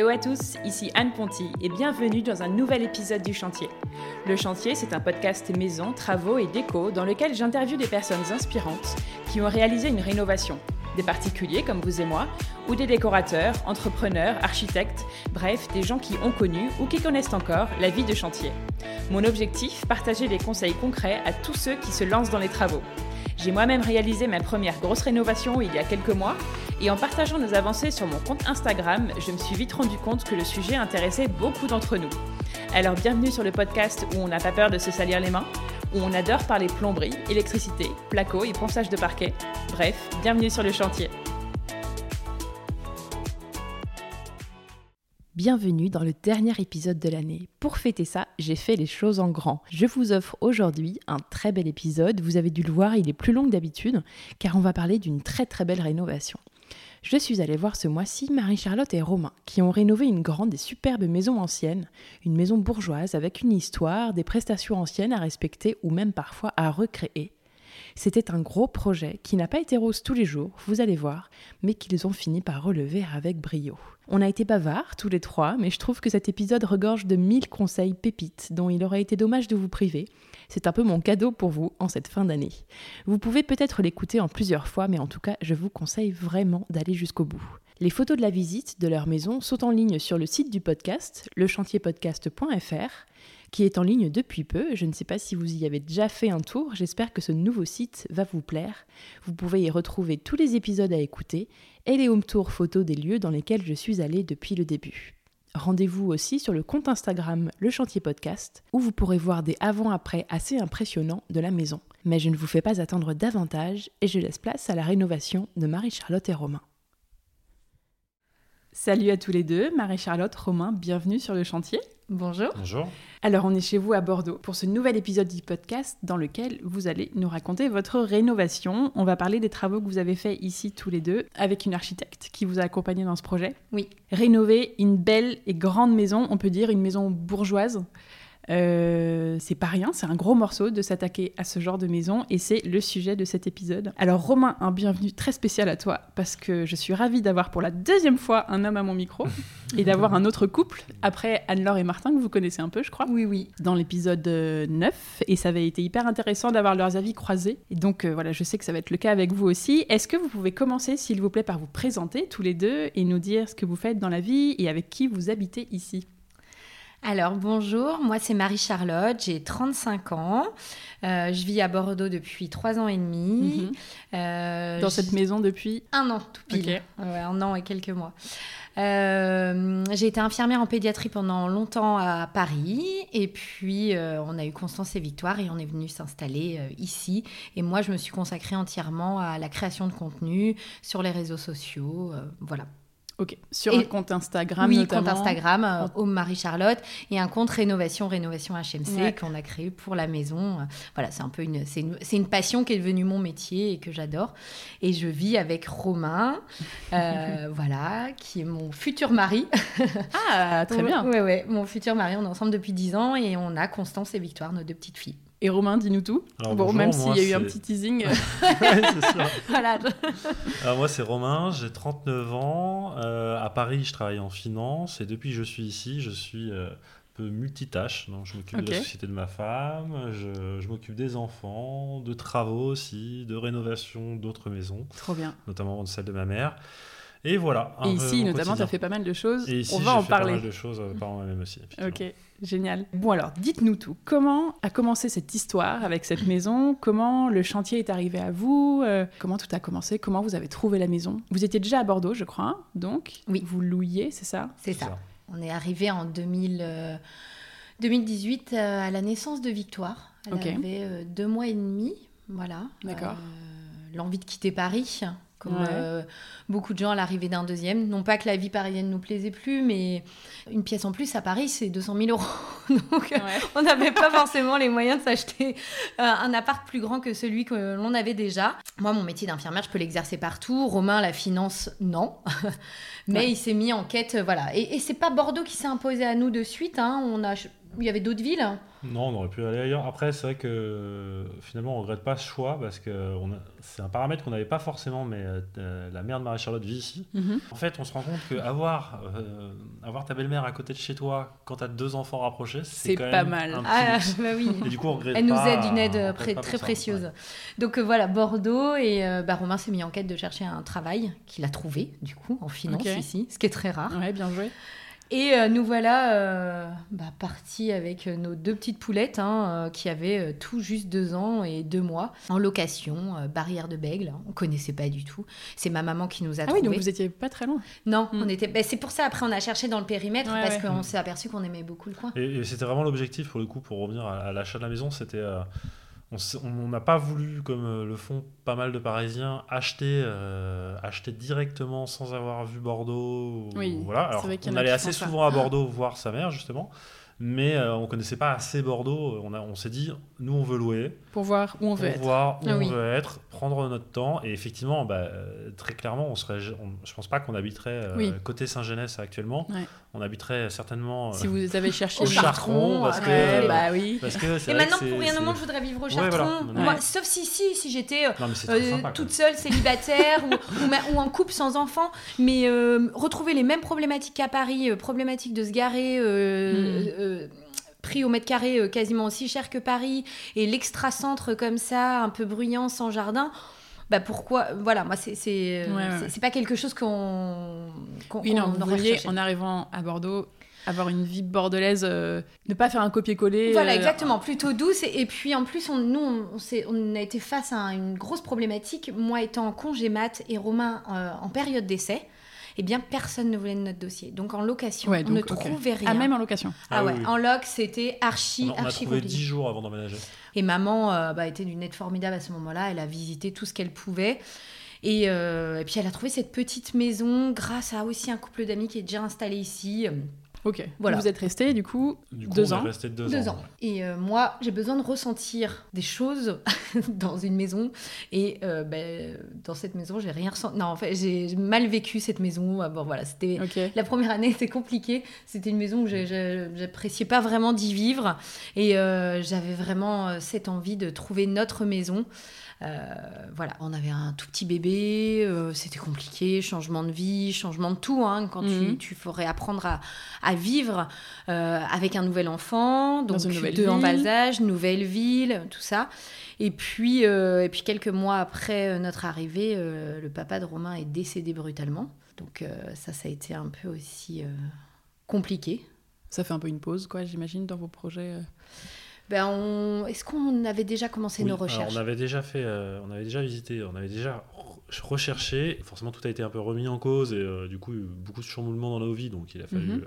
Hello à tous, ici Anne Ponty et bienvenue dans un nouvel épisode du Chantier. Le Chantier, c'est un podcast maison, travaux et déco dans lequel j'interviewe des personnes inspirantes qui ont réalisé une rénovation. Des particuliers comme vous et moi, ou des décorateurs, entrepreneurs, architectes, bref, des gens qui ont connu ou qui connaissent encore la vie de chantier. Mon objectif, partager des conseils concrets à tous ceux qui se lancent dans les travaux. J'ai moi-même réalisé ma première grosse rénovation il y a quelques mois, et en partageant nos avancées sur mon compte Instagram, je me suis vite rendu compte que le sujet intéressait beaucoup d'entre nous. Alors bienvenue sur le podcast où on n'a pas peur de se salir les mains, où on adore parler plomberie, électricité, placo et ponçage de parquet. Bref, bienvenue sur le chantier. Bienvenue dans le dernier épisode de l'année. Pour fêter ça, j'ai fait les choses en grand. Je vous offre aujourd'hui un très bel épisode. Vous avez dû le voir, il est plus long que d'habitude, car on va parler d'une très très belle rénovation. Je suis allée voir ce mois-ci Marie-Charlotte et Romain, qui ont rénové une grande et superbe maison ancienne, une maison bourgeoise avec une histoire, des prestations anciennes à respecter ou même parfois à recréer. C'était un gros projet qui n'a pas été rose tous les jours, vous allez voir, mais qu'ils ont fini par relever avec brio. On a été bavards tous les trois, mais je trouve que cet épisode regorge de 1000 conseils pépites dont il aurait été dommage de vous priver. C'est un peu mon cadeau pour vous en cette fin d'année. Vous pouvez peut-être l'écouter en plusieurs fois, mais en tout cas, je vous conseille vraiment d'aller jusqu'au bout. Les photos de la visite de leur maison sont en ligne sur le site du podcast, lechantierpodcast.fr, qui est en ligne depuis peu. Je ne sais pas si vous y avez déjà fait un tour, j'espère que ce nouveau site va vous plaire. Vous pouvez y retrouver tous les épisodes à écouter et les home tours photos des lieux dans lesquels je suis allée depuis le début. Rendez-vous aussi sur le compte Instagram Le Chantier Podcast, où vous pourrez voir des avant-après assez impressionnants de la maison. Mais je ne vous fais pas attendre davantage et je laisse place à la rénovation de Marie-Charlotte et Romain. Salut à tous les deux, Marie-Charlotte, Romain, bienvenue sur le chantier. Bonjour. Bonjour. Alors on est chez vous à Bordeaux pour ce nouvel épisode du podcast dans lequel vous allez nous raconter votre rénovation. On va parler des travaux que vous avez faits ici tous les deux avec une architecte qui vous a accompagné dans ce projet. Oui. Rénover une belle et grande maison, on peut dire une maison bourgeoise. C'est pas rien, c'est un gros morceau de s'attaquer à ce genre de maison et c'est le sujet de cet épisode. Alors Romain, un bienvenue très spécial à toi parce que je suis ravie d'avoir pour la deuxième fois un homme à mon micro et d'avoir un autre couple après Anne-Laure et Martin que vous connaissez un peu je crois. Oui oui. Dans l'épisode 9 et ça avait été hyper intéressant d'avoir leurs avis croisés. Et donc voilà, je sais que ça va être le cas avec vous aussi. Est-ce que vous pouvez commencer s'il vous plaît par vous présenter tous les deux et nous dire ce que vous faites dans la vie et avec qui vous habitez ici ? Alors bonjour, moi c'est Marie-Charlotte, j'ai 35 ans, je vis à Bordeaux depuis 3 ans et demi. Mm-hmm. Dans cette maison depuis ? Un an tout pile, okay. Ouais, un an et quelques mois. J'ai été infirmière en pédiatrie pendant longtemps à Paris et puis on a eu Constance et Victoire et on est venu s'installer ici. Et moi je me suis consacrée entièrement à la création de contenu sur les réseaux sociaux, voilà. Ok, sur un compte Instagram notamment. Oui, compte Instagram, Home Marie Charlotte, et un compte Rénovation HMC qu'on a créé pour la maison. Voilà, c'est un peu une passion qui est devenue mon métier et que j'adore. Et je vis avec Romain, voilà, qui est mon futur mari. Ah, très bien. Oui, oui, mon futur mari, on est ensemble depuis 10 ans et on a Constance et Victoire, nos deux petites filles. Et Romain, dis-nous tout. Alors, bon, bonjour, même s'il y a eu un petit teasing. Ouais, c'est ça. Voilà. Alors, moi, c'est Romain, j'ai 39 ans. À Paris, je travaille en finance. Et depuis que je suis ici, je suis peu multitâche. Donc, je m'occupe de la société de ma femme, je m'occupe des enfants, de travaux aussi, de rénovation d'autres maisons. Trop bien. Notamment celle de ma mère. Et voilà. Et ici, notamment, tu as fait pas mal de choses. Et ici, on va en parler. Pas mal de choses par moi-même aussi. Ok, génial. Bon alors, dites-nous tout. Comment a commencé cette histoire avec cette maison ? Comment le chantier est arrivé à vous ? Comment tout a commencé ? Comment vous avez trouvé la maison ? Vous étiez déjà à Bordeaux, je crois, hein, donc oui. Vous louiez, c'est ça ? C'est ça. On est arrivé en 2018 à la naissance de Victoire. Elle avait 2 mois et demi, voilà. D'accord. L'envie de quitter Paris. Comme beaucoup de gens à l'arrivée d'un deuxième. Non pas que la vie parisienne nous plaisait plus, mais une pièce en plus à Paris, c'est 200 000 €. Donc, on n'avait pas forcément les moyens de s'acheter un appart plus grand que celui que l'on avait déjà. Moi, mon métier d'infirmière, je peux l'exercer partout. Romain, la finance, non. Mais il s'est mis en quête, voilà. Et c'est pas Bordeaux qui s'est imposé à nous de suite. Hein. Il y avait d'autres villes. Non, on aurait pu aller ailleurs. Après, c'est vrai que finalement, on ne regrette pas ce choix parce que c'est un paramètre qu'on n'avait pas forcément, mais la mère de Marie-Charlotte vit ici. En fait, on se rend compte qu'avoir avoir ta belle-mère à côté de chez toi quand tu as deux enfants rapprochés, c'est quand pas même mal. Oui. Et du coup, on regrette pas. Elle nous aide, une aide très précieuse. Ouais. Donc voilà, Bordeaux, et Romain s'est mis en quête de chercher un travail qu'il a trouvé, du coup, en finance ici, ce qui est très rare. Ouais, bien joué. Et nous voilà partis avec nos deux petites poulettes qui avaient tout juste 2 ans et 2 mois en location, barrière de Bègles. On ne connaissait pas du tout. C'est ma maman qui nous a trouvés. Ah oui, donc vous n'étiez pas très loin. Non, on était... c'est pour ça, après, on a cherché dans le périmètre parce qu'on s'est aperçu qu'on aimait beaucoup le coin. Et c'était vraiment l'objectif, pour le coup, pour revenir à l'achat de la maison, c'était... On n'a pas voulu, comme le font pas mal de Parisiens, acheter directement sans avoir vu Bordeaux. Voilà. Alors, on allait assez souvent à Bordeaux voir sa mère, justement, mais on ne connaissait pas assez Bordeaux. On s'est dit, nous, on veut louer. Pour voir où on veut être. Veut être, prendre notre temps. Et effectivement, très clairement, je ne pense pas qu'on habiterait côté Saint-Genès actuellement. Ouais. On habiterait certainement si vous avez cherché au Chartrons, parce que parce que c'est et maintenant que pour rien au monde je voudrais vivre au Chartrons, sauf si j'étais sympa, toute seule célibataire ou en couple sans enfant, mais retrouver les mêmes problématiques qu'à Paris, problématiques de se garer, prix au mètre carré quasiment aussi cher que Paris, et l'extra-centre comme ça un peu bruyant sans jardin. Pourquoi, voilà, moi c'est pas quelque chose qu'on aurait cherché. En arrivant à Bordeaux, avoir une vie bordelaise, ne pas faire un copier-coller. Voilà, exactement, plutôt douce. Et puis en plus, on a été face à une grosse problématique. Moi étant en congé mat et Romain en période d'essai, eh bien, personne ne voulait de notre dossier. Donc, en location, on ne trouvait rien. Ah, même en location. Ah oui. En loc, c'était archi compliqué. On a trouvé 10 jours avant d'emménager. Et maman était d'une aide formidable à ce moment-là. Elle a visité tout ce qu'elle pouvait. Et puis, elle a trouvé cette petite maison grâce à aussi un couple d'amis qui est déjà installé ici. Ok. Voilà. Vous êtes restés, du coup, 2 ans. Deux ans. Et moi, j'ai besoin de ressentir des choses dans une maison. Et dans cette maison, j'ai rien ressenti. Non, en fait, j'ai mal vécu cette maison. C'était la première année, c'était compliqué. C'était une maison que j'appréciais pas vraiment d'y vivre. Et j'avais vraiment cette envie de trouver notre maison. On avait un tout petit bébé, c'était compliqué, changement de vie, changement de tout, quand tu faudrait apprendre à vivre avec un nouvel enfant, donc deux en bas âge, nouvelle ville, tout ça. Et puis quelques mois après notre arrivée, le papa de Romain est décédé brutalement, donc ça a été un peu aussi compliqué. Ça fait un peu une pause, quoi, j'imagine, dans vos projets Est-ce qu'on avait déjà commencé nos recherches ? On avait déjà fait, on avait déjà visité, on avait déjà recherché. Forcément, tout a été un peu remis en cause et du coup, beaucoup de chamboulements dans nos vies. Donc, il a fallu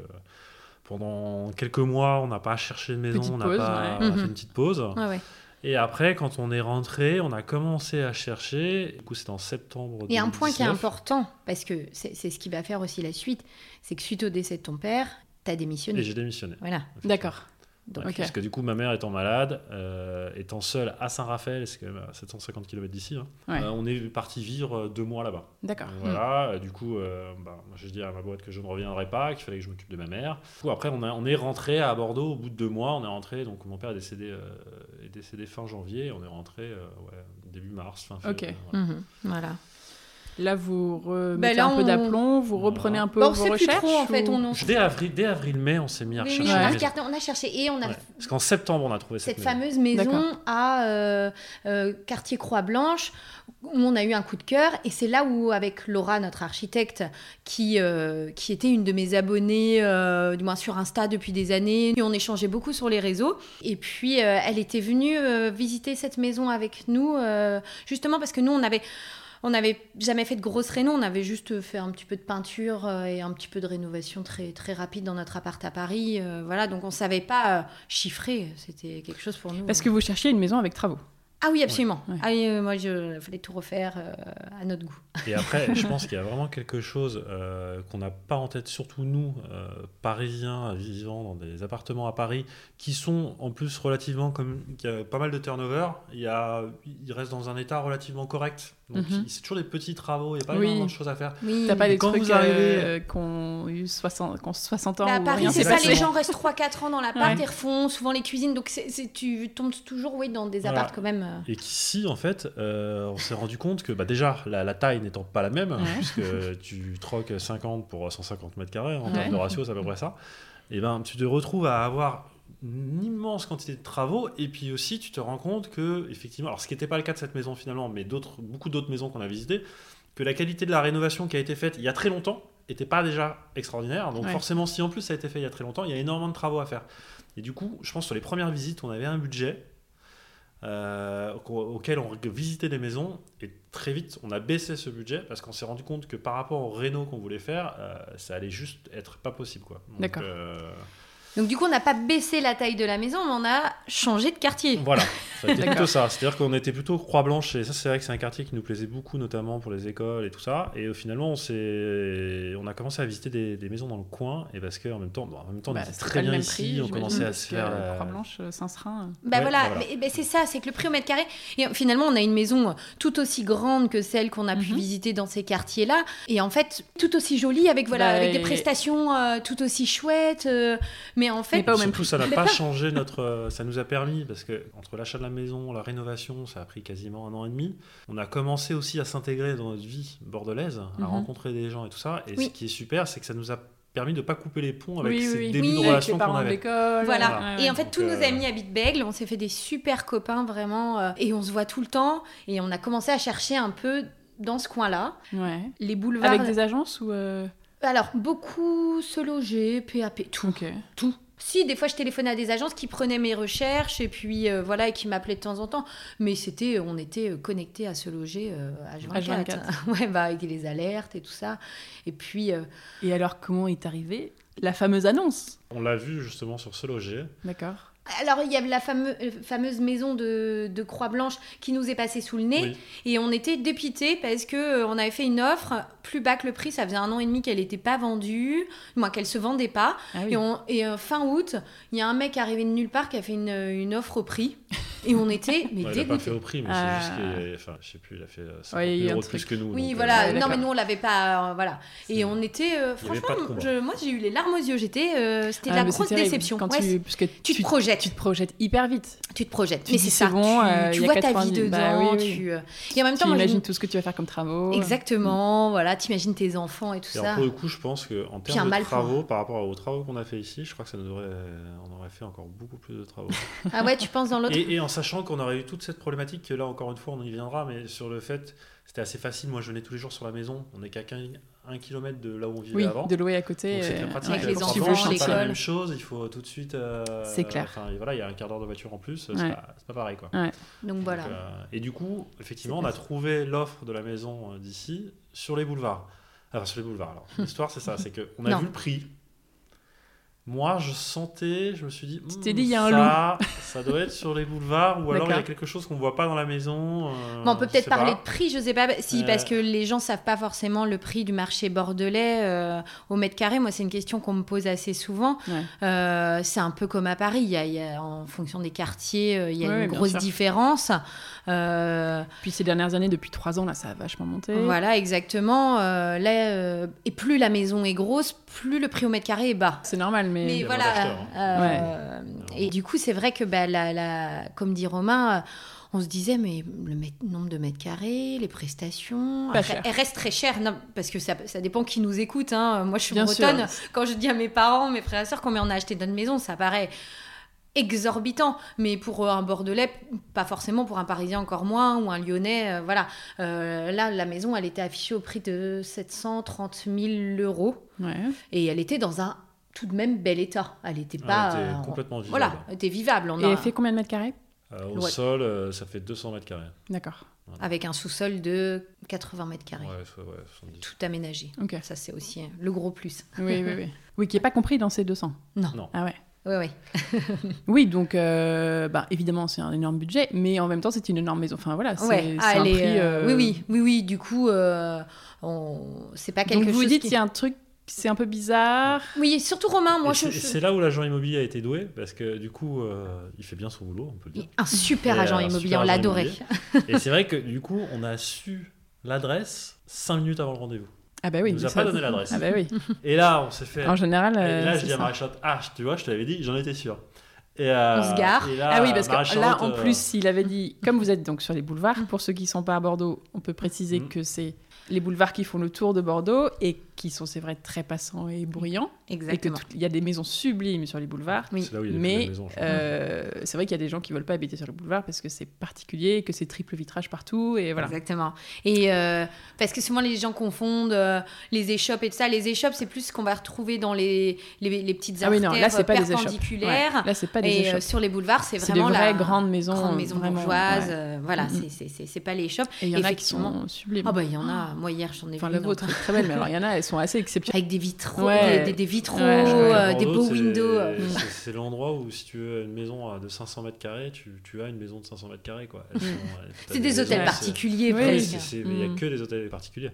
pendant quelques mois, on n'a pas cherché de maison, on a fait une petite pause. Ah ouais. Et après, quand on est rentré, on a commencé à chercher. Du coup, c'était en septembre 2019. Et un point qui est important, parce que c'est ce qui va faire aussi la suite, c'est que suite au décès de ton père, t'as démissionné. Et j'ai démissionné. Voilà. D'accord. Donc, parce que du coup, ma mère étant malade, étant seule à Saint-Raphaël, c'est quand même à 750 km d'ici, on est parti vivre 2 mois là-bas. D'accord. Donc, voilà, du coup, j'ai dit à ma boîte que je ne reviendrai pas, qu'il fallait que je m'occupe de ma mère. Du coup, après, on est rentré à Bordeaux au bout de 2 mois. On est rentré, donc mon père est décédé fin janvier, on est rentré début mars, fin février. Ok. Voilà. Voilà. Là, vous remettez un peu d'aplomb, vous reprenez un peu vos recherches. Plus trop, en fait, dès avril-mai, on s'est mis à rechercher. On a cherché et on a. Parce qu'en septembre, on a trouvé cette fameuse maison à quartier Croix-Blanche, où on a eu un coup de cœur. Et c'est là où, avec Laura, notre architecte, qui était une de mes abonnées, du moins sur Insta depuis des années, on échangeait beaucoup sur les réseaux. Et puis, elle était venue visiter cette maison avec nous, justement parce que nous, on n'avait jamais fait de grosses réno, on avait juste fait un petit peu de peinture et un petit peu de rénovation très, très rapide dans notre appart à Paris. Donc on ne savait pas chiffrer, c'était quelque chose pour nous. Parce que vous cherchiez une maison avec travaux. Ah oui, absolument. Ouais. Ah oui, moi, il fallait tout refaire à notre goût. Et après, je pense qu'il y a vraiment quelque chose qu'on n'a pas en tête, surtout nous, Parisiens vivant dans des appartements à Paris, qui sont en plus relativement, comme il y a pas mal de turnover, ils restent dans un état relativement correct. Donc, c'est toujours des petits travaux, il n'y a pas énormément de choses à faire. Oui. T'as pas des trucs qu'on eu 60 ans. Bah, à Paris, rien, c'est pas les gens restent 3-4 ans dans l'appart et refont souvent les cuisines. Donc, tu tombes toujours dans des apparts quand même. Et qu'ici, en fait, on s'est rendu compte que déjà, la taille n'étant pas la même, puisque tu troques 50 pour 150 mètres carrés, en termes de ratio, c'est à peu près ça, et tu te retrouves à avoir une immense quantité de travaux, et puis aussi, tu te rends compte que, effectivement, alors ce qui n'était pas le cas de cette maison finalement, mais beaucoup d'autres maisons qu'on a visitées, que la qualité de la rénovation qui a été faite il y a très longtemps n'était pas déjà extraordinaire. Donc forcément, si en plus ça a été fait il y a très longtemps, il y a énormément de travaux à faire. Et du coup, je pense que sur les premières visites, on avait un budget auquel on visitait des maisons, et très vite on a baissé ce budget parce qu'on s'est rendu compte que par rapport au réno qu'on voulait faire, ça allait juste être pas possible, quoi. Donc, d'accord. Donc du coup on n'a pas baissé la taille de la maison, mais on a changé de quartier. Voilà, ça a été plutôt ça, c'est-à-dire qu'on était plutôt Croix-Blanche, et ça c'est vrai que c'est un quartier qui nous plaisait beaucoup, notamment pour les écoles et tout ça, et finalement on a commencé à visiter des maisons dans le coin, et parce qu'en même temps, on était très bien ici, on commençait à se faire... Croix-Blanche, Saint-Serin... Voilà. Mais c'est ça, c'est que le prix au mètre carré, et finalement on a une maison tout aussi grande que celle qu'on a pu visiter dans ces quartiers-là, et en fait tout aussi jolie, avec des prestations tout aussi chouettes, mais en fait, surtout, ça n'a pas changé ça nous a permis, parce que entre l'achat de la maison, la rénovation, ça a pris quasiment 1 an et demi. On a commencé aussi à s'intégrer dans notre vie bordelaise, à rencontrer des gens et tout ça. Et ce qui est super, c'est que ça nous a permis de pas couper les ponts avec ces débuts de relation qu'on avait. Voilà. Et en fait, tous nos amis habitent Bègles. On s'est fait des super copains vraiment, et on se voit tout le temps. Et on a commencé à chercher un peu dans ce coin-là, les boulevards. Avec des agences ou Alors, beaucoup se loger, PAP, tout. Okay. Tout. Si, des fois, je téléphonais à des agences qui prenaient mes recherches et puis et qui m'appelaient de temps en temps. Mais on était connectés à se loger H24. Avec les alertes et tout ça. Et puis... Et alors, comment est arrivée la fameuse annonce ? On l'a vue justement sur se loger. D'accord. Alors, il y avait la fameuse maison de Croix-Blanche qui nous est passée sous le nez. Oui. Et on était dépités parce qu'on avait fait une offre plus bas que le prix. Ça faisait 1 an et demi qu'elle n'était pas vendue, qu'elle ne se vendait pas. Ah oui. Et fin août, il y a un mec arrivé de nulle part qui a fait une offre au prix. Et on était dégoûtés. Il n'a pas fait au prix, mais c'est juste qu'il il a fait 50 € plus que nous. Oui, voilà. Non, mais nous, on ne l'avait pas. Voilà. Et on était... franchement, moi, j'ai eu les larmes aux yeux. C'était de la grosse déception. Tu te projettes. Tu te projettes hyper vite. Mais c'est ça. Bon, tu vois ta vie dedans. Oui. Et en même temps, tu imagines tout ce que tu vas faire comme travaux. Exactement. Voilà, tu imagines tes enfants et tout ça. Et pour le coup, je pense qu'en termes de travaux, par rapport aux travaux qu'on a fait ici, je crois que on aurait fait encore beaucoup plus de travaux. Ah ouais, tu penses dans l'autre. Et en sachant qu'on aurait eu toute cette problématique, que là, encore une fois, on y viendra, mais sur le fait, c'était assez facile. Moi, je venais tous les jours sur la maison. On n'est qu'à 1 kilomètre de là où on vivait avant. Oui, de louer à côté. Donc, c'est très pratique. Avec les enfants, c'est pas la même chose. Il faut tout de suite... c'est clair. Il y a 1/4 d'heure de voiture en plus. C'est pas pareil, quoi. Ouais. Donc voilà. Et du coup, effectivement, on a trouvé l'offre de la maison d'ici sur les boulevards. Enfin, sur les boulevards, alors. L'histoire, c'est ça. C'est qu'on a vu le prix. Moi, je me suis dit... Tu t'es dit, il y a un loup. Ça doit être sur les boulevards, ou alors il y a quelque chose qu'on ne voit pas dans la maison. On peut peut-être parler de prix, je ne sais pas. Si, parce que les gens ne savent pas forcément le prix du marché bordelais au mètre carré. Moi, c'est une question qu'on me pose assez souvent. Ouais. C'est un peu comme à Paris. En fonction des quartiers, il y a une grosse différence. Puis ces dernières années, depuis 3 ans, là, ça a vachement monté. Voilà, exactement. Et plus la maison est grosse, plus le prix au mètre carré est bas. C'est normal. Mais voilà, et du coup c'est vrai que comme dit Romain, on se disait mais le nombre de mètres carrés, les prestations, elles restent très chères, parce que ça dépend qui nous écoute, hein. Moi je suis bretonne, quand je dis à mes parents, mes frères et sœurs combien on a acheté dans une maison, ça paraît exorbitant, mais pour un Bordelais, pas forcément, pour un Parisien encore moins, ou un Lyonnais, voilà. Là, la maison, elle était affichée au prix de 730 000 €, et elle était dans un tout de même bel état. Elle n'était pas... Elle était complètement vivable. Voilà, elle était vivable. Et elle fait combien de mètres carrés ? Au sol, ça fait 200 mètres carrés. D'accord. Voilà. Avec un sous-sol de 80 mètres carrés. Ouais, 70. Tout aménagé. Okay. Ça, c'est aussi le gros plus. Oui, qui n'est pas compris dans ces 200. Non. Ah ouais. Oui. Oui, donc évidemment, c'est un énorme budget, mais en même temps, c'est une énorme maison. Enfin voilà, c'est, ouais. C'est un prix. Oui. Du coup, c'est pas quelque chose. Donc vous dites qu'il y a un truc. C'est un peu bizarre. Oui, surtout Romain, moi je... C'est là où l'agent immobilier a été doué, parce que du coup, il fait bien son boulot, on peut le dire. Un super agent immobilier, on l'adorait. Et c'est vrai que du coup, on a su l'adresse 5 minutes avant le rendez-vous. Ah bah oui. Il nous a pas donné l'adresse. Ah bah oui. Et là, on s'est fait... En général, et là, je dis à Marie-Charlotte, tu vois, je te l'avais dit, j'en étais sûr. Et on se gare. Et là, parce que là, en plus, il avait dit, comme vous êtes donc sur les boulevards, pour ceux qui ne sont pas à Bordeaux, on peut préciser que c'est... les boulevards qui font le tour de Bordeaux et qui sont, c'est vrai, très passants et bruyants. Exactement. Et qu'il y a des maisons sublimes sur les boulevards. Oui. C'est là où il y a des maisons. C'est vrai qu'il y a des gens qui ne veulent pas habiter sur le boulevard parce que c'est particulier et que c'est triple vitrage partout. Et voilà. Exactement. Et parce que souvent, les gens confondent les échoppes et tout ça. Les échoppes, c'est plus ce qu'on va retrouver dans les petites artères perpendiculaires. Ouais. Là, ce n'est pas des échoppes. Et sur les boulevards, c'est vraiment la grande maison bourgeoise. Ouais. Voilà, c'est pas les échoppes. Et il y en a qui sont sublimes. Il y en a... Moi, hier, j'en ai vu. La vôtre est très belle, mais alors il y en a, elles sont assez exceptionnelles. Avec des vitraux, des vitraux, des beaux windows. C'est l'endroit où, si tu veux une maison de 500 mètres carrés, tu as une maison de 500 mètres carrés. C'est des hôtels particuliers. Il n'y a que des hôtels particuliers.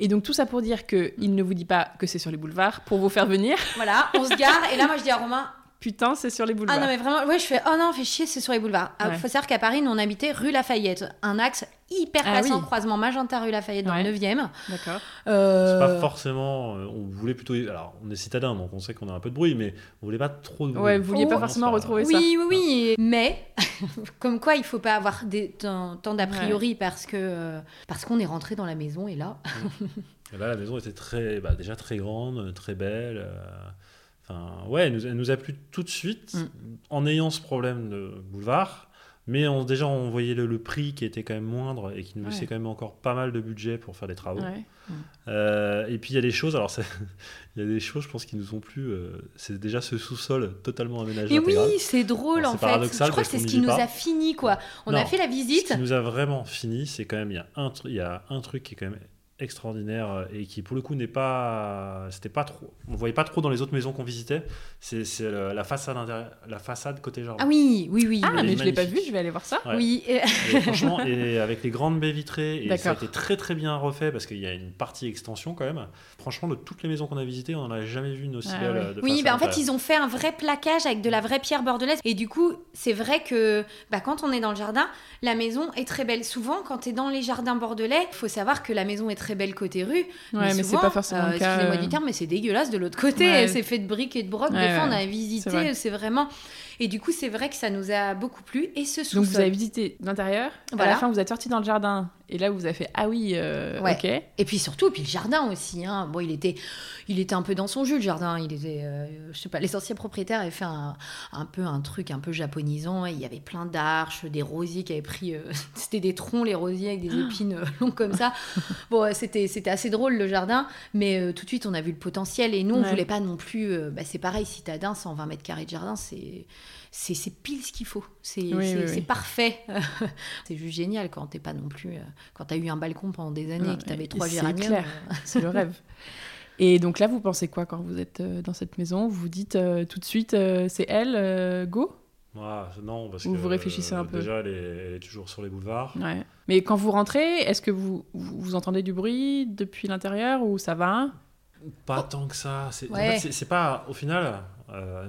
Et donc tout ça pour dire qu'il ne vous dit pas que c'est sur les boulevards pour vous faire venir. Voilà, on se gare. Et là, moi, je dis à Romain... Putain, c'est sur les boulevards. Ah non, mais vraiment, je fais, fais chier, c'est sur les boulevards. Il faut savoir qu'à Paris, nous, on habitait rue Lafayette, un axe hyper passant, croisement Magenta rue Lafayette dans le 9e. D'accord. C'est pas forcément. On voulait plutôt. Alors, on est citadins, donc on sait qu'on a un peu de bruit, mais on voulait pas trop de bruit. Ouais, vous vouliez pas forcément retrouver ça. Oui. Mais, comme quoi, il faut pas avoir tant d'a priori parce qu'on est rentré dans la maison et là. Et là, la maison était déjà très grande, très belle. Elle nous a plu tout de suite en ayant ce problème de boulevard, mais on voyait le prix qui était quand même moindre et qui nous laissait quand même encore pas mal de budget pour faire les travaux. Ouais. Et puis il y a des choses, je pense, qui nous ont plu. C'est déjà ce sous-sol totalement aménagé. Mais intégral. Oui, c'est drôle en fait. Je crois que c'est ce qui nous a fini quoi. On a fait la visite. Ce qui nous a vraiment fini, c'est quand même il y a un truc qui est quand même extraordinaire et qui pour le coup on voyait pas trop dans les autres maisons qu'on visitait, c'est la façade intérieure, la façade côté jardin. Mais je l'ai pas vu, je vais aller voir ça. Et franchement, et avec les grandes baies vitrées, et ça a été très très bien refait parce qu'il y a une partie extension quand même. Franchement, de toutes les maisons qu'on a visitées, on n'en a jamais vu une aussi belle de façade. Ils ont fait un vrai plaquage avec de la vraie pierre bordelaise et du coup c'est vrai que quand on est dans le jardin, la maison est très belle. Souvent quand t'es dans les jardins bordelais, faut savoir que la maison est très belle côté rue, mais souvent, c'est pas forcément le cas, excusez-moi du terme, mais c'est dégueulasse de l'autre côté. C'est fait de briques et de brocs. Des fois on a visité, c'est vraiment, et du coup c'est vrai que ça nous a beaucoup plu. Et ce sous-sol, donc vous avez visité l'intérieur, à la fin vous êtes sortis dans le jardin et là vous avez fait ok. Et puis surtout, le jardin aussi il était un peu dans son jus, le jardin. Il était les anciens propriétaires avaient fait un truc un peu japonisant et il y avait plein d'arches, des rosiers qui avaient pris c'était des troncs, les rosiers avec des épines longues comme ça. C'était assez drôle le jardin, mais tout de suite on a vu le potentiel. Et nous on voulait pas non plus c'est pareil, citadin, 120 mètres carrés de jardin, c'est pile ce qu'il faut. C'est parfait. C'est juste génial quand t'es pas non plus quand t'as eu un balcon pendant des années et que t'avais 3 géraniums. C'est clair, c'est le rêve. Et donc là, vous pensez quoi quand vous êtes dans cette maison? Vous dites tout de suite c'est elle, go? Non, parce que vous réfléchissez un peu. Déjà, elle est toujours sur les boulevards. Ouais. Mais quand vous rentrez, est-ce que vous entendez du bruit depuis l'intérieur ou ça va? Pas tant que ça. En fait, c'est pas. Au final,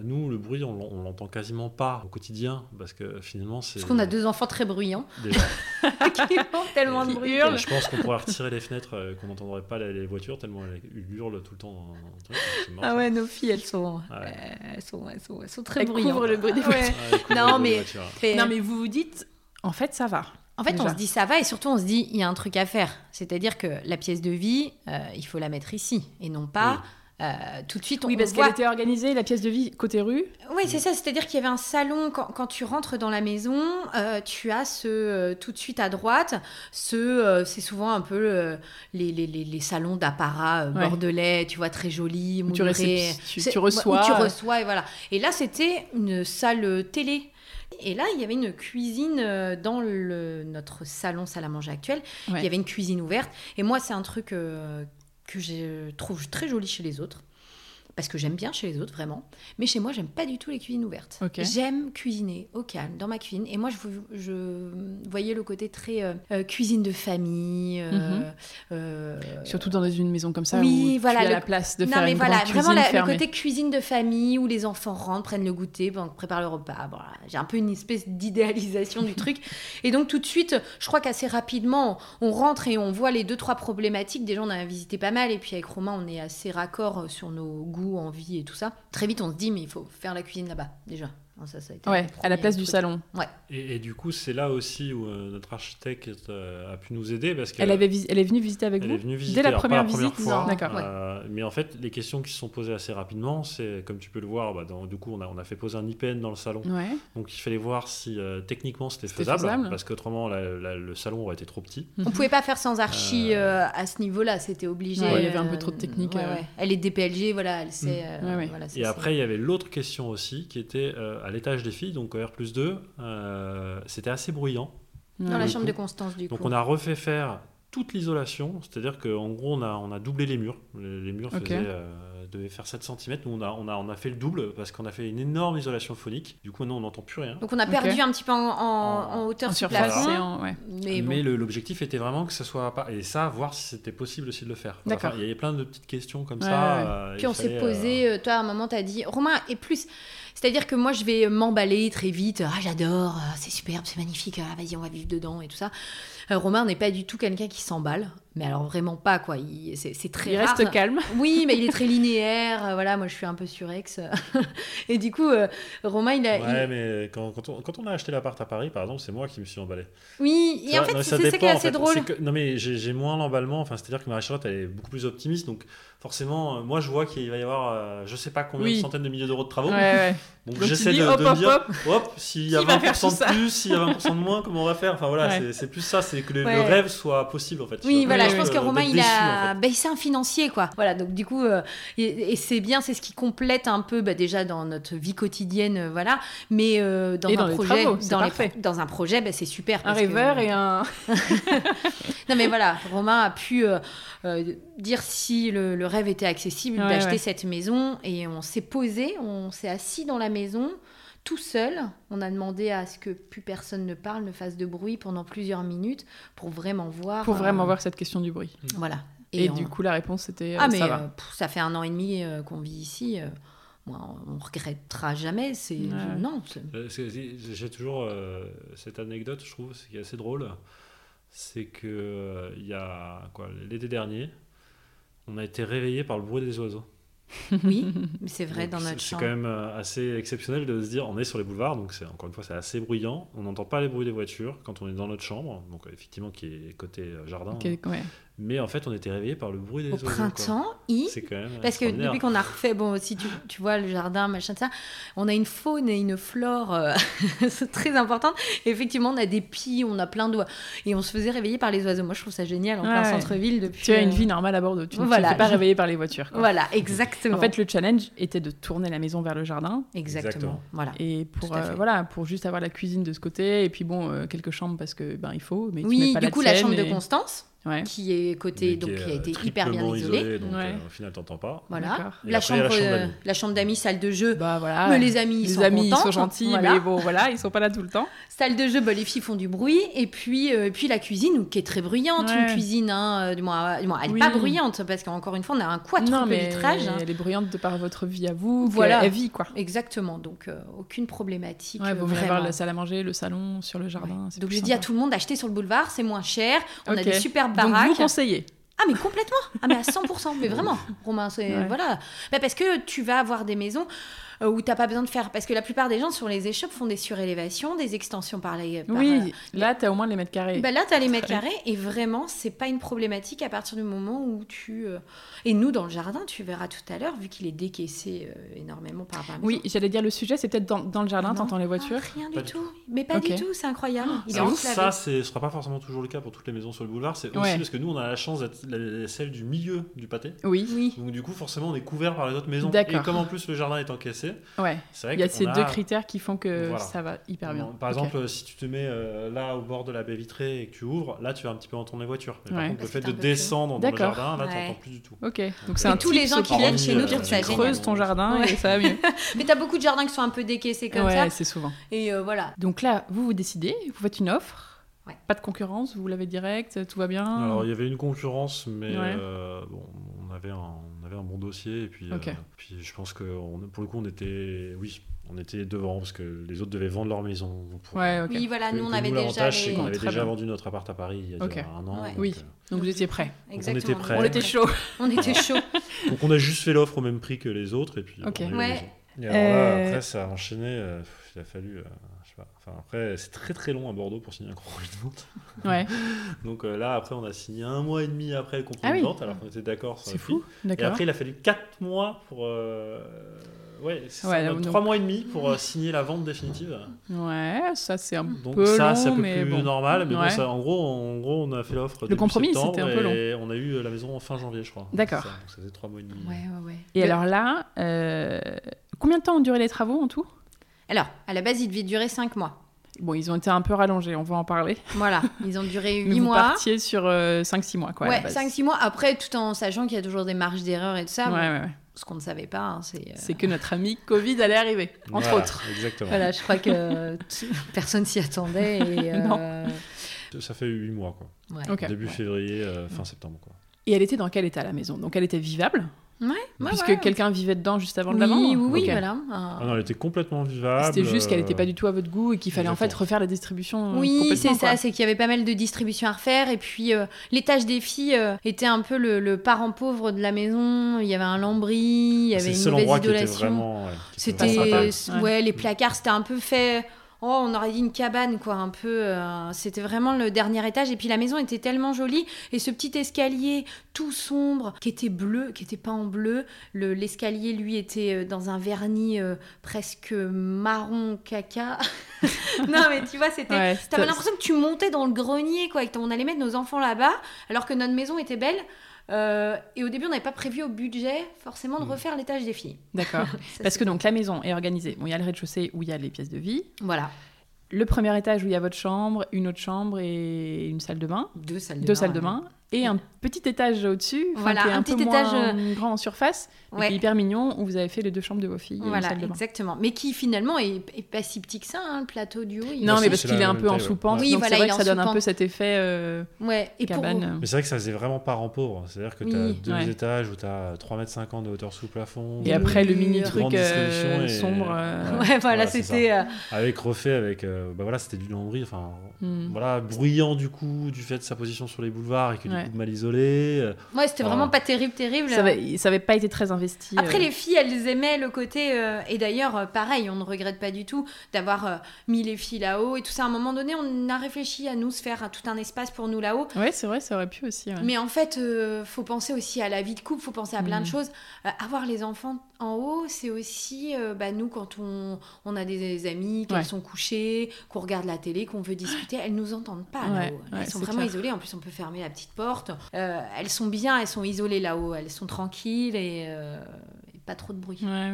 nous, le bruit, on l'entend quasiment pas au quotidien parce que finalement, c'est. Parce qu'on a 2 enfants très bruyants. Déjà. Qui font tellement de bruit. Je pense qu'on pourrait retirer les fenêtres, qu'on n'entendrait pas les voitures tellement elles hurlent tout le temps. Nos filles, elles sont très bruyantes. Elles couvrent le bruit des voitures. Non, mais vous vous dites, en fait, ça va. En fait, on se dit ça va, et surtout on se dit il y a un truc à faire. C'est-à-dire que la pièce de vie, il faut la mettre ici et non pas tout de suite. Oui, parce qu'elle était organisée, la pièce de vie côté rue. Oui, c'est ça. C'est-à-dire qu'il y avait un salon. Quand tu rentres dans la maison, tu as tout de suite à droite. C'est souvent un peu les salons d'apparat bordelais, tu vois, très jolis, moulurés. Tu reçois. Tu reçois et voilà. Et là, c'était une salle télé. Et là, il y avait une cuisine dans notre salle à manger actuel. Il y avait une cuisine ouverte. Et moi, c'est un truc que je trouve très joli chez les autres. parce que j'aime bien chez les autres, vraiment. Mais chez moi, j'aime pas du tout les cuisines ouvertes. Okay. J'aime cuisiner au calme, dans ma cuisine. Et moi, je voyais le côté très cuisine de famille. Surtout dans une maison comme ça, oui, où tu as la place de faire une grande cuisine fermée. Vraiment, le côté cuisine de famille, où les enfants rentrent, prennent le goûter, préparent le repas. Bon, j'ai un peu une espèce d'idéalisation du truc. Et donc, tout de suite, je crois qu'assez rapidement, on rentre et on voit les 2-3 problématiques. Déjà, on a visité pas mal. Et puis, avec Romain, on est assez raccord sur nos goûts, envies et tout ça. Très vite, on se dit, mais il faut faire la cuisine là-bas, déjà. Ça a été à la place du salon. Ouais. Et du coup, c'est là aussi où notre architecte a pu nous aider. Parce qu'elle elle est venue visiter avec vous dès la première visite. D'accord. Mais en fait, les questions qui se sont posées assez rapidement, c'est, comme tu peux le voir, du coup, on a fait poser un IPN dans le salon. Ouais. Donc, il fallait voir si techniquement, c'était faisable. Parce qu'autrement, le salon aurait été trop petit. On ne pouvait pas faire sans archi à ce niveau-là. C'était obligé. Il y avait un peu trop de technique. Elle est DPLG, elle sait. Et après, il y avait l'autre question aussi qui était... à l'étage des filles, donc R+2, c'était assez bruyant. Dans la chambre de Constance, du coup. Donc on a refait faire toute l'isolation, c'est-à-dire qu'en gros, on a doublé les murs. Les murs devaient faire 7 cm. Nous, on a fait le double parce qu'on a fait une énorme isolation phonique. Du coup, non, on n'entend plus rien. Donc on a perdu un petit peu en hauteur sur plafond. Mais l'objectif était vraiment que ça soit pas... Et ça, voir si c'était possible aussi de le faire. D'accord. Il y avait plein de petites questions comme ça. Puis on s'est posé... Toi, à un moment, t'as dit... Romain, et plus... C'est-à-dire que moi, je vais m'emballer très vite. Ah, j'adore, c'est superbe, c'est magnifique. Ah, vas-y, on va vivre dedans et tout ça. Romain n'est pas du tout quelqu'un qui s'emballe. Mais alors vraiment pas, quoi. C'est très rare. Il reste calme. Oui, mais il est très linéaire. Moi, je suis un peu surex. Et du coup, Romain, il a... mais quand on a acheté l'appart à Paris, par exemple, c'est moi qui me suis emballé. Oui, et en fait, c'est ça qui est assez drôle. Mais j'ai moins l'emballement. C'est-à-dire que Marie-Charlotte, elle est beaucoup plus optimiste. Donc forcément, moi, je vois qu'il va y avoir je sais pas combien de centaines de milliers d'euros de travaux. Donc j'essaie de dire, s'il y a 20% de plus, s'il y a 20% de moins, comment on va faire ? C'est plus ça, c'est que le rêve soit possible, en fait. Je pense que Romain, c'est un financier, quoi. Donc du coup, et c'est bien, c'est ce qui complète un peu, déjà dans notre vie quotidienne, mais dans un projet, c'est super. Parce Non mais Romain a pu dire si le rêve était accessible d'acheter cette maison, et on s'est posé, on s'est assis dans la maison, tout seul. On a demandé à ce que plus personne ne parle, ne fasse de bruit pendant plusieurs minutes pour vraiment voir... cette question du bruit. Voilà. Et du coup, la réponse, c'était ça va. Ça fait 1 an et demi qu'on vit ici. On ne regrettera jamais. J'ai toujours cette anecdote, je trouve, qui est assez drôle. C'est que il y a l'été dernier, on a été réveillés par le bruit des oiseaux. Oui, mais c'est vrai, dans notre chambre. C'est quand même assez exceptionnel de se dire, on est sur les boulevards, donc c'est, encore une fois, c'est assez bruyant. On n'entend pas les bruits des voitures quand on est dans notre chambre, donc effectivement qui est côté jardin. Mais en fait, on était réveillés par le bruit des oiseaux. Au printemps, c'est quand même parce que depuis qu'on a refait, si tu vois le jardin, on a une faune et une flore très importantes. Et effectivement, on a des pies, on a plein d'oies. Et on se faisait réveiller par les oiseaux. Moi, je trouve ça génial, en plein centre-ville. Depuis... Tu as une vie normale à Bordeaux. Tu ne t'es pas réveillé par les voitures. Voilà, exactement. En fait, le challenge était de tourner la maison vers le jardin. Exactement. Voilà. Et pour juste avoir la cuisine de ce côté. Et puis quelques chambres parce que il faut. Mais tu mets pas la tienne. Oui, du coup, la chambre de Constance. Qui est côté, donc qui a été hyper bien isolé. Donc au final, t'entends pas. Voilà. La chambre d'amis, salle de jeu. Mais les amis, ils sont gentils, mais ils sont pas là tout le temps. Salle de jeu, les filles font du bruit. Et puis, la cuisine, qui est très bruyante, une cuisine. Elle n'est pas bruyante parce qu'encore une fois, on a un quadruple vitrage. Elle est bruyante de par votre vie à vous. Elle vit quoi. Exactement. Donc aucune problématique. Vous voulez avoir la salle à manger, le salon sur le jardin. Donc j'ai dit à tout le monde, achetez sur le boulevard, c'est moins cher. On a des superbes. Baraque. Donc vous conseillez. Ah mais complètement, à 100%, mais vraiment, Romain, parce que tu vas avoir des maisons où t'as pas besoin de faire, parce que la plupart des gens sur les échoppes font des surélévations, des extensions là t'as au moins les mètres carrés. Là t'as les mètres carrés et vraiment c'est pas une problématique à partir du moment où tu et nous dans le jardin, tu verras tout à l'heure, vu qu'il est décaissé énormément par rapport à la maison. Oui, j'allais dire le sujet, c'est peut-être dans le jardin, t'entends les voitures. Rien du tout, mais pas du tout, c'est incroyable. Ça, ce sera pas forcément toujours le cas pour toutes les maisons sur le boulevard, c'est aussi parce que nous on a la chance d'être celle du milieu du pâté. Oui. Donc du coup forcément on est couvert par les autres maisons. D'accord. Et comme en plus le jardin est encaissé, qualité. Ouais. C'est vrai il y a ces deux critères qui font que voilà. Ça va hyper bien. Par exemple, si tu te mets là au bord de la baie vitrée et que tu ouvres, là tu vas un petit peu entendre les voitures. Mais par contre, le fait de descendre dans le jardin, là tu n'entends plus du tout. Ok. Donc c'est un tous les gens qui viennent chez nous, tu creuses ton jardin et ça va mieux. Mais t'as beaucoup de jardins qui sont un peu décaissés comme ça. Ouais, c'est souvent. Et voilà. Donc là, vous décidez, vous faites une offre. Ouais. Pas de concurrence, vous l'avez direct, tout va bien. Alors il y avait une concurrence, mais bon, on avait un bon dossier et puis, puis je pense que pour le coup on était devant parce que les autres devaient vendre leur maison. Oui voilà, nous on avait déjà. L'avantage c'est qu'on avait déjà vendu notre appart à Paris il y a un an. Ouais. Donc, donc vous étiez prêts. Exactement. On était prêts. On était chaud. Donc on a juste fait l'offre au même prix que les autres et puis. Et alors là, après, ça a enchaîné. Il a fallu, je sais pas. Enfin, après, c'est très très long à Bordeaux pour signer un contrat de vente. Ouais. Donc là, après, on a signé un mois et demi après le contrat de vente, alors qu'on était d'accord sur le prix. D'accord. Et après, il a fallu 4 mois pour. Donc, 3 mois et demi pour signer la vente définitive. Ouais, ça c'est un peu long. Donc ça, c'est un peu plus normal. Mais bon, ça, en gros, on a fait l'offre début septembre. Le compromis, c'était un peu long. Et on a eu la maison en fin janvier, je crois. D'accord. Ça, donc ça faisait 3 mois et demi. Ouais. Et alors là, combien de temps ont duré les travaux en tout ? Alors, à la base, ils devaient durer 5 mois. Bon, ils ont été un peu rallongés, on va en parler. Voilà, ils ont duré 8 mois. Vous partiez sur 5-6 mois, quoi. Ouais, 5-6 mois. Après, tout en sachant qu'il y a toujours des marges d'erreur et tout ça. Ouais. Ce qu'on ne savait pas, c'est que notre ami Covid allait arriver, entre autres. Exactement. Voilà, je crois que personne s'y attendait. Et, ça fait 8 mois, quoi. Ouais. Okay. Début février, fin septembre, quoi. Et elle était dans quel état, la maison ? Donc, elle était vivable ? Puisque quelqu'un vivait dedans juste avant de la vendre. Oui, voilà. Non, elle était complètement vivable. C'était juste qu'elle n'était pas du tout à votre goût et qu'il fallait en fait refaire la distribution. Oui, c'est ça, c'est qu'il y avait pas mal de distributions à refaire. Et puis, les tâches des filles étaient un peu le parent pauvre de la maison. Il y avait un lambris, il y avait une mauvaise isolation. Vraiment, c'était les placards, c'était un peu fait... on aurait dit une cabane, quoi, un peu. C'était vraiment le dernier étage. Et puis, la maison était tellement jolie. Et ce petit escalier tout sombre, qui était bleu, qui n'était pas en bleu. L'escalier, lui, était dans un vernis presque marron caca. Non, mais tu vois, c'était... t'avais l'impression que tu montais dans le grenier, quoi. Et qu'on allait mettre nos enfants là-bas, alors que notre maison était belle. Et au début, on n'avait pas prévu au budget forcément de refaire l'étage des filles. D'accord. Parce que donc la maison est organisée. Bon, il y a le rez-de-chaussée où il y a les pièces de vie. Voilà. Le premier étage où il y a votre chambre, une autre chambre et une salle de bain. Deux salles de bain. Et un petit étage au-dessus, qui est un petit étage grand en surface, et hyper mignon, où vous avez fait les deux chambres de vos filles. Voilà, exactement. Mais qui finalement est pas si petit que ça, le plateau du haut. Mais parce qu'il est un peu en sous-pente. Oui, donc c'est vrai que ça donne un peu cet effet cabane. Mais c'est vrai que ça faisait vraiment parent pauvre. C'est-à-dire que t'as deux étages où t'as 3,50 m de hauteur sous plafond. Et après le mini truc sombre. Ouais, voilà, c'était. Avec refait, c'était du lambris, enfin, voilà, bruyant du coup, du fait de sa position sur les boulevards et que mal isolé. Ouais, c'était vraiment pas terrible. Ça avait pas été très investi. Après, les filles, elles aimaient le côté... et d'ailleurs, pareil, on ne regrette pas du tout d'avoir mis les filles là-haut et tout ça. À un moment donné, on a réfléchi à nous se faire tout un espace pour nous là-haut. Ouais, c'est vrai, ça aurait pu aussi. Ouais. Mais en fait, faut penser aussi à la vie de couple, faut penser à plein de choses. Avoir les enfants en haut, c'est aussi nous, quand on a des amis, qu'elles sont couchées, qu'on regarde la télé, qu'on veut discuter, elles nous entendent pas là-haut. Elles sont vraiment isolées. En plus, on peut fermer la petite porte. Elles sont bien, elles sont isolées là-haut, elles sont tranquilles et pas trop de bruit. Ouais.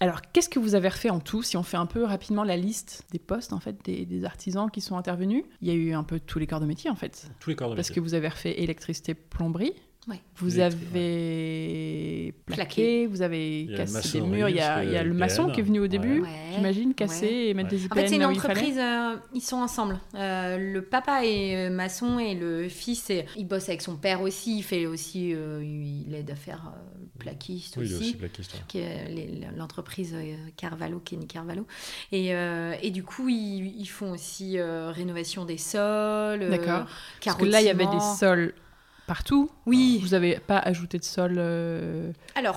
Alors, qu'est-ce que vous avez refait en tout ? Si on fait un peu rapidement la liste des postes, en fait, des artisans qui sont intervenus, il y a eu un peu tous les corps de métier, en fait. Tous les corps de métier. Parce que vous avez refait électricité, plomberie. Ouais. Vous avez plaqué, vous avez cassé des murs. Il y a le maçon qui est venu au début, j'imagine, casser et mettre des IPN. En fait, c'est une entreprise, ils sont ensemble. Le papa est maçon et le fils, il bosse avec son père aussi. Il fait aussi, il aide à faire plaquiste aussi. Il est aussi plaquiste. Qui est l'entreprise Carvalho, Kenny Carvalho. Et du coup, ils font aussi rénovation des sols. D'accord. Parce que là, il y avait des sols. Partout. Oui. Vous n'avez pas ajouté de sol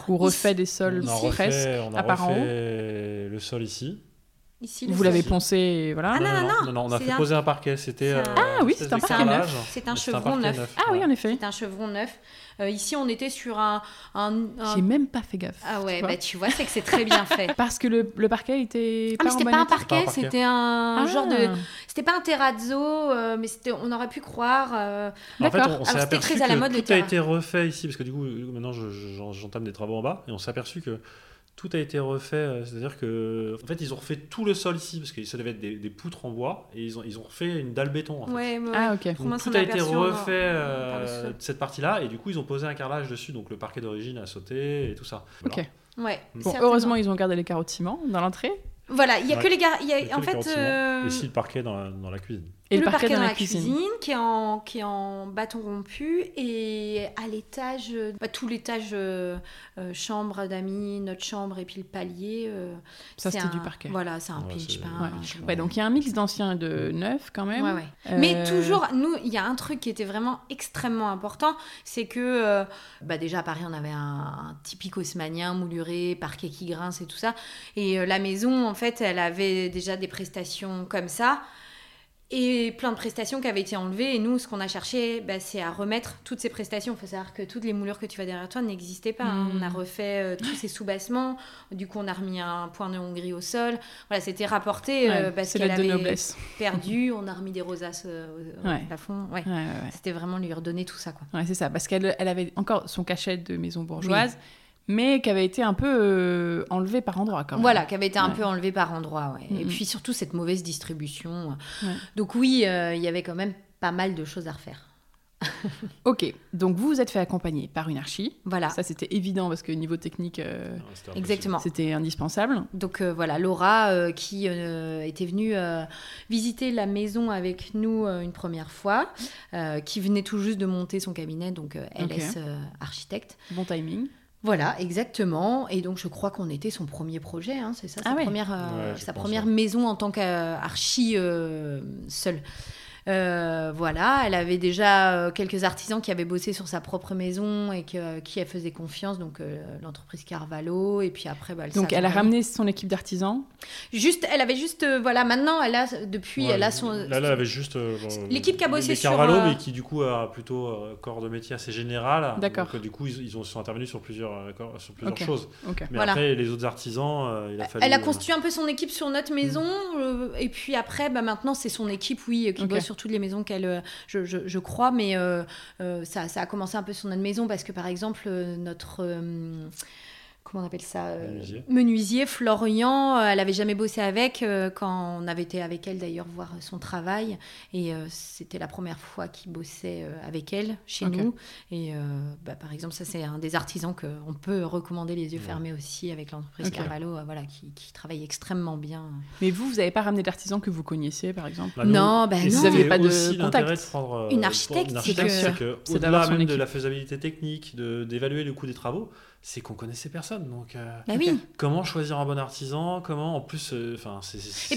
ou refait des sols presque apparents. Le sol ici. Vous l'avez poncé, et voilà. Non, on a fait poser un parquet. C'était c'est un parquet neuf. C'est un chevron neuf. Ah oui, en effet. C'est un chevron neuf. Ici, on était sur un... J'ai même pas fait gaffe. Ah ouais, tu vois, c'est que c'est très bien fait. Parce que le parquet était pas c'était pas un parquet, c'était un genre de... C'était pas un terrazzo, mais on aurait pu croire... D'accord. En fait, on s'est aperçu que tout a été refait ici, parce que du coup, maintenant, j'entame des travaux en bas, et on s'est aperçu que tout a été refait, c'est-à-dire que en fait ils ont refait tout le sol ici parce que ça devait être des poutres en bois et ils ont refait une dalle béton en fait. Ouais, ah ok. Donc, tout a été refait cette partie-là et du coup ils ont posé un carrelage dessus donc le parquet d'origine a sauté et tout ça. Voilà. Ok. Ouais. Bon, heureusement ils ont gardé les carreaux de ciment dans l'entrée. Voilà, il y a que les gar... il y a en fait et si le parquet dans la cuisine. Et le parquet dans la cuisine qui est en bâton rompu et à l'étage tout l'étage chambre d'amis, notre chambre et puis le palier ça c'était du parquet. Voilà, c'est un pitch peint. Ouais, donc il y a un mix d'ancien et de neuf quand même. Ouais. Mais toujours nous, il y a un truc qui était vraiment extrêmement important, c'est que déjà à Paris, on avait un typique haussmannien mouluré, parquet qui grince et tout ça et la maison en fait, elle avait déjà des prestations comme ça. Et plein de prestations qui avaient été enlevées. Et nous, ce qu'on a cherché, c'est à remettre toutes ces prestations. Il faut savoir que toutes les moulures que tu vas derrière toi n'existaient pas. Hein. On a refait tous ces sous-bassements. Du coup, on a remis un point de Hongrie au sol. Voilà, c'était rapporté parce qu'elle avait perdu. On a remis des rosaces au plafond. Ouais. Ouais. C'était vraiment lui redonner tout ça, quoi. Ouais, c'est ça. Parce qu'elle avait encore son cachet de maison bourgeoise. Oui. Mais qui avait été un peu enlevée par endroits quand même. Voilà, qui avait été un peu enlevée par endroits, ouais. Mm-hmm. Et puis surtout cette mauvaise distribution. Ouais. Donc oui, il y avait quand même pas mal de choses à refaire. Ok, donc vous vous êtes fait accompagner par une archi. Voilà. Ça c'était évident parce que niveau technique, c'était indispensable. Donc voilà, Laura qui était venue visiter la maison avec nous une première fois, qui venait tout juste de monter son cabinet, donc LS architecte. Bon timing. Voilà, exactement. Et donc, je crois qu'on était son premier projet, hein, c'est ça, sa première maison en tant qu'archi seule. Voilà, elle avait déjà quelques artisans qui avaient bossé sur sa propre maison et qui elle faisait confiance, donc l'entreprise Carvalho. Et puis après, donc, elle a ramené son équipe d'artisans. L'équipe qui a bossé sur Carvalho, mais qui du coup a plutôt corps de métier assez général. D'accord. Donc, du coup, ils sont intervenus sur plusieurs choses. Okay. Mais après, les autres artisans, elle a construit un peu son équipe sur notre maison. Et puis après, maintenant, c'est son équipe, qui bosse sur toutes les maisons qu'elle, je crois, mais ça a commencé un peu sur notre maison parce que par exemple notre comment on appelle ça menuisier Florian, elle avait jamais bossé avec quand on avait été avec elle d'ailleurs voir son travail et c'était la première fois qu'il bossait avec elle chez nous et par exemple ça c'est un des artisans que on peut recommander les yeux fermés aussi avec l'entreprise Carvalho qui travaille extrêmement bien. Mais vous n'avez pas ramené d'artisans que vous connaissiez par exemple? Non. Vous n'aviez pas de contact de prendre, une architecte c'est au-delà même de la faisabilité technique d'évaluer le coût des travaux, c'est qu'on connaissait personne, donc comment choisir un bon artisan, comment en plus c'est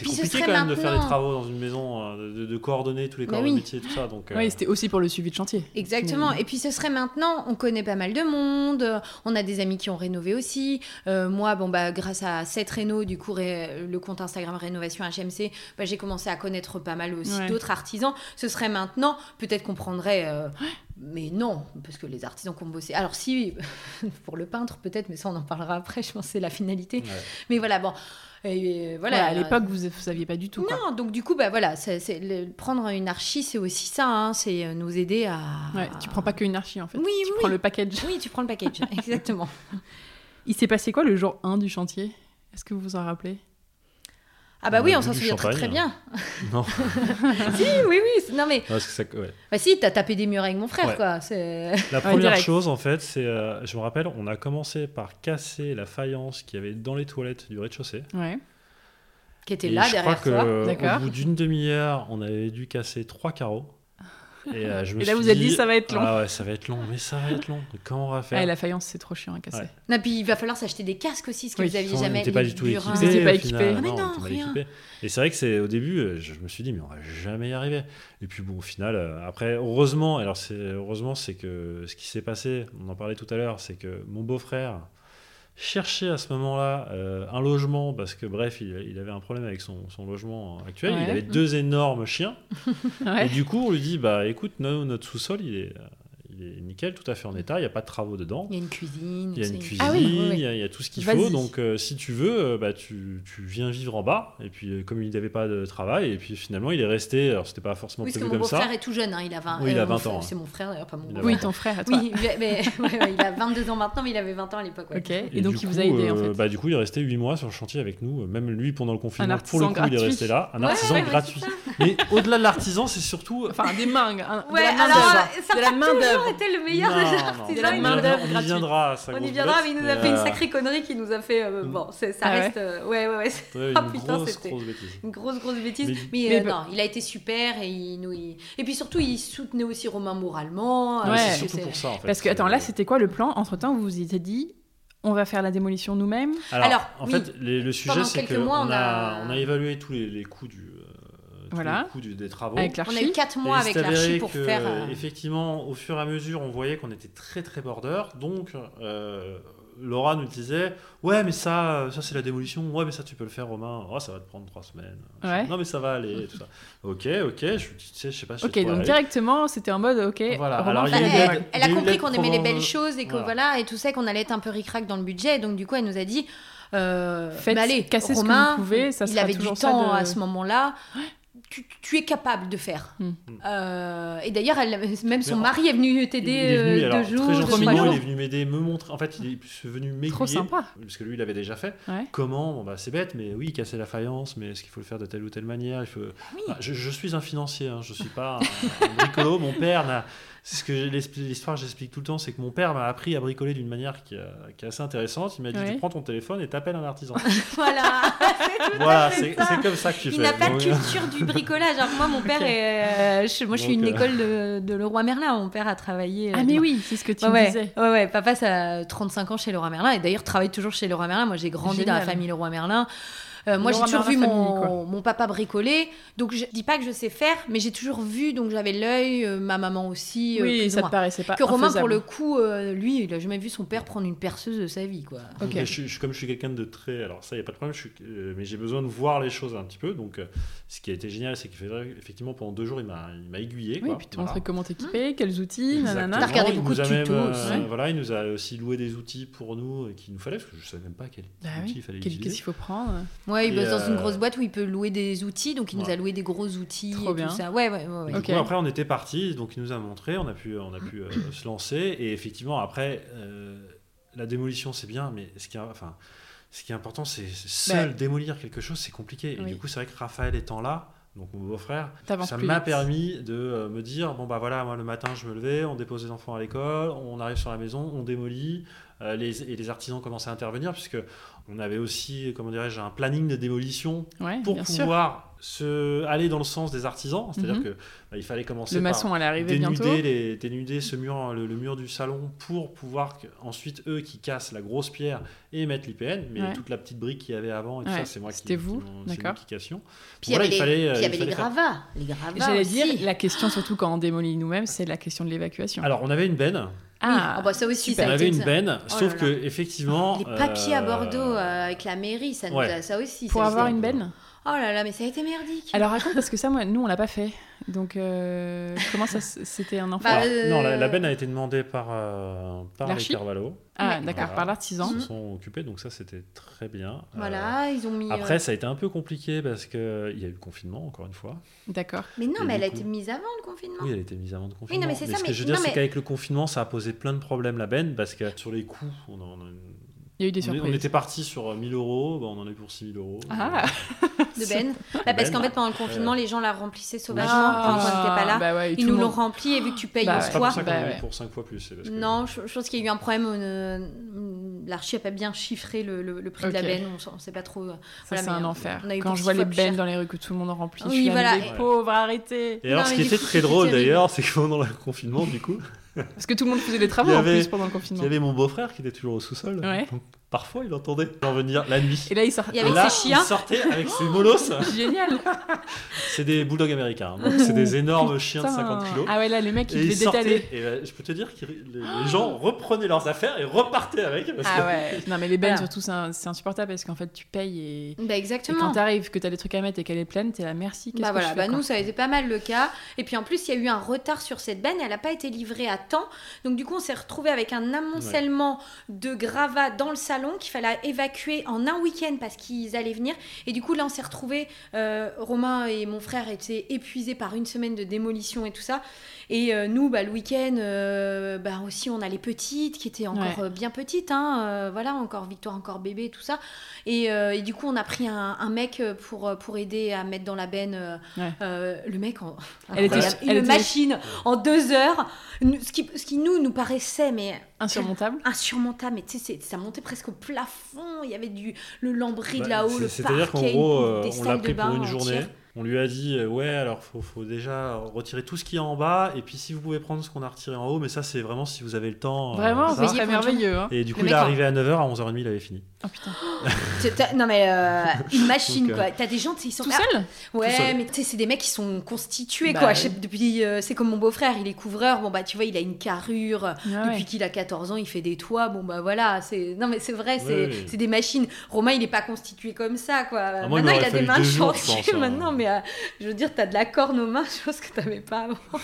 compliqué quand même de faire des travaux dans une maison, de coordonner tous les corps de métier et tout ça, donc c'était aussi pour le suivi de chantier. Exactement. Et puis ce serait maintenant, on connaît pas mal de monde, on a des amis qui ont rénové aussi, moi grâce à cette réno du coup le compte Instagram Rénovation HMC, j'ai commencé à connaître pas mal aussi d'autres artisans. Ce serait maintenant, peut-être qu'on prendrait mais non, parce que les artisans qui ont bossé... Alors si, pour le peintre peut-être, mais ça on en parlera après, je pense que c'est la finalité. Ouais. Mais voilà, bon... Et à l'époque, vous ne saviez pas du tout. Non, quoi. Donc du coup, prendre une archi, c'est aussi ça, hein, c'est nous aider à... Ouais, tu ne prends pas qu'une archi en fait, tu prends le package. Oui, tu prends le package, exactement. Il s'est passé quoi le jour 1 du chantier? Est-ce que vous vous en rappelez? Ah bah on s'en souvient très bien. Non. Non mais. Parce que ça, t'as tapé des murs avec mon frère quoi. C'est... La première chose en fait, c'est, je me rappelle, on a commencé par casser la faïence qu'il y avait dans les toilettes du rez-de-chaussée. Ouais. Qui était là derrière toi. Au bout d'une demi-heure, on avait dû casser 3 carreaux. Et vous êtes dit ça va être long. Ah ouais, ça va être long, mais ça va être long. Comment on va faire? La faïence, c'est trop chiant à casser. Non, puis il va falloir s'acheter des casques aussi, ce que vous aviez jamais. Vous n'étiez pas équipés. Ah, mais non, rien. Et c'est vrai que au début, je me suis dit mais on va jamais y arriver. Et puis bon, au final, après, heureusement, c'est que ce qui s'est passé, on en parlait tout à l'heure, c'est que mon beau-frère cherchait à ce moment-là un logement parce que bref il avait un problème avec son logement actuel, il avait 2 énormes chiens et du coup on lui dit écoute, notre sous-sol il est est nickel, tout à fait en état, il n'y a pas de travaux dedans. Il y a une cuisine. Il y a tout ce qu'il faut. Donc si tu veux, tu viens vivre en bas. Et puis comme il n'avait pas de travail, et puis finalement il est resté. Alors c'était pas forcément prévu comme ça. Mon frère est tout jeune, hein, il a 20 ans. C'est mon frère d'ailleurs, pas mon frère. Oui, ton frère à toi. Oui, mais il a 22 ans maintenant, mais il avait 20 ans à l'époque. Ouais. Ok, et donc il vous a aidé en fait. Du coup, il est resté 8 mois sur le chantier avec nous, même lui pendant le confinement. Pour le coup, il est resté là. Un artisan gratuit. Mais au-delà de l'artisan, c'est surtout. Enfin, des mangues. De la main d'œuvre était le meilleur des artisans. On y viendra, mais il nous a fait une sacrée connerie qui nous a fait. Bon, ça reste. Ouais. Ah putain, c'était une grosse bêtise. Mais non, il a été super et et puis surtout, il soutenait aussi Romain moralement. C'est surtout pour ça en fait. Parce que attends, là, c'était quoi le plan ? Entre-temps, vous vous étiez dit. On va faire la démolition nous-mêmes. Alors en fait, le sujet, c'est qu'on a évalué tous les coûts des travaux. Avec l'archi. On a eu 4 mois avec l'archi pour faire... Effectivement, au fur et à mesure, on voyait qu'on était très, très bordeurs. Donc, Laura nous disait « Ouais, mais ça, c'est la démolition. Ouais, mais ça, tu peux le faire, Romain. Oh, ça va te prendre 3 semaines. Ouais. Non, mais ça va aller. » Tout ça. Ok. Je sais pas. Ok, donc directement, c'était en mode « Ok, voilà. » Alors, elle a compris qu'on aimait les belles choses et que voilà, et tout ça, qu'on allait être un peu ric-rac dans le budget. Et donc, du coup, elle nous a dit « Faites, cassez Romain, ce que vous pouvez. Ça sera toujours ça. » Il avait du temps à ce moment-là. Tu es capable de faire. Et d'ailleurs, même son mari est venu t'aider 2 jours. Très gentiment, il est venu m'aider, me montrer. En fait, il est venu m'aiguiller. Trop sympa. Parce que lui, il l'avait déjà fait. Ouais. Comment ? C'est bête, mais oui, casser la faïence, mais est-ce qu'il faut le faire de telle ou telle manière ? Oui. Je suis un financier, hein, je ne suis pas un bricolo. Mon père n'a... C'est ce que l'histoire que j'explique tout le temps, c'est que mon père m'a appris à bricoler d'une manière qui est assez intéressante. Il m'a dit, tu prends ton téléphone et t'appelles un artisan. C'est comme ça que tu fais. Il n'a pas de culture du bricolage. Alors moi, mon père je suis une école de Leroy Merlin. Mon père a travaillé... mais oui, c'est ce que tu me disais. Ouais, papa, ça a 35 ans chez Leroy Merlin. Et d'ailleurs, travaille toujours chez Leroy Merlin. Moi, j'ai grandi dans la famille Leroy Merlin. Moi, j'ai toujours vu mon papa bricoler. Donc, je dis pas que je sais faire, mais j'ai toujours vu. Donc, j'avais l'œil, ma maman aussi. Oui, ça te paraissait pas infaisable. Que Romain, pour le coup, lui, il a jamais vu son père prendre une perceuse de sa vie, quoi. Okay. Comme je suis quelqu'un de très... Alors, ça, il n'y a pas de problème. Mais j'ai besoin de voir les choses un petit peu. Donc, ce qui a été génial, c'est qu'effectivement, pendant 2 jours, il m'a aiguillé. Oui, puis tu montrais comment t'équiper, quels outils, nanana. T'as regardé beaucoup de tutos aussi. Voilà, il nous a aussi loué des outils pour nous qu'il nous fallait, parce que je ne savais même pas quel outil il fallait utiliser. Qu'est-ce qu'il faut prendre ? Ouais, il bosse dans une grosse boîte où il peut louer des outils, donc il nous a loué des gros outils. Trop bien. Tout ça. Ouais. Du coup, après, on était partis, donc il nous a montré, on a pu se lancer. Et effectivement, après, la démolition, c'est bien, mais ce qui est important, c'est seul démolir quelque chose, c'est compliqué. Et du coup, c'est vrai que Raphaël étant là, donc mon beau-frère, ça m'a permis de me dire, moi, le matin, je me levais, on dépose les enfants à l'école, on arrive sur la maison, on démolit. Et les artisans commençaient à intervenir, puisque on avait aussi, un planning de démolition pour pouvoir aller dans le sens des artisans. C'est-à-dire que il fallait commencer par dénuder ce mur, le mur du salon, pour pouvoir ensuite eux qui cassent la grosse pierre et mettent l'IPN, mais toute la petite brique qu'il y avait avant, et tout ça, c'est moi qui cassions. Puis il y avait les gravats. J'allais dire, la question surtout quand on démolit nous-mêmes, c'est la question de l'évacuation. Alors on avait une benne. Ça aussi, super. On avait une benne, sauf que effectivement, les papiers à Bordeaux avec la mairie, ça nous a ça aussi. Pour avoir une benne. Oh là là, mais ça a été merdique. Alors raconte parce que ça, nous, on l'a pas fait. Donc comment ça, c'était un enfant. Non, la benne a été demandée par les Carvalho. Ah d'accord, par l'artisan. Ils se sont occupés, donc ça c'était très bien. Voilà, ils ont mis. Après, ça a été un peu compliqué parce que il y a eu le confinement encore une fois. D'accord. Mais non, mais elle a été mise avant le confinement. Oui, elle a été mise avant le confinement. Oui, non, mais c'est ça. Ce que je veux dire, c'est qu'avec le confinement, ça a posé plein de problèmes la benne parce que sur les coûts, il y a eu des surprises. On était parti sur 1 000 euros, on en est pour 6 000 euros. De benne. Parce qu'en fait, pendant le confinement, les gens la remplissaient sauvagement pendant qu'on n'était pas là. Ils nous l'ont rempli et vu que tu payes une fois. C'est pas pour 5 fois plus. Parce que... Non, je pense qu'il y a eu un problème. L'archi n'a pas bien chiffré le prix de la benne. On ne sait pas trop. C'est un enfer. Quand je vois les bennes dans les rues que tout le monde en remplit, je suis là, les pauvres, arrêtez. Et alors, ce qui était très drôle d'ailleurs, c'est que pendant le confinement, du coup. Parce que tout le monde faisait des travaux en plus pendant le confinement. Il y avait mon beau-frère qui était toujours au sous-sol. Ouais. Donc, parfois, il entendait venir la nuit. Et là, il sortait avec ses molosses. Génial. C'est des bulldogs américains. Donc, c'est des énormes chiens de 50 kilos. Ah ouais, là, les mecs, ils les détalaient. Et je peux te dire que les gens reprenaient leurs affaires et repartaient avec. Non, mais les bennes, surtout, c'est insupportable parce qu'en fait, tu payes et. Exactement. Et quand t'arrives, que t'as des trucs à mettre et qu'elle est pleine, t'es là, merci. Qu'est-ce que je fais, nous, ça a été pas mal le cas. Et puis en plus, il y a eu un retard sur cette benne. Elle n'a pas été livrée à temps. Donc du coup, on s'est retrouvé avec un amoncellement de gravats dans le salon qu'il fallait évacuer en un week-end parce qu'ils allaient venir. Et du coup, là, on s'est retrouvé, Romain et mon frère étaient épuisés par une semaine de démolition et tout ça. Et nous, le week-end, aussi, on a les petites qui étaient encore bien petites, encore Victoire, encore bébé, tout ça. Et du coup, on a pris un mec pour aider à mettre dans la benne. Le mec, une machine en 2 heures, ce qui nous paraissait mais insurmontable, mais tu sais, ça montait presque au plafond. Il y avait le lambris de là-haut, le parquet, c'est-à-dire qu'en gros, on l'a pris pour une journée. On lui a dit alors faut déjà retirer tout ce qu'il y a en bas et puis si vous pouvez prendre ce qu'on a retiré en haut, mais ça c'est vraiment si vous avez le temps. Vraiment, vous étiez merveilleux. Hein. Et du coup il est arrivé à 9h, à 11h30 il avait fini. Oh putain. Non mais une machine. Donc, quoi. T'as des gens ils sont tout seuls. Ouais, tout seul. Mais tu sais c'est des mecs qui sont constitués quoi. Ouais. Depuis c'est comme mon beau-frère, il est couvreur. Bon tu vois il a une carrure qu'il a 14 ans, il fait des toits. Bon voilà, c'est non mais c'est vrai, c'est des machines. Romain il est pas constitué comme ça quoi. Ah, moi, maintenant il a des mains de chantier maintenant mais je veux dire, t'as de la corne aux mains, chose que t'avais pas avant.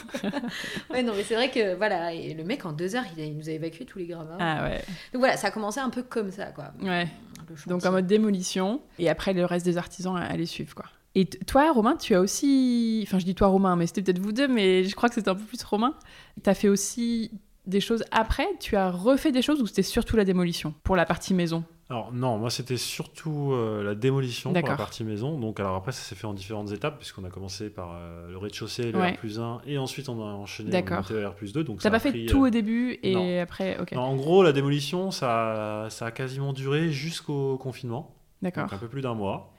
Mais c'est vrai que voilà. Et le mec en 2 heures, il nous a évacué tous les gravats. Ah ouais. Donc voilà, ça a commencé un peu comme ça, quoi. Ouais. Donc en mode démolition, et après le reste des artisans à les suivre, quoi. Et toi, Romain, tu as aussi. Enfin, je dis toi, Romain, mais c'était peut-être vous deux, mais je crois que c'était un peu plus Romain. T'as fait aussi des choses après. Tu as refait des choses ou c'était surtout la démolition pour la partie maison? Alors non, moi c'était surtout la démolition. D'accord. Pour la partie maison. Donc alors après ça s'est fait en différentes étapes puisqu'on a commencé par le rez-de-chaussée, le R+1 et ensuite on a enchaîné le R+2. Donc t'as pas fait tout au début et après Non, en gros la démolition ça a quasiment duré jusqu'au confinement. D'accord. Donc un peu plus d'un mois.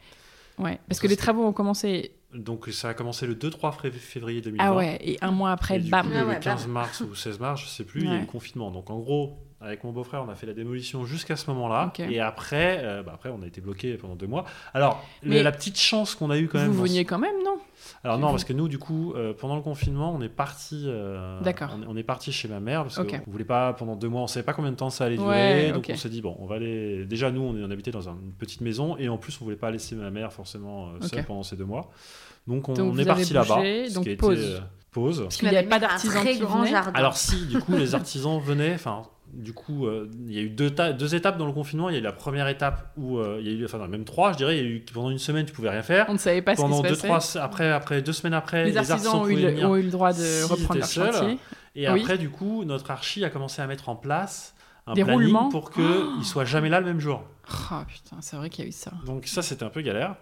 Ouais, parce que les travaux ont commencé. Donc ça a commencé le 2-3 février 2020. Ah ouais, et un mois après, bam. Le 15 mars ou 16 mars, je sais plus, il y a eu le confinement. Donc en gros, avec mon beau-frère, on a fait la démolition jusqu'à ce moment-là. Okay. Et après, après, on a été bloqués pendant 2 mois. Alors, la petite chance qu'on a eue quand même... Vous veniez quand même, non? Alors non, parce que nous, du coup, pendant le confinement, on est parti chez ma mère, parce qu'on voulait pas, pendant 2 mois, on savait pas combien de temps ça allait durer, donc on s'est dit, on va aller... Déjà, nous, on habitait dans une petite maison, et en plus, on voulait pas laisser ma mère forcément seule pendant ces 2 mois. Donc, on est parti là-bas, donc pause. Parce qu'il n'y avait pas d'artisans qui venaient. Alors si, du coup, les artisans venaient, enfin... Du coup, il y a eu deux étapes dans le confinement. Il y a eu la première étape où il y a eu, même 3, je dirais. Il y a eu pendant 1 semaine, tu pouvais rien faire. On ne savait pas ce qui se passait. Après 2 semaines après, les artisans ont eu le droit de reprendre leur chantier. Et après, du coup, notre archi a commencé à mettre en place un planning pour qu'ils ne soient jamais là le même jour. Oh putain, c'est vrai qu'il y a eu ça. Donc ça, c'était un peu galère.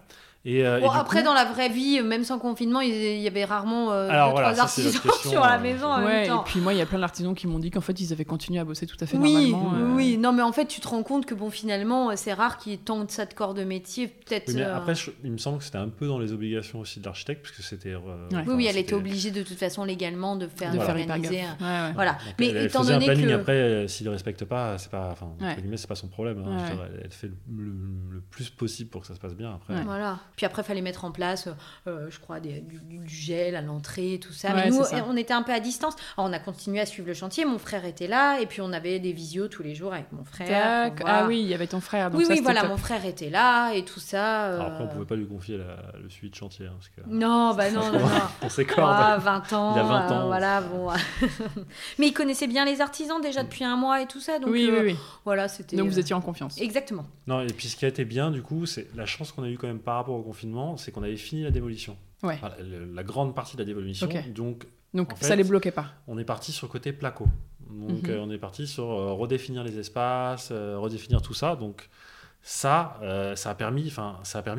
Et dans la vraie vie, même sans confinement, il y avait rarement 2-3 artisans sur la maison en même temps. Et puis moi, il y a plein d'artisans qui m'ont dit qu'en fait, ils avaient continué à bosser tout à fait normalement. Oui, non, mais en fait, tu te rends compte que finalement, c'est rare qu'il y ait tant de ça de corps de métier. Peut-être. Oui, mais après, il me semble que c'était un peu dans les obligations aussi de l'architecte, parce que c'était. Elle était obligée de toute façon légalement de faire organiser. Voilà. Mais étant donné que. Après, s'il ne respecte pas, c'est pas, entre guillemets, c'est pas son problème. Elle fait le plus possible pour que ça se passe bien après. Voilà. Puis après, il fallait mettre en place, je crois, du gel à l'entrée, tout ça. Mais nous, on était un peu à distance. Alors, on a continué à suivre le chantier. Mon frère était là. Et puis, on avait des visios tous les jours avec mon frère. Ah oui, il y avait ton frère. Donc mon frère était là et tout ça. Alors après, on ne pouvait pas lui confier le suivi de chantier. Hein, parce que... Non, non. On s'écorde. Ah, 20 ans. Il a 20 ans. Mais il connaissait bien les artisans déjà depuis 1 mois et tout ça. Donc, c'était... Donc, vous étiez en confiance. Exactement. Non, et puis, ce qui a été bien, du coup, c'est la chance qu'on a eue quand même par rapport au confinement, c'est qu'on avait fini la démolition. Ouais. Enfin, la grande partie de la démolition. Okay. Donc en fait, ça les bloquait pas. On est parti sur le côté placo. Donc on est parti sur redéfinir les espaces, redéfinir tout ça. Donc ça a permis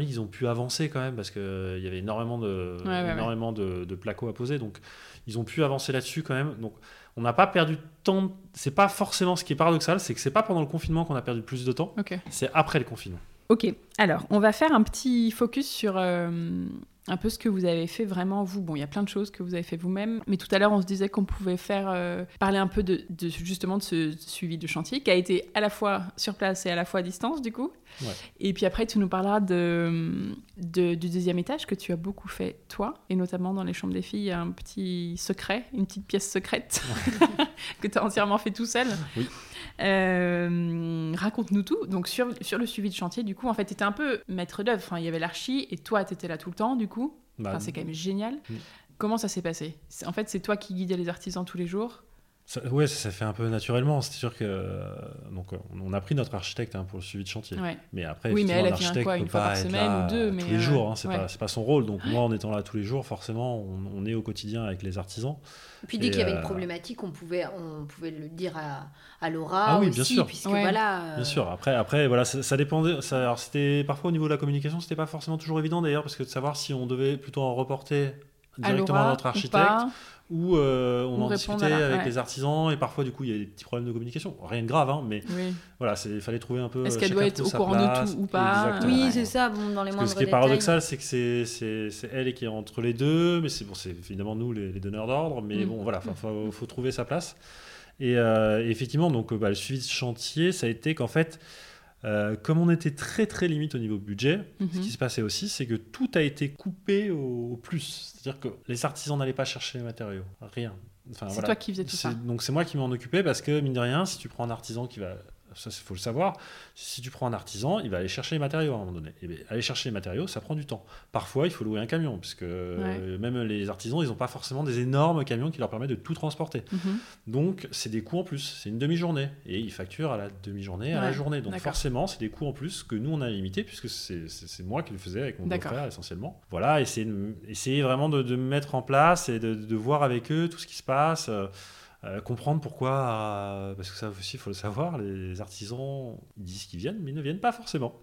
qu'ils ont pu avancer quand même parce que il y avait énormément de placo à poser. Donc ils ont pu avancer là-dessus quand même. Donc on n'a pas perdu tant. C'est pas forcément ce qui est paradoxal, c'est que c'est pas pendant le confinement qu'on a perdu plus de temps. Okay. C'est après le confinement. Ok, alors on va faire un petit focus sur un peu ce que vous avez fait vraiment vous. Bon, il y a plein de choses que vous avez fait vous-même, mais tout à l'heure on se disait qu'on pouvait faire parler un peu de justement de ce suivi de chantier qui a été à la fois sur place et à la fois à distance du coup. Ouais. Et puis après tu nous parleras du deuxième étage que tu as beaucoup fait toi, et notamment dans les chambres des filles, il y a un petit secret, une petite pièce secrète que tu as entièrement fait tout seul. Oui. Raconte-nous tout. Donc sur le suivi de chantier, du coup, en fait, t'étais un peu maître d'œuvre. Enfin, il y avait l'archi et toi, t'étais là tout le temps, du coup. C'est quand même génial. Comment ça s'est passé ? En fait, c'est toi qui guidais les artisans tous les jours. Oui, ça s'est fait un peu naturellement. C'est sûr que donc on a pris notre architecte pour le suivi de chantier. Ouais. Mais après, effectivement, l'architecte ne peut pas être là tous les jours. Hein, c'est pas son rôle. Donc moi, en étant là tous les jours, forcément, on est au quotidien avec les artisans. Et puis dès qu'il y avait une problématique, on pouvait le dire à Laura. Ah oui, aussi, bien sûr. Puisque voilà. Bien sûr. Après, voilà, ça dépendait. Alors c'était parfois au niveau de la communication, c'était pas forcément toujours évident d'ailleurs, parce que de savoir si on devait plutôt en reporter directement à notre architecte. Où on en discutait avec les artisans, et parfois, du coup, il y a des petits problèmes de communication. Rien de grave, hein, mais voilà, il fallait trouver un peu. Est-ce qu'elle doit être au courant de tout ou pas? Exactement. Oui, c'est ça, bon, dans les moindres détails. Parce que ce qui est paradoxal, c'est que c'est elle qui est entre les deux, mais c'est évidemment nous, les donneurs d'ordre, mais bon, voilà, faut trouver sa place. Et effectivement, donc, le suivi de chantier, ça a été qu'en fait, comme on était très très limite au niveau budget, ce qui se passait aussi, c'est que tout a été coupé au plus. C'est-à-dire que les artisans n'allaient pas chercher les matériaux, rien. Enfin, c'est toi qui faisais tout ça. Donc c'est moi qui m'en occupais, parce que mine de rien, si tu prends un artisan qui va... Ça, il faut le savoir. Si tu prends un artisan, il va aller chercher les matériaux à un moment donné. Et bien, aller chercher les matériaux, ça prend du temps. Parfois, il faut louer un camion, puisque même les artisans, ils n'ont pas forcément des énormes camions qui leur permettent de tout transporter. Mm-hmm. Donc, c'est des coûts en plus. C'est une demi-journée. Et ils facturent à la demi-journée, à la journée. Donc, forcément, c'est des coûts en plus que nous, on a limités, puisque c'est moi qui le faisais avec mon beau-frère, essentiellement. Voilà, essayer vraiment de mettre en place et de voir avec eux tout ce qui se passe. Comprendre pourquoi, parce que ça aussi, il faut le savoir, les artisans disent qu'ils viennent, mais ils ne viennent pas forcément.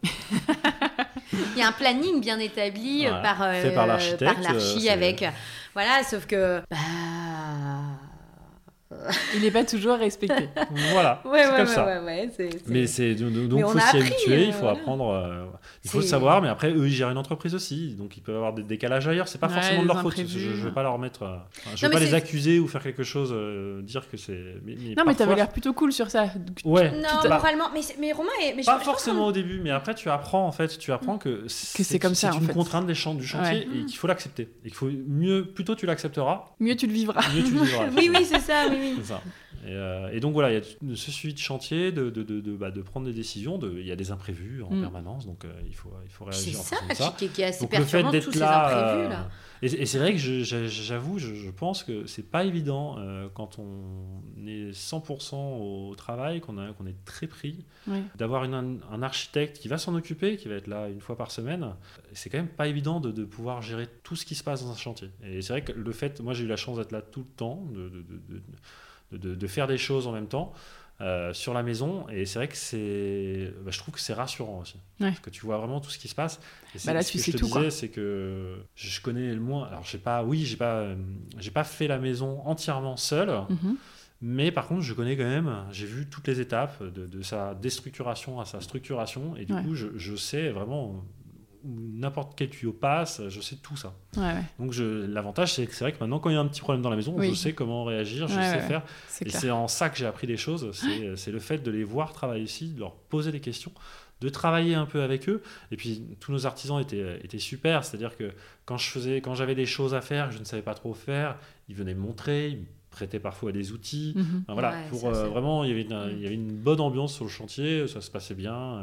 Il y a un planning bien établi fait par l'architecte, par l'archi avec... Voilà, sauf que... Il n'est pas toujours respecté. Voilà, c'est comme ça. Mais il faut s'y habituer, il faut apprendre, il faut le savoir, mais après, eux, ils gèrent une entreprise aussi, donc ils peuvent avoir des décalages ailleurs, c'est pas forcément de leur faute. Je ne vais pas leur mettre, je vais pas les accuser ou faire quelque chose, dire que c'est... Mais non, mais t'avais l'air plutôt cool sur ça. Ouais. Non, moralement, mais Romain... Pas forcément au début, mais après, tu apprends que c'est comme ça, en fait. C'est une contrainte des champs du chantier et qu'il faut l'accepter. Et qu'il faut mieux, plutôt tu l'accepteras... Mieux tu le vivras. Oui, c'est ça, c'est ça. Et donc voilà, il y a ce suivi de chantier, de prendre des décisions, il y a des imprévus en permanence, donc il faut réagir en fonction de ça. C'est ça qui est assez perturbant, tous ces imprévus là. Et c'est vrai que j'avoue, je pense que c'est pas évident quand on est 100% au travail, qu'on est très pris, d'avoir un architecte qui va s'en occuper, qui va être là une fois par semaine. C'est quand même pas évident de pouvoir gérer tout ce qui se passe dans un chantier. Et c'est vrai que moi j'ai eu la chance d'être là tout le temps, de faire des choses en même temps sur la maison, et c'est vrai que je trouve que c'est rassurant aussi, parce que tu vois vraiment tout ce qui se passe, et c'est là, ce que je te disais, quoi. C'est que je connais le moins, alors j'ai pas fait la maison entièrement seule, mais par contre je connais quand même, j'ai vu toutes les étapes de sa déstructuration à sa structuration, et du coup je sais vraiment où n'importe quel tuyau passe, je sais tout ça. Donc l'avantage, c'est que c'est vrai que maintenant, quand il y a un petit problème dans la maison, je sais comment réagir, je sais faire. C'est en ça que j'ai appris des choses. C'est le fait de les voir travailler ici, de leur poser des questions, de travailler un peu avec eux. Et puis tous nos artisans étaient super. C'est-à-dire que quand j'avais des choses à faire, je ne savais pas trop faire, ils venaient me montrer, ils prêtaient parfois des outils. Enfin, voilà, vraiment, il y avait une bonne ambiance sur le chantier, ça se passait bien.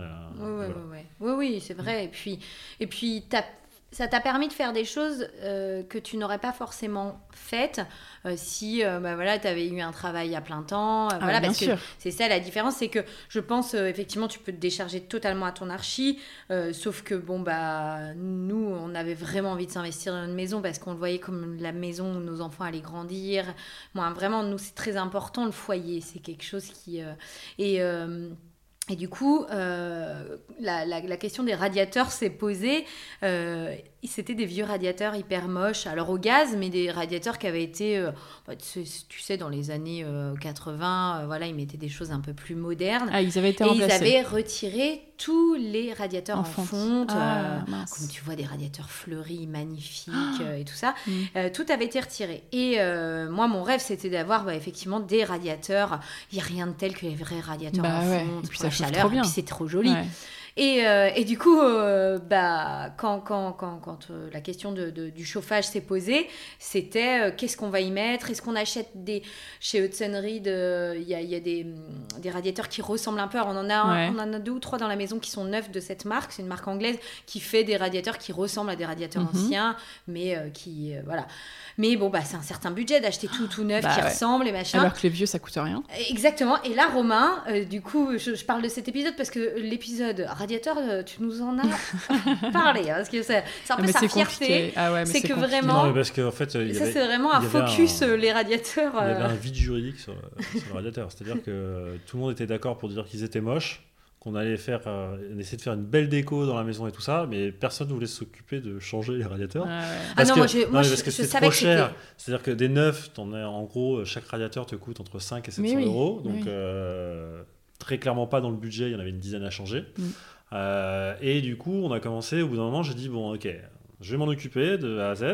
Oui, c'est vrai. Et puis ça t'a permis de faire des choses que tu n'aurais pas forcément faites si tu avais eu un travail à plein temps. Parce que c'est ça la différence, c'est que je pense, effectivement, tu peux te décharger totalement à ton archi, sauf que nous, on avait vraiment envie de s'investir dans notre maison parce qu'on le voyait comme la maison où nos enfants allaient grandir. Vraiment, nous, c'est très important, le foyer, c'est quelque chose qui... Et du coup, la question des radiateurs s'est posée. C'était des vieux radiateurs hyper moches, alors au gaz, mais des radiateurs qui avaient été, dans les années 80, ils mettaient des choses un peu plus modernes. Ah, ils avaient été remplacés. Ils avaient retiré tous les radiateurs en fonte. Comme tu vois, des radiateurs fleuris, magnifiques, et tout ça. Tout avait été retiré. Et moi, mon rêve, c'était d'avoir effectivement des radiateurs. Il n'y a rien de tel que les vrais radiateurs en fonte. Et puis ça chauffe trop bien. Et puis c'est trop joli. Et du coup, quand la question du chauffage s'est posée, c'était qu'est-ce qu'on va y mettre ? Est-ce qu'on achète des... Chez Hudson Reed, il y a des radiateurs qui ressemblent un peu. Alors, on en a deux ou trois dans la maison qui sont neufs de cette marque. C'est une marque anglaise qui fait des radiateurs qui ressemblent à des radiateurs anciens, mais qui... voilà. Mais bon, bah, c'est un certain budget d'acheter tout neuf qui ressemble et machin. Alors que les vieux, ça coûte rien. Exactement. Et là, Romain, du coup, je parle de cet épisode parce que l'épisode radiateur, tu nous en as parlé. Hein, parce que c'est un peu sa fierté. Ah ouais, mais c'est que compliqué. Vraiment... Non, mais parce qu'en fait... Ça, c'est vraiment un focus, les radiateurs. Il y avait un vide juridique sur le radiateur. C'est-à-dire que tout le monde était d'accord pour dire qu'ils étaient moches, qu'on allait faire, essayer de faire une belle déco dans la maison et tout ça, mais personne ne voulait s'occuper de changer les radiateurs. Parce que c'est trop cher. C'est-à-dire que des neufs, en gros, chaque radiateur te coûte entre 5 et 700 euros. Donc, très clairement pas dans le budget, il y en avait une dizaine à changer. Et du coup, on a commencé, au bout d'un moment, j'ai dit, bon, ok, je vais m'en occuper de A à Z.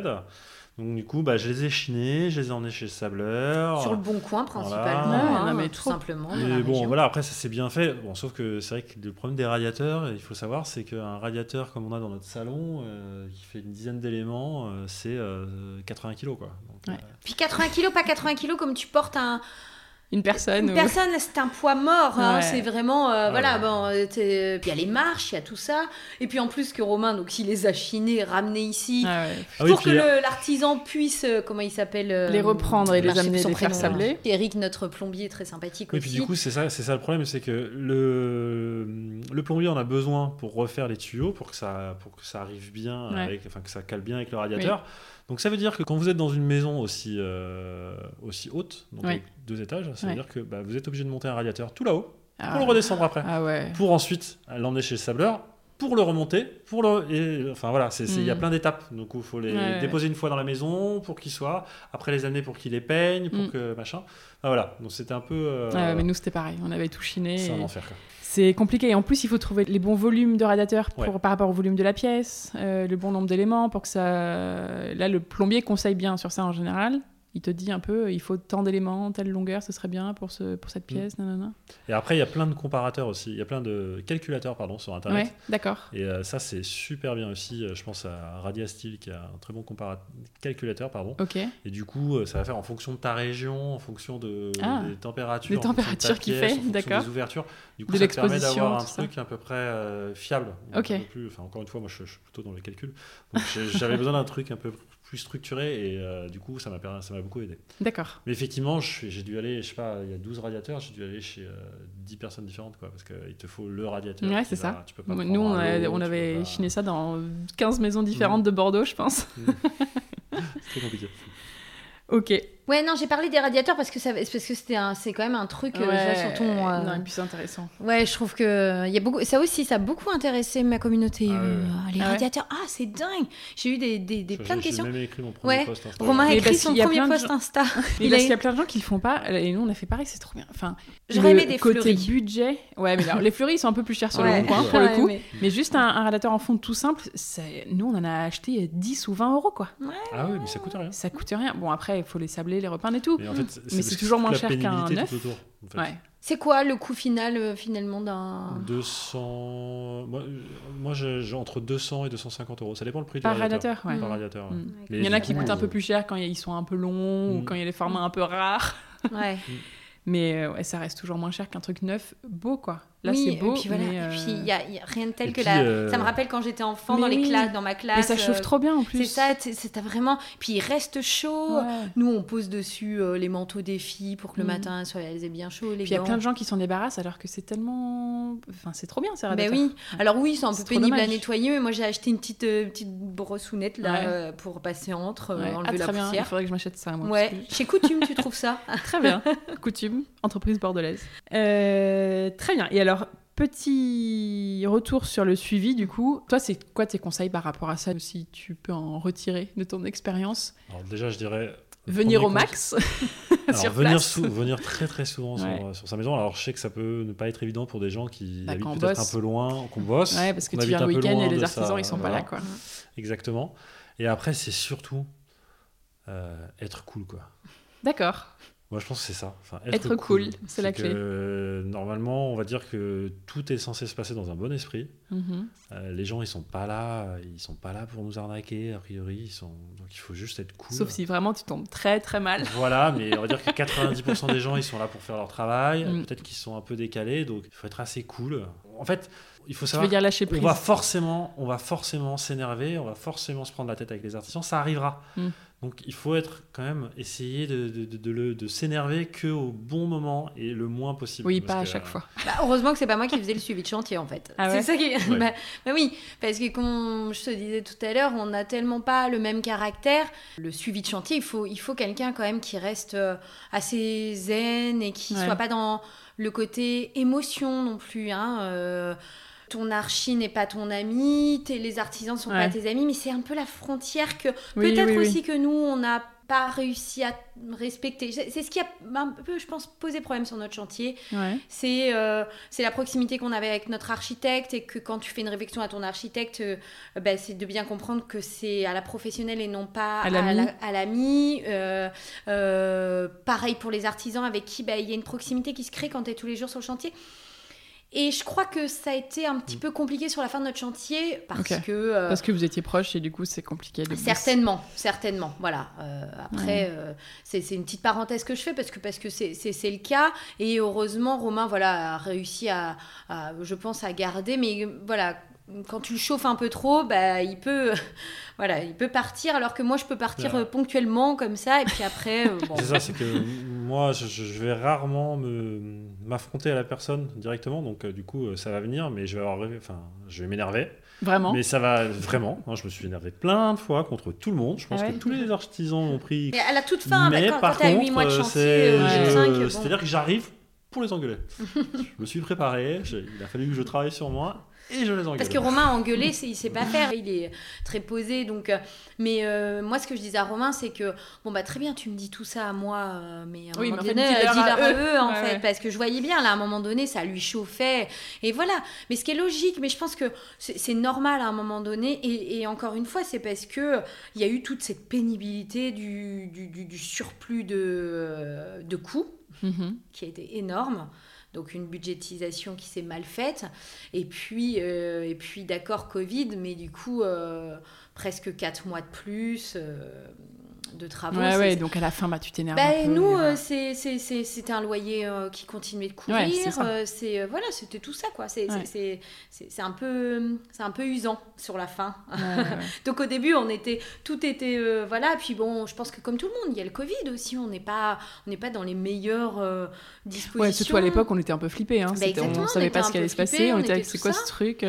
Donc du coup, bah, je les ai chinés, je les ai emmenés chez le sableur. Sur le bon coin principalement, tout simplement. Mais bon, voilà, après ça s'est bien fait. Bon, sauf que c'est vrai que le problème des radiateurs, il faut savoir, c'est qu'un radiateur comme on a dans notre salon, qui fait une dizaine d'éléments, c'est 80 kilos quoi. Donc, Puis 80 kilos, pas 80 kilos comme tu portes Une personne, c'est un poids mort. Hein, c'est vraiment... Puis il y a les marches, il y a tout ça. Et puis en plus que Romain, donc, il les a chinés, ramenés ici, pour que l'artisan puisse... Comment il s'appelle les reprendre et les amener les faire sabler. Eric, notre plombier, très sympathique aussi. Et puis du coup, c'est ça le problème. C'est que le plombier en a besoin pour refaire les tuyaux, pour que ça arrive bien, que ça cale bien avec le radiateur. Oui. Donc ça veut dire que quand vous êtes dans une maison aussi haute, donc avec 2 étages, ça veut dire que vous êtes obligé de monter un radiateur tout là-haut pour le redescendre après, pour ensuite l'emmener chez le sableur, pour le remonter, il y a plein d'étapes. Donc il faut les déposer une fois dans la maison pour qu'ils soient, après les amener pour qu'ils les peignent, pour que machin. Ah, voilà, donc c'était un peu... mais nous c'était pareil, on avait tout chiné. C'est un enfer quoi. C'est compliqué et en plus il faut trouver les bons volumes de radiateurs par rapport au volume de la pièce, le bon nombre d'éléments pour que ça... Là le plombier conseille bien sur ça en général, il te dit un peu il faut tant d'éléments, telle longueur, ce serait bien pour cette pièce, nanana. Et après il y a plein de comparateurs aussi, il y a plein de calculateurs sur internet. Ouais, d'accord. Et ça c'est super bien aussi, je pense à Radiastyle qui a un très bon calculateur. Okay. Et du coup ça va faire en fonction de ta région, en fonction des températures, qu'il fait, en fonction des ouvertures. Du coup, ça te permet d'avoir un truc à peu près fiable. Okay. Encore une fois, moi, je suis plutôt dans les calculs. Donc, j'avais besoin d'un truc un peu plus structuré et du coup, ça m'a beaucoup aidé. D'accord. Mais effectivement, j'ai dû aller, je sais pas, il y a 12 radiateurs, j'ai dû aller chez 10 personnes différentes, quoi, parce qu'il te faut le radiateur. Ouais, c'est ça. Tu peux pas nous, on avait chiné ça dans 15 maisons différentes de Bordeaux, je pense. C'est très compliqué. Ok. Ouais, non, j'ai parlé des radiateurs parce que c'est quand même un truc sur ton... Non, et puis c'est intéressant. Ouais, je trouve que il y a beaucoup... Ça aussi, ça a beaucoup intéressé ma communauté. Les radiateurs, c'est dingue. J'ai eu des plein de questions. J'ai même écrit mon premier post Insta. Romain a écrit son premier post Insta. Mais parce qu'il y a plein de gens qui le font pas. Et nous, on a fait pareil, c'est trop bien. Enfin, j'aurais aimé des fleuris. Côté budget... Ouais, mais alors, les fleuris, ils sont un peu plus chers sur le bon coin, pour le coup. Mais juste un radiateur en fonte tout simple, nous, on en a acheté 10 ou 20 euros, quoi. Ah oui, mais ça coûte rien. Ça coûte rien. Bon, après, il faut les sabler, les repeindre et tout. Mais, en fait, c'est toujours moins cher qu'un neuf. C'est quoi le coût final finalement d'un 200 Moi j'ai entre 200 et 250 euros. Ça dépend le prix du radiateur. Par radiateur. Il y en a qui coûtent un peu plus cher quand ils sont un peu longs ou quand il y a les formats un peu rares. Ouais. Mais ça reste toujours moins cher qu'un truc neuf beau quoi. Là c'est beau. Et puis voilà. Et puis il y a rien de tel que la. Ça me rappelle quand j'étais enfant dans les classes, dans ma classe. Mais ça chauffe trop bien en plus. C'est ça. T'as vraiment. Puis il reste chaud. Ouais. Nous on pose dessus les manteaux des filles pour que le matin elles aient bien chaud. Puis il y a plein de gens qui s'en débarrassent alors que c'est tellement. Enfin c'est trop bien ces radiateurs. Ben oui. Alors oui c'est un peu pénible à nettoyer mais moi j'ai acheté une petite brossounette là pour passer entre enlever la poussière. Il faudrait que je m'achète ça moi. Ouais. Chez Coutume tu trouves ça. Très bien. Coutume, entreprise bordelaise. Très bien. Et alors, petit retour sur le suivi, du coup. Toi, c'est quoi tes conseils par rapport à ça, si tu peux en retirer de ton expérience ? Alors déjà, je dirais... Venir au max sur place. Venir très très souvent sur sa maison. Alors je sais que ça peut ne pas être évident pour des gens qui habitent peut-être un peu loin, qu'on bosse. Ouais, parce que tu viens le week-end et les artisans, ils sont pas là, quoi. Exactement. Et après, c'est surtout être cool, quoi. D'accord. Moi, je pense que c'est ça. Enfin, être cool, c'est la clé. Normalement, on va dire que tout est censé se passer dans un bon esprit. Mm-hmm. Les gens, ils sont pas là pour nous arnaquer, a priori. Donc, il faut juste être cool. Sauf si vraiment tu tombes très, très mal. Voilà, mais on va dire que 90% des gens, ils sont là pour faire leur travail. Mm. Peut-être qu'ils sont un peu décalés, donc il faut être assez cool. En fait, il faut savoir qu'on va forcément s'énerver, on va forcément se prendre la tête avec les artisans, ça arrivera. Mm. Donc il faut être quand même essayer de s'énerver qu'au bon moment et le moins possible. Oui, parce pas à chaque fois. Bah, heureusement que c'est pas moi qui faisais le suivi de chantier en fait. Ah, c'est ouais ça qui. Ouais. Bah oui, parce que comme je te disais tout à l'heure, on n'a tellement pas le même caractère. Le suivi de chantier, il faut quelqu'un quand même qui reste assez zen et qui soit pas dans le côté émotion non plus. Hein, ton archi n'est pas ton ami, les artisans ne sont pas tes amis, mais c'est un peu la frontière que peut-être que nous, on n'a pas réussi à respecter. C'est ce qui a un peu, je pense, posé problème sur notre chantier. Ouais. C'est la proximité qu'on avait avec notre architecte et que quand tu fais une réflexion à ton architecte, c'est de bien comprendre que c'est à la professionnelle et non pas à l'ami. Pareil pour les artisans avec qui il y a une proximité qui se crée quand tu es tous les jours sur le chantier. Et je crois que ça a été un petit peu compliqué sur la fin de notre chantier parce que vous étiez proches et du coup c'est compliqué. Certainement, voilà. Après, c'est une petite parenthèse que je fais parce que c'est le cas et heureusement Romain a réussi à je pense à garder, mais voilà. Quand tu le chauffes un peu trop, il peut, il peut partir, alors que moi je peux partir ponctuellement comme ça, et puis après. C'est ça, c'est que moi je vais rarement m'affronter à la personne directement, donc du coup ça va venir, mais je vais m'énerver. Vraiment. Mais ça va vraiment. Hein, je me suis énervé plein de fois contre tout le monde. Je pense que tous les artisans ont pris. Mais à la toute fin, quand t'as 8 mois de chantier, c'est-à-dire que j'arrive pour les engueuler. Je me suis préparé, il a fallu que je travaille sur moi. Et je les engueule. Parce que Romain engueuler, il sait pas faire, il est très posé. Donc, moi, ce que je disais à Romain, c'est que très bien, tu me dis tout ça à moi, mais à un moment donné, dis-leur à eux, en fait, parce que je voyais bien là, à un moment donné, ça lui chauffait, et voilà. Mais ce qui est logique, mais je pense que c'est normal à un moment donné, et encore une fois, c'est parce que il y a eu toute cette pénibilité du surplus de coûts qui a été énorme. Donc une budgétisation qui s'est mal faite, et puis d'accord Covid, mais du coup presque 4 mois de plus de travaux. Donc à la fin tu t'énerves un peu. Nous c'était un loyer qui continuait de courir, c'était tout ça quoi. C'est un peu usant sur la fin. Donc au début tout était puis je pense que comme tout le monde, il y a le Covid aussi, on n'est pas dans les meilleures dispositions. Ouais, surtout à l'époque on était un peu flippés, hein. On savait pas ce qui allait se passer, on était avec c'est quoi ce truc.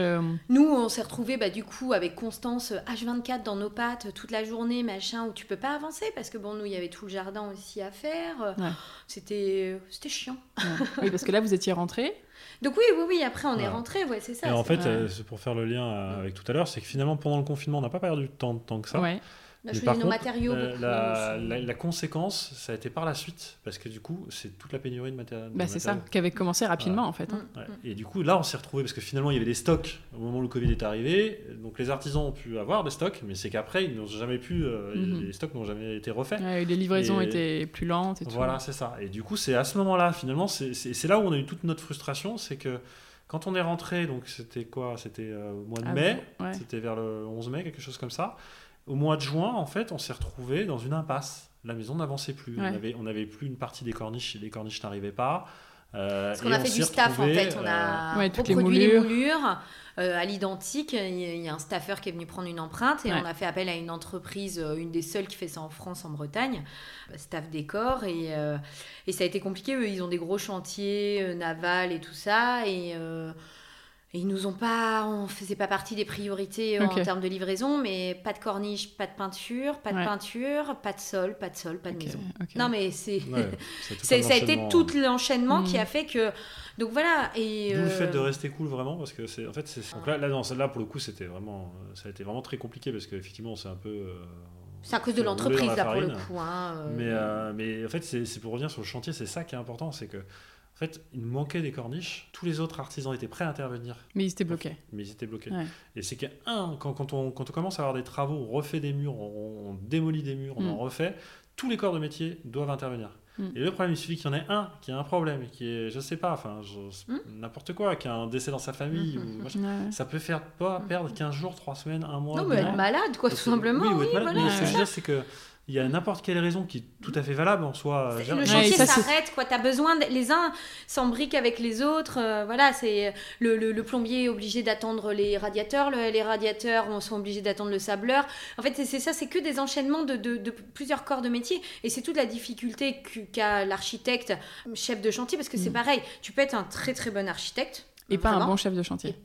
Nous on s'est retrouvés du coup avec Constance H24 dans nos pattes toute la journée, machin, où tu peux pas avancer parce que nous il y avait tout le jardin aussi à faire. C'était chiant. Oui, parce que là vous étiez rentrés. Donc oui, après on est rentrés, c'est ça. Et en fait, c'est pour faire le lien avec tout à l'heure, c'est que finalement pendant le confinement on n'a pas perdu tant que ça. Ouais. La conséquence, ça a été par la suite, parce que du coup, c'est toute la pénurie de matériel. C'est ça, qui avait commencé rapidement, en fait. Hein. Ouais. Et du coup, là, on s'est retrouvés, parce que finalement, il y avait des stocks au moment où le Covid est arrivé, donc les artisans ont pu avoir des stocks, mais c'est qu'après, ils n'ont jamais pu, les stocks n'ont jamais été refaits. Ouais, les livraisons étaient plus lentes et tout. Voilà, c'est ça. Et du coup, c'est à ce moment-là, finalement, c'est là où on a eu toute notre frustration, c'est que quand on est rentré, donc c'était au mois de mai, c'était vers le 11 mai, quelque chose comme ça. Au mois de juin, en fait, on s'est retrouvé dans une impasse. La maison n'avançait plus. Ouais. On n'avait plus une partie des corniches. Les corniches n'arrivaient pas. Parce qu'on a fait du staff, en fait. On a reproduit les moulures. À l'identique. Il y a un staffeur qui est venu prendre une empreinte et on a fait appel à une entreprise, une des seules qui fait ça en France, en Bretagne, Staff Décor, et ça a été compliqué. Eux, ils ont des gros chantiers navals et tout ça, et ils nous ont pas, on faisait pas partie des priorités en termes de livraison, mais pas de corniche, pas de peinture, pas de sol, pas de maison. Non mais ça a été tout l'enchaînement qui a fait que, donc voilà. Et d'où le fait de rester cool vraiment, parce que donc là non, celle-là pour le coup c'était vraiment, ça a été vraiment très compliqué parce qu'effectivement c'est un peu. C'est à cause de l'entreprise là pour le coup. Mais en fait c'est pour revenir sur le chantier, c'est ça qui est important, c'est que. En fait, il manquait des corniches. Tous les autres artisans étaient prêts à intervenir. Mais ils étaient bloqués. Ouais. Et c'est que, quand on commence à avoir des travaux, on refait des murs, on démolit des murs, on en refait, tous les corps de métier doivent intervenir. Et le problème, il suffit qu'il y en ait un qui a un problème, qui est, je sais pas, enfin, n'importe quoi, qui a un décès dans sa famille, ou ça peut faire pas perdre 15 jours, 3 semaines, 1 mois. Non, mais être malade, quoi, tout simplement. Oui, malade, voilà. Mais ce que je veux dire, c'est que il y a n'importe quelle raison qui est tout à fait valable en soi. Le chantier s'arrête, quoi. T'as besoin les uns s'embriquent avec les autres. Voilà, c'est le plombier est obligé d'attendre les radiateurs, les radiateurs sont obligés d'attendre le sableur. En fait, c'est ça, c'est que des enchaînements de plusieurs corps de métier, et c'est toute la difficulté qu'a l'architecte, chef de chantier, parce que c'est pareil. Tu peux être un très très bon architecte. Et pas un bon chef de chantier.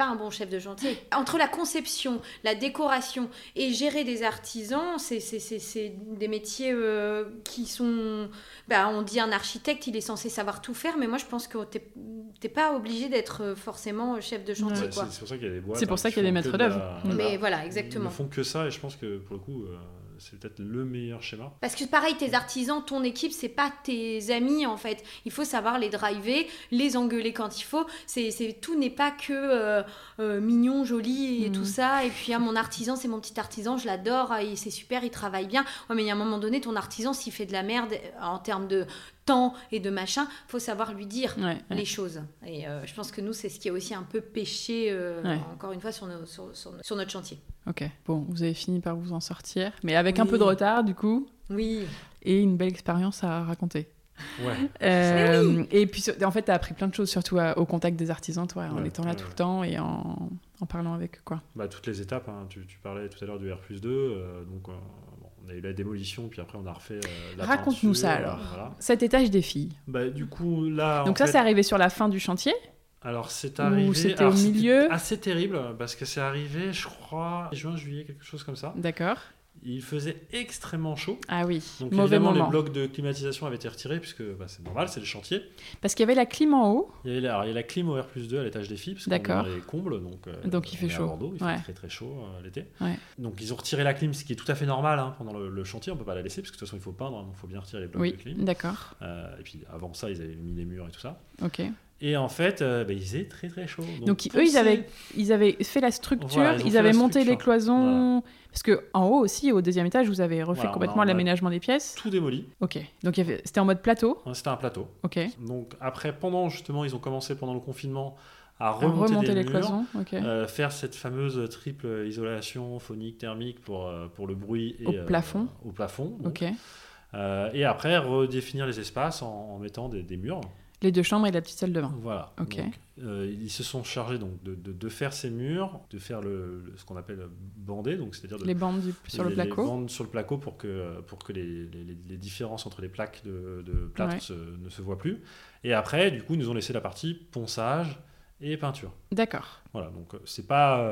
Entre la conception, la décoration et gérer des artisans, c'est des métiers qui sont... Bah, on dit un architecte, il est censé savoir tout faire, mais moi je pense que t'es pas obligé d'être forcément chef de chantier. Ouais, quoi. C'est pour ça qu'il y a des boîtes. C'est pour ça qu'il y a des maîtres d'œuvre. Mais voilà, exactement. Ils ne font que ça, et je pense que pour le coup... c'est peut-être le meilleur schéma. Parce que pareil, tes artisans, ton équipe, c'est pas tes amis en fait. Il faut savoir les driver, les engueuler quand il faut. Tout n'est pas que mignon, joli et tout ça. Et puis mon artisan, c'est mon petit artisan, je l'adore, c'est super, il travaille bien. Ouais, mais il y a un moment donné, ton artisan, s'il fait de la merde en termes de temps et de machin, faut savoir lui dire les choses. Et je pense que nous, c'est ce qui a aussi un peu péché, encore une fois, sur notre chantier. Ok, bon, vous avez fini par vous en sortir, mais avec un peu de retard, du coup. Oui. Et une belle expérience à raconter. Ouais. Et puis, en fait, t'as appris plein de choses, surtout au contact des artisans, toi, en étant là tout le temps et en parlant avec eux, quoi. Bah, toutes les étapes, hein. Tu parlais tout à l'heure du R+2, donc... on a eu la démolition, puis après on a refait la peinture. Raconte-nous ça alors, voilà. Cet étage des filles. Bah, du coup, là, donc c'est arrivé sur la fin du chantier ? Alors c'est arrivé... c'était au milieu ? C'était assez terrible, parce que c'est arrivé, je crois, juin, juillet, quelque chose comme ça. D'accord. Il faisait extrêmement chaud. Ah oui, donc mauvais évidemment moment. Les blocs de climatisation avaient été retirés, puisque bah, c'est normal, c'est le chantier. Parce qu'il y avait la clim en haut. Il y a la clim au R+2 à l'étage des filles, parce qu'on est dans les combles, donc il fait chaud. À Bordeaux, il fait très très chaud l'été. Ouais. Donc ils ont retiré la clim, ce qui est tout à fait normal hein, pendant le chantier, on ne peut pas la laisser, parce que de toute façon il faut peindre, donc il faut bien retirer les blocs de clim. D'accord. Et puis avant ça, ils avaient mis les murs et tout ça. Ok. Et en fait, il faisait très très chaud. Donc eux, ils avaient fait la structure, voilà, ils avaient monté les cloisons... Voilà. Parce qu'en haut aussi, au deuxième étage, vous avez refait complètement l'aménagement des pièces. Tout démoli. Ok. Donc c'était en mode plateau. C'était un plateau. Ok. Donc après, justement, ils ont commencé pendant le confinement à remonter les cloisons, faire cette fameuse triple isolation phonique, thermique pour le bruit et au plafond. Ok. Et après, redéfinir les espaces en mettant des murs. Les deux chambres et la petite salle de bain. Voilà. Ok. Donc, ils se sont chargés donc de faire ces murs, de faire ce qu'on appelle bandé, donc c'est-à-dire les bandes sur le placo. Les bandes sur le placo pour que les différences entre les plaques de plâtre ne se voient plus. Et après, du coup, ils nous ont laissé la partie ponçage et peinture. D'accord. Voilà, donc c'est pas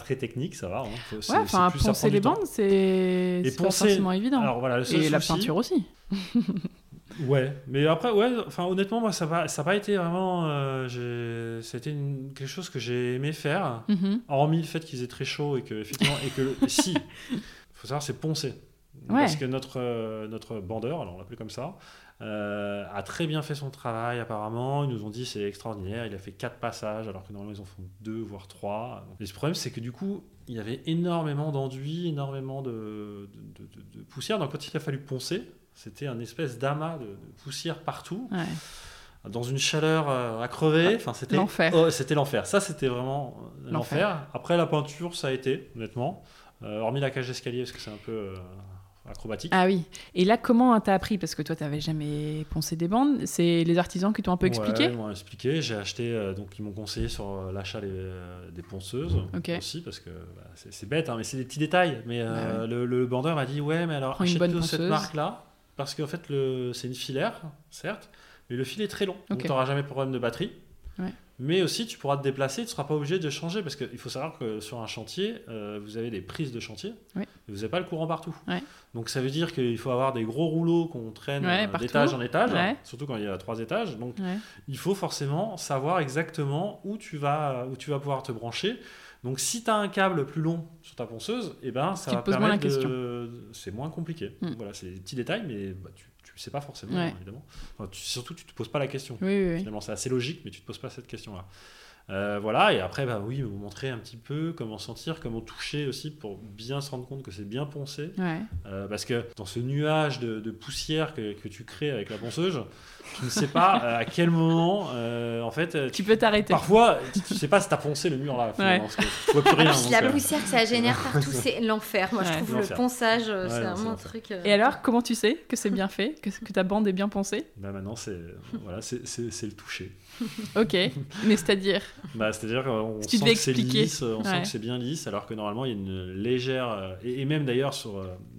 très technique, ça va. Hein. Enfin, poncer les bandes, c'est pas forcément évident. Alors voilà, et la peinture aussi. Ouais, mais après, honnêtement, moi, ça n'a pas été vraiment... c'était quelque chose que j'ai aimé faire, hormis le fait qu'il faisait très chaud et que, effectivement, il faut savoir, c'est poncer. Ouais. Parce que notre bandeur, alors on l'appelait comme ça, a très bien fait son travail, apparemment. Ils nous ont dit, c'est extraordinaire, il a fait 4 passages, alors que normalement, ils en font 2, voire 3. Et ce problème, c'est que du coup, il y avait énormément d'enduit, énormément de poussière. Donc, quand il a fallu poncer... C'était un espèce d'amas de poussière partout, dans une chaleur à crever. Enfin, c'était l'enfer. C'était l'enfer. Ça, c'était vraiment l'enfer. Après, la peinture, ça a été, honnêtement, hormis la cage d'escalier, parce que c'est un peu acrobatique. Ah oui. Et là, comment t'as appris ? Parce que toi, t'avais jamais poncé des bandes. C'est les artisans qui t'ont un peu expliqué ? Ils m'ont expliqué. J'ai acheté, donc ils m'ont conseillé sur l'achat des ponceuses aussi, parce que c'est bête, hein, mais c'est des petits détails. Mais le bandeur m'a dit, ouais, mais alors achète-toi cette marque-là. Parce qu'en fait, c'est une filaire, certes, mais le fil est très long. Donc, tu n'auras jamais de problème de batterie. Ouais. Mais aussi, tu pourras te déplacer, tu ne seras pas obligé de changer. Parce qu'il faut savoir que sur un chantier, vous avez des prises de chantier, et vous n'avez pas le courant partout. Ouais. Donc, ça veut dire qu'il faut avoir des gros rouleaux qu'on traîne d'étage en étage, surtout quand il y a 3 étages. Donc, il faut forcément savoir exactement où tu vas pouvoir te brancher. Donc, si tu as un câble plus long sur ta ponceuse, ça va permettre de... C'est moins compliqué. Voilà, c'est des petits détails, mais tu ne sais pas forcément, évidemment. Enfin, surtout, tu ne te poses pas la question. Oui. Finalement, c'est assez logique, mais tu ne te poses pas cette question-là. Voilà, et après, bah oui, vous montrer un petit peu comment sentir, comment toucher aussi pour bien se rendre compte que c'est bien poncé. Ouais. Parce que dans ce nuage de poussière que tu crées avec la ponceuse, tu ne sais pas à quel moment, en fait... Tu peux t'arrêter. Parfois, tu ne sais pas si tu as poncé le mur là. Ouais. Parce que tu vois plus rien. Puis la poussière que ça génère partout, c'est l'enfer. Moi, je trouve l'enfer. Le ponçage, c'est vraiment c'est un truc... Et alors, comment tu sais que c'est bien fait, que ta bande est bien poncée ? Bah maintenant, c'est le toucher. Ok, mais c'est-à-dire... Bah, c'est-à-dire qu'on sent que c'est lisse, on sent que c'est bien lisse, alors que normalement il y a une légère, et même d'ailleurs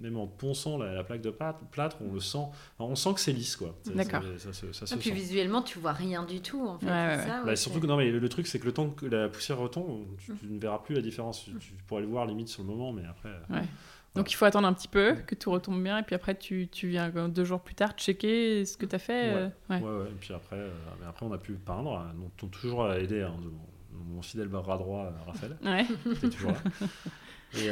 même en ponçant la plaque de plâtre, on le sent, on sent que c'est lisse quoi. D'accord. Ça se sent. Puis visuellement tu vois rien du tout en fait. Ouais. Ça, bah, surtout que non mais le truc c'est que le temps que la poussière retombe, tu ne verras plus la différence. Tu pourras le voir limite sur le moment, mais après. Ouais. Donc il faut attendre un petit peu que tout retombe bien et puis après tu viens 2 jours plus tard checker ce que t'as fait. Et puis après on a pu peindre, donc t'ont toujours aidé hein, mon fidèle bras droit Raphaël. T'es toujours là. Et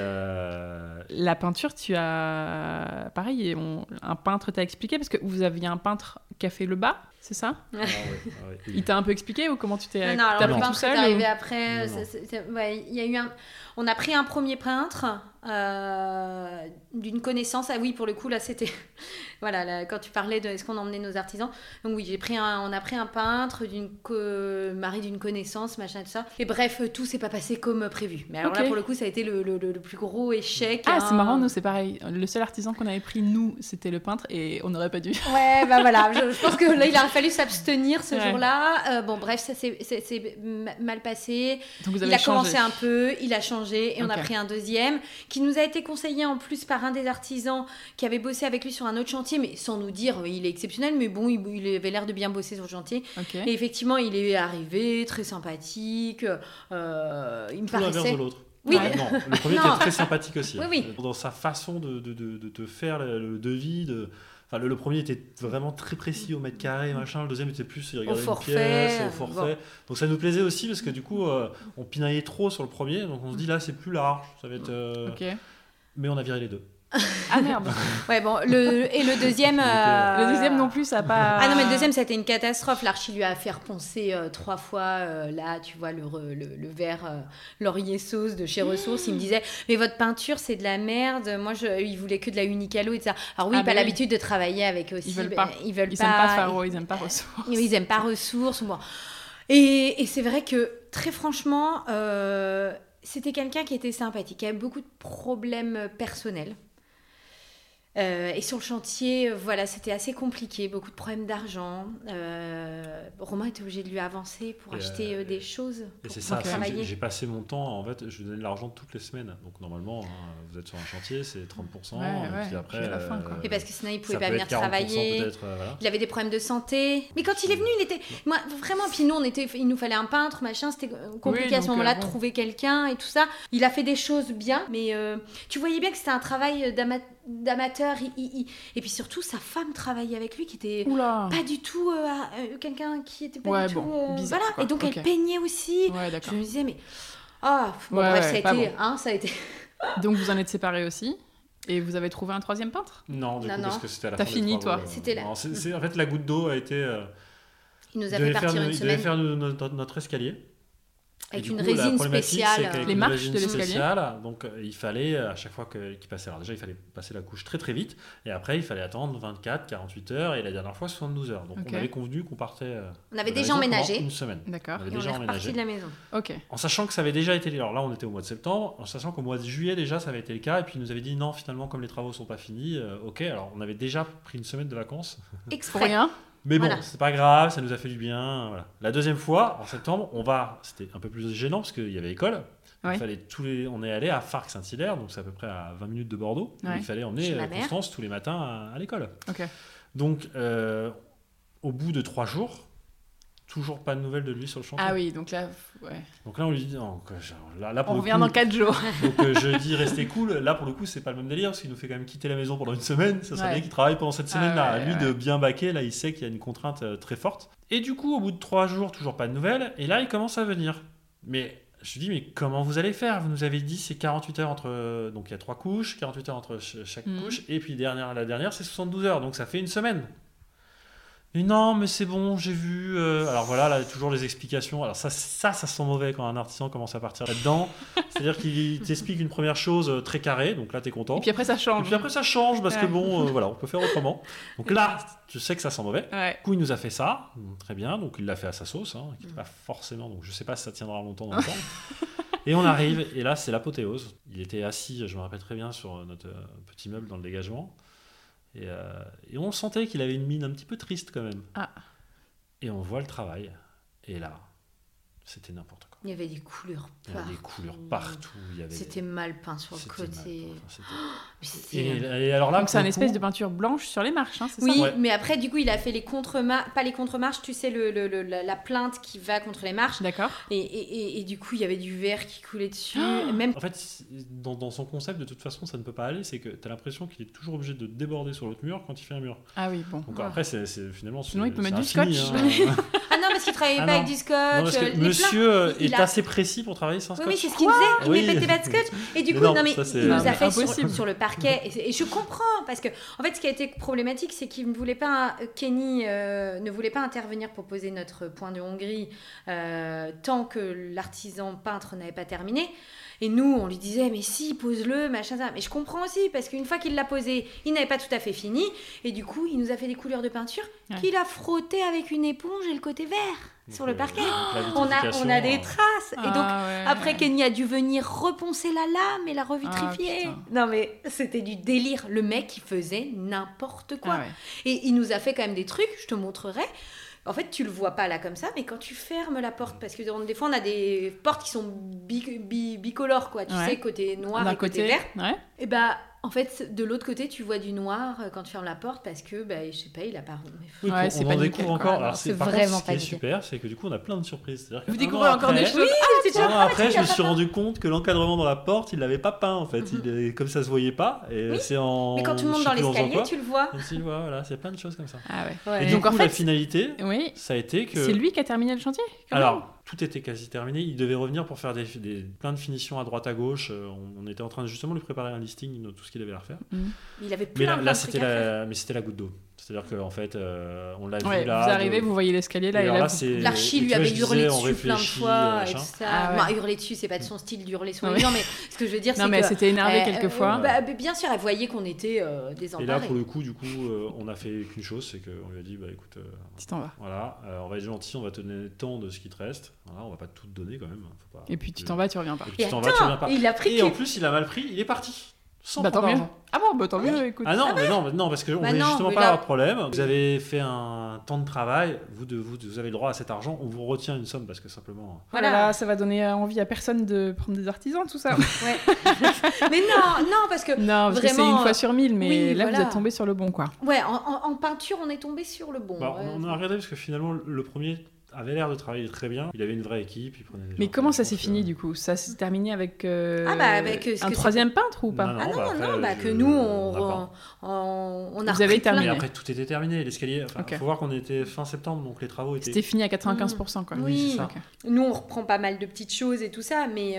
la peinture, tu as pareil, un peintre t'a expliqué parce que vous aviez un peintre qui a fait le bas, c'est ça ? Ah ouais. Il t'a un peu expliqué ou comment tu t'es non, alors le peintre est arrivé après. Il y a eu on a pris un premier peintre d'une connaissance. Ah oui, pour le coup là c'était voilà là, quand tu parlais de est-ce qu'on emmenait nos artisans. Donc oui, on a pris un peintre mari d'une connaissance, machin tout ça. Et bref, tout s'est pas passé comme prévu. Mais alors là pour le coup, ça a été le plus gros échec. Ah, c'est marrant, nous, c'est pareil. Le seul artisan qu'on avait pris, nous, c'était le peintre et on n'aurait pas dû. Ouais, bah voilà. Je pense que là, il a fallu s'abstenir ce jour-là. Bref, ça s'est mal passé. Donc vous avez changé. Il a commencé un peu, il a changé et on a pris un deuxième qui nous a été conseillé en plus par un des artisans qui avait bossé avec lui sur un autre chantier, mais sans nous dire, il est exceptionnel, mais bon, il avait l'air de bien bosser sur le chantier. Okay. Et effectivement, il est arrivé, très sympathique. Il me paraissait... l'inverse de l'autre. Oui. Ah, non, le premier était très sympathique aussi. Oui. Dans sa façon de te faire le devis, enfin, le premier était vraiment très précis au mètre carré, machin. Le deuxième était plus, il regardait une pièce, au forfait. Donc ça nous plaisait aussi parce que du coup, on pinaillait trop sur le premier. Donc on se dit là, c'est plus large, ça va être. Mais on a viré les deux. Ah merde. Ouais bon le deuxième le deuxième non plus ça a pas. Ah non mais le deuxième c'était une catastrophe. L'archi lui a fait reponcer 3 fois là tu vois le verre laurier sauce de chez Ressources. Il me disait mais votre peinture c'est de la merde. Moi il voulait que de la Unicalo et tout ça. Alors oui l'habitude de travailler avec aussi. Ils veulent pas. Ils aiment pas Farrow, ils aiment pas Ressources. Ils aiment pas Ressources. Bon. Et c'est vrai que très franchement c'était quelqu'un qui était sympathique, qui avait beaucoup de problèmes personnels. Et sur le chantier, voilà, c'était assez compliqué, beaucoup de problèmes d'argent. Romain était obligé de lui avancer pour acheter des choses. Et c'est ça, j'ai passé mon temps, en fait, je lui donnais de l'argent toutes les semaines. Donc normalement, vous êtes sur un chantier, c'est 30%. Et puis après, à la fin, quoi. Et parce que sinon, il ne pouvait pas venir travailler. Il avait des problèmes de santé. Mais quand il est venu, il était... Moi, vraiment, puis nous, il nous fallait un peintre, machin. C'était compliqué à ce moment-là de trouver quelqu'un et tout ça. Il a fait des choses bien, mais tu voyais bien que c'était un travail d'amateur. Et puis surtout, sa femme travaillait avec lui, qui était pas du tout quelqu'un qui était pas du tout. Bizarre, voilà. Quoi. Et donc elle peignait aussi. Ouais, je me disais mais ça a été. Donc vous en êtes séparés aussi. Et vous avez trouvé un troisième peintre ? Non, du coup, parce que c'était à la fin. T'as fini toi. C'était là. En fait, la goutte d'eau a été. Il nous a fait partir une semaine. Il devait faire notre escalier. Avec une résine spéciale, les marches de l'escalier. Donc il fallait, à chaque fois qu'il passait, alors déjà il fallait passer la couche très très vite, et après il fallait attendre 24, 48 heures, et la dernière fois 72 heures. Donc on avait convenu qu'on partait. On avait déjà emménagé. Une semaine. D'accord. Et on est reparti de la maison. Ok. En sachant que ça avait déjà été. Alors là on était au mois de septembre, en sachant qu'au mois de juillet déjà ça avait été le cas, et puis ils nous avaient dit non, finalement comme les travaux sont pas finis, alors on avait déjà pris une semaine de vacances. Exprès. Pour rien. Mais bon, c'est pas grave, ça nous a fait du bien. Voilà. La deuxième fois, en septembre, c'était un peu plus gênant parce qu'il y avait école. Ouais. On est allé à Fargues-Saint-Hilaire, donc c'est à peu près à 20 minutes de Bordeaux. Ouais. Il fallait emmener Constance tous les matins à l'école. Okay. Donc, au bout de 3 jours, toujours pas de nouvelles de lui sur le chantier. Ah oui, donc là... Ouais. Donc là, on lui dit... Non, on revient dans 4 jours. Donc jeudi, restez cool. Là, pour le coup, c'est pas le même délire, parce qu'il nous fait quand même quitter la maison pendant une semaine. Ça serait bien qu'il travaille pendant cette semaine-là. De bien baquer, là, il sait qu'il y a une contrainte très forte. Et du coup, au bout de 3 jours, toujours pas de nouvelles. Et là, il commence à venir. Mais je lui dis, mais comment vous allez faire ? Vous nous avez dit, c'est 48 heures entre... Donc il y a 3 couches, 48 heures entre chaque couche. Et puis la dernière, c'est 72 heures. Donc ça fait une semaine. Mais non, mais c'est bon, j'ai vu. Alors voilà, là, toujours les explications. Alors ça sent mauvais quand un artisan commence à partir là-dedans. C'est-à-dire qu'il t'explique une première chose très carrée, donc là, t'es content. Et puis après, ça change. Et puis après, ça change, parce que bon, voilà, on peut faire autrement. Donc là, tu sais que ça sent mauvais. Ouais. Du coup, il nous a fait ça, très bien. Donc il l'a fait à sa sauce, hein, qui n'est pas forcément. Donc je sais pas si ça tiendra longtemps dans le temps. Et on arrive, et là, c'est l'apothéose. Il était assis, je me rappelle très bien, sur notre petit meuble dans le dégagement. Et on sentait qu'il avait une mine un petit peu triste quand même. Ah. Et on voit le travail. Et là, c'était n'importe quoi. Il y avait des couleurs partout. Il y avait... C'était mal peint sur le côté. Et alors là, donc c'est une espèce de peinture blanche sur les marches, hein, c'est ça ? Oui, mais après, du coup, il a fait les contre-marches, pas les contre-marches, tu sais, la plainte qui va contre les marches. D'accord. Et du coup, il y avait du verre qui coulait dessus. Oh même... En fait, dans son concept, de toute façon, ça ne peut pas aller. C'est que t'as l'impression qu'il est toujours obligé de déborder sur l'autre mur quand il fait un mur. Ah oui, bon. Donc après, c'est finalement... Sinon, il peut mettre du scotch. Ah non, parce qu'il travaillait pas avec du scotch. Monsieur est assez précis pour travailler sans scotch. Oui, c'est ce qu'il faisait. Il mettait des bas de scotch. Et du coup, il nous a fait sur le parquet. Et je comprends, parce que en fait, ce qui a été problématique, c'est qu'il ne voulait pas, Kenny ne voulait pas intervenir pour poser notre point de Hongrie tant que l'artisan peintre n'avait pas terminé. Et nous, on lui disait, mais si, pose-le, machin, ça. Mais je comprends aussi, parce qu'une fois qu'il l'a posé, il n'avait pas tout à fait fini. Et du coup, il nous a fait des couleurs de peinture qu'il a frottées avec une éponge et le côté vert. Sur le parquet, on a des traces. Et donc, après, Kenny a dû venir reponcer la lame et la revitrifier. Non, mais c'était du délire. Le mec, il faisait n'importe quoi. Et il nous a fait quand même des trucs, je te montrerai. En fait, tu le vois pas là comme ça, mais quand tu fermes la porte, parce que des fois, on a des portes qui sont bicolores, quoi. Tu sais, côté noir d'un et côté vert. Et bah... En fait, de l'autre côté, tu vois du noir quand tu fermes la porte parce que, je sais pas, il a pas rond. Oui, on en découvre encore. Alors, c'est par contre, ce qui est super, c'est que du coup, on a plein de surprises. Vous découvrez encore des choses. Après, je me suis rendu compte que l'encadrement dans la porte, il l'avait pas peint en fait. Il est, comme ça se voyait pas. Et c'est en. Mais quand tout le monde dans l'escalier, tu le vois. Tu le vois, voilà. C'est plein de choses comme ça. Et donc en fait, la finalité, ça a été que. C'est lui qui a terminé le chantier. Alors. Tout était quasi terminé. Il devait revenir pour faire plein de finitions à droite, à gauche. On était en train de justement lui préparer un listing de tout ce qu'il avait à refaire. Mmh. Il avait plein de trucs à faire. Mais c'était la goutte d'eau. C'est-à-dire qu'en fait, on l'a vu là. Vous arrivez, vous voyez l'escalier là. Et là l'archi lui avait hurlé dessus plein de fois. Et tout ça. Hurler dessus, c'est pas de son style d'hurler sur les gens. Mais ce que je veux dire, c'est que... Non, mais elle s'était énervée quelquefois. Bien sûr, elle voyait qu'on était désemparés. Et là, pour le coup, du coup, on a fait qu'une chose. C'est qu'on lui a dit, écoute... Tu t'en vas. Voilà, on va être gentil, on va te donner tant de ce qui te reste. Voilà, on va pas tout te donner quand même. Faut pas... Et puis tu t'en vas, tu reviens pas. Et attends, tu reviens pas. Il a pris. Et en plus, il a mal pris, il est parti. Sans problème. Ah bon, tant mieux, écoute. Ah non, non, parce qu'on voulait justement pas avoir de problème. Vous avez fait un temps de travail, vous avez le droit à cet argent, on vous retient une somme parce que simplement. Voilà, ça va donner envie à personne de prendre des artisans, tout ça. Mais non, parce que. Non, parce que c'est une fois sur 1000, mais oui, là vous êtes tombé sur le bon, quoi. Ouais, en peinture, on est tombé sur le bon. Bah, on a regardé parce que finalement, le premier avait l'air de travailler très bien. Il avait une vraie équipe. Il prenait des gens. Mais comment ça s'est fini du coup ? Ça s'est terminé avec, un troisième peintre ou pas ? Que nous on a. Vous avez terminé. Mais après tout était terminé. L'escalier. Faut voir qu'on était fin septembre, donc les travaux étaient. C'était fini à 95%, quoi. Oui. C'est ça. Okay. Nous on reprend pas mal de petites choses et tout ça, mais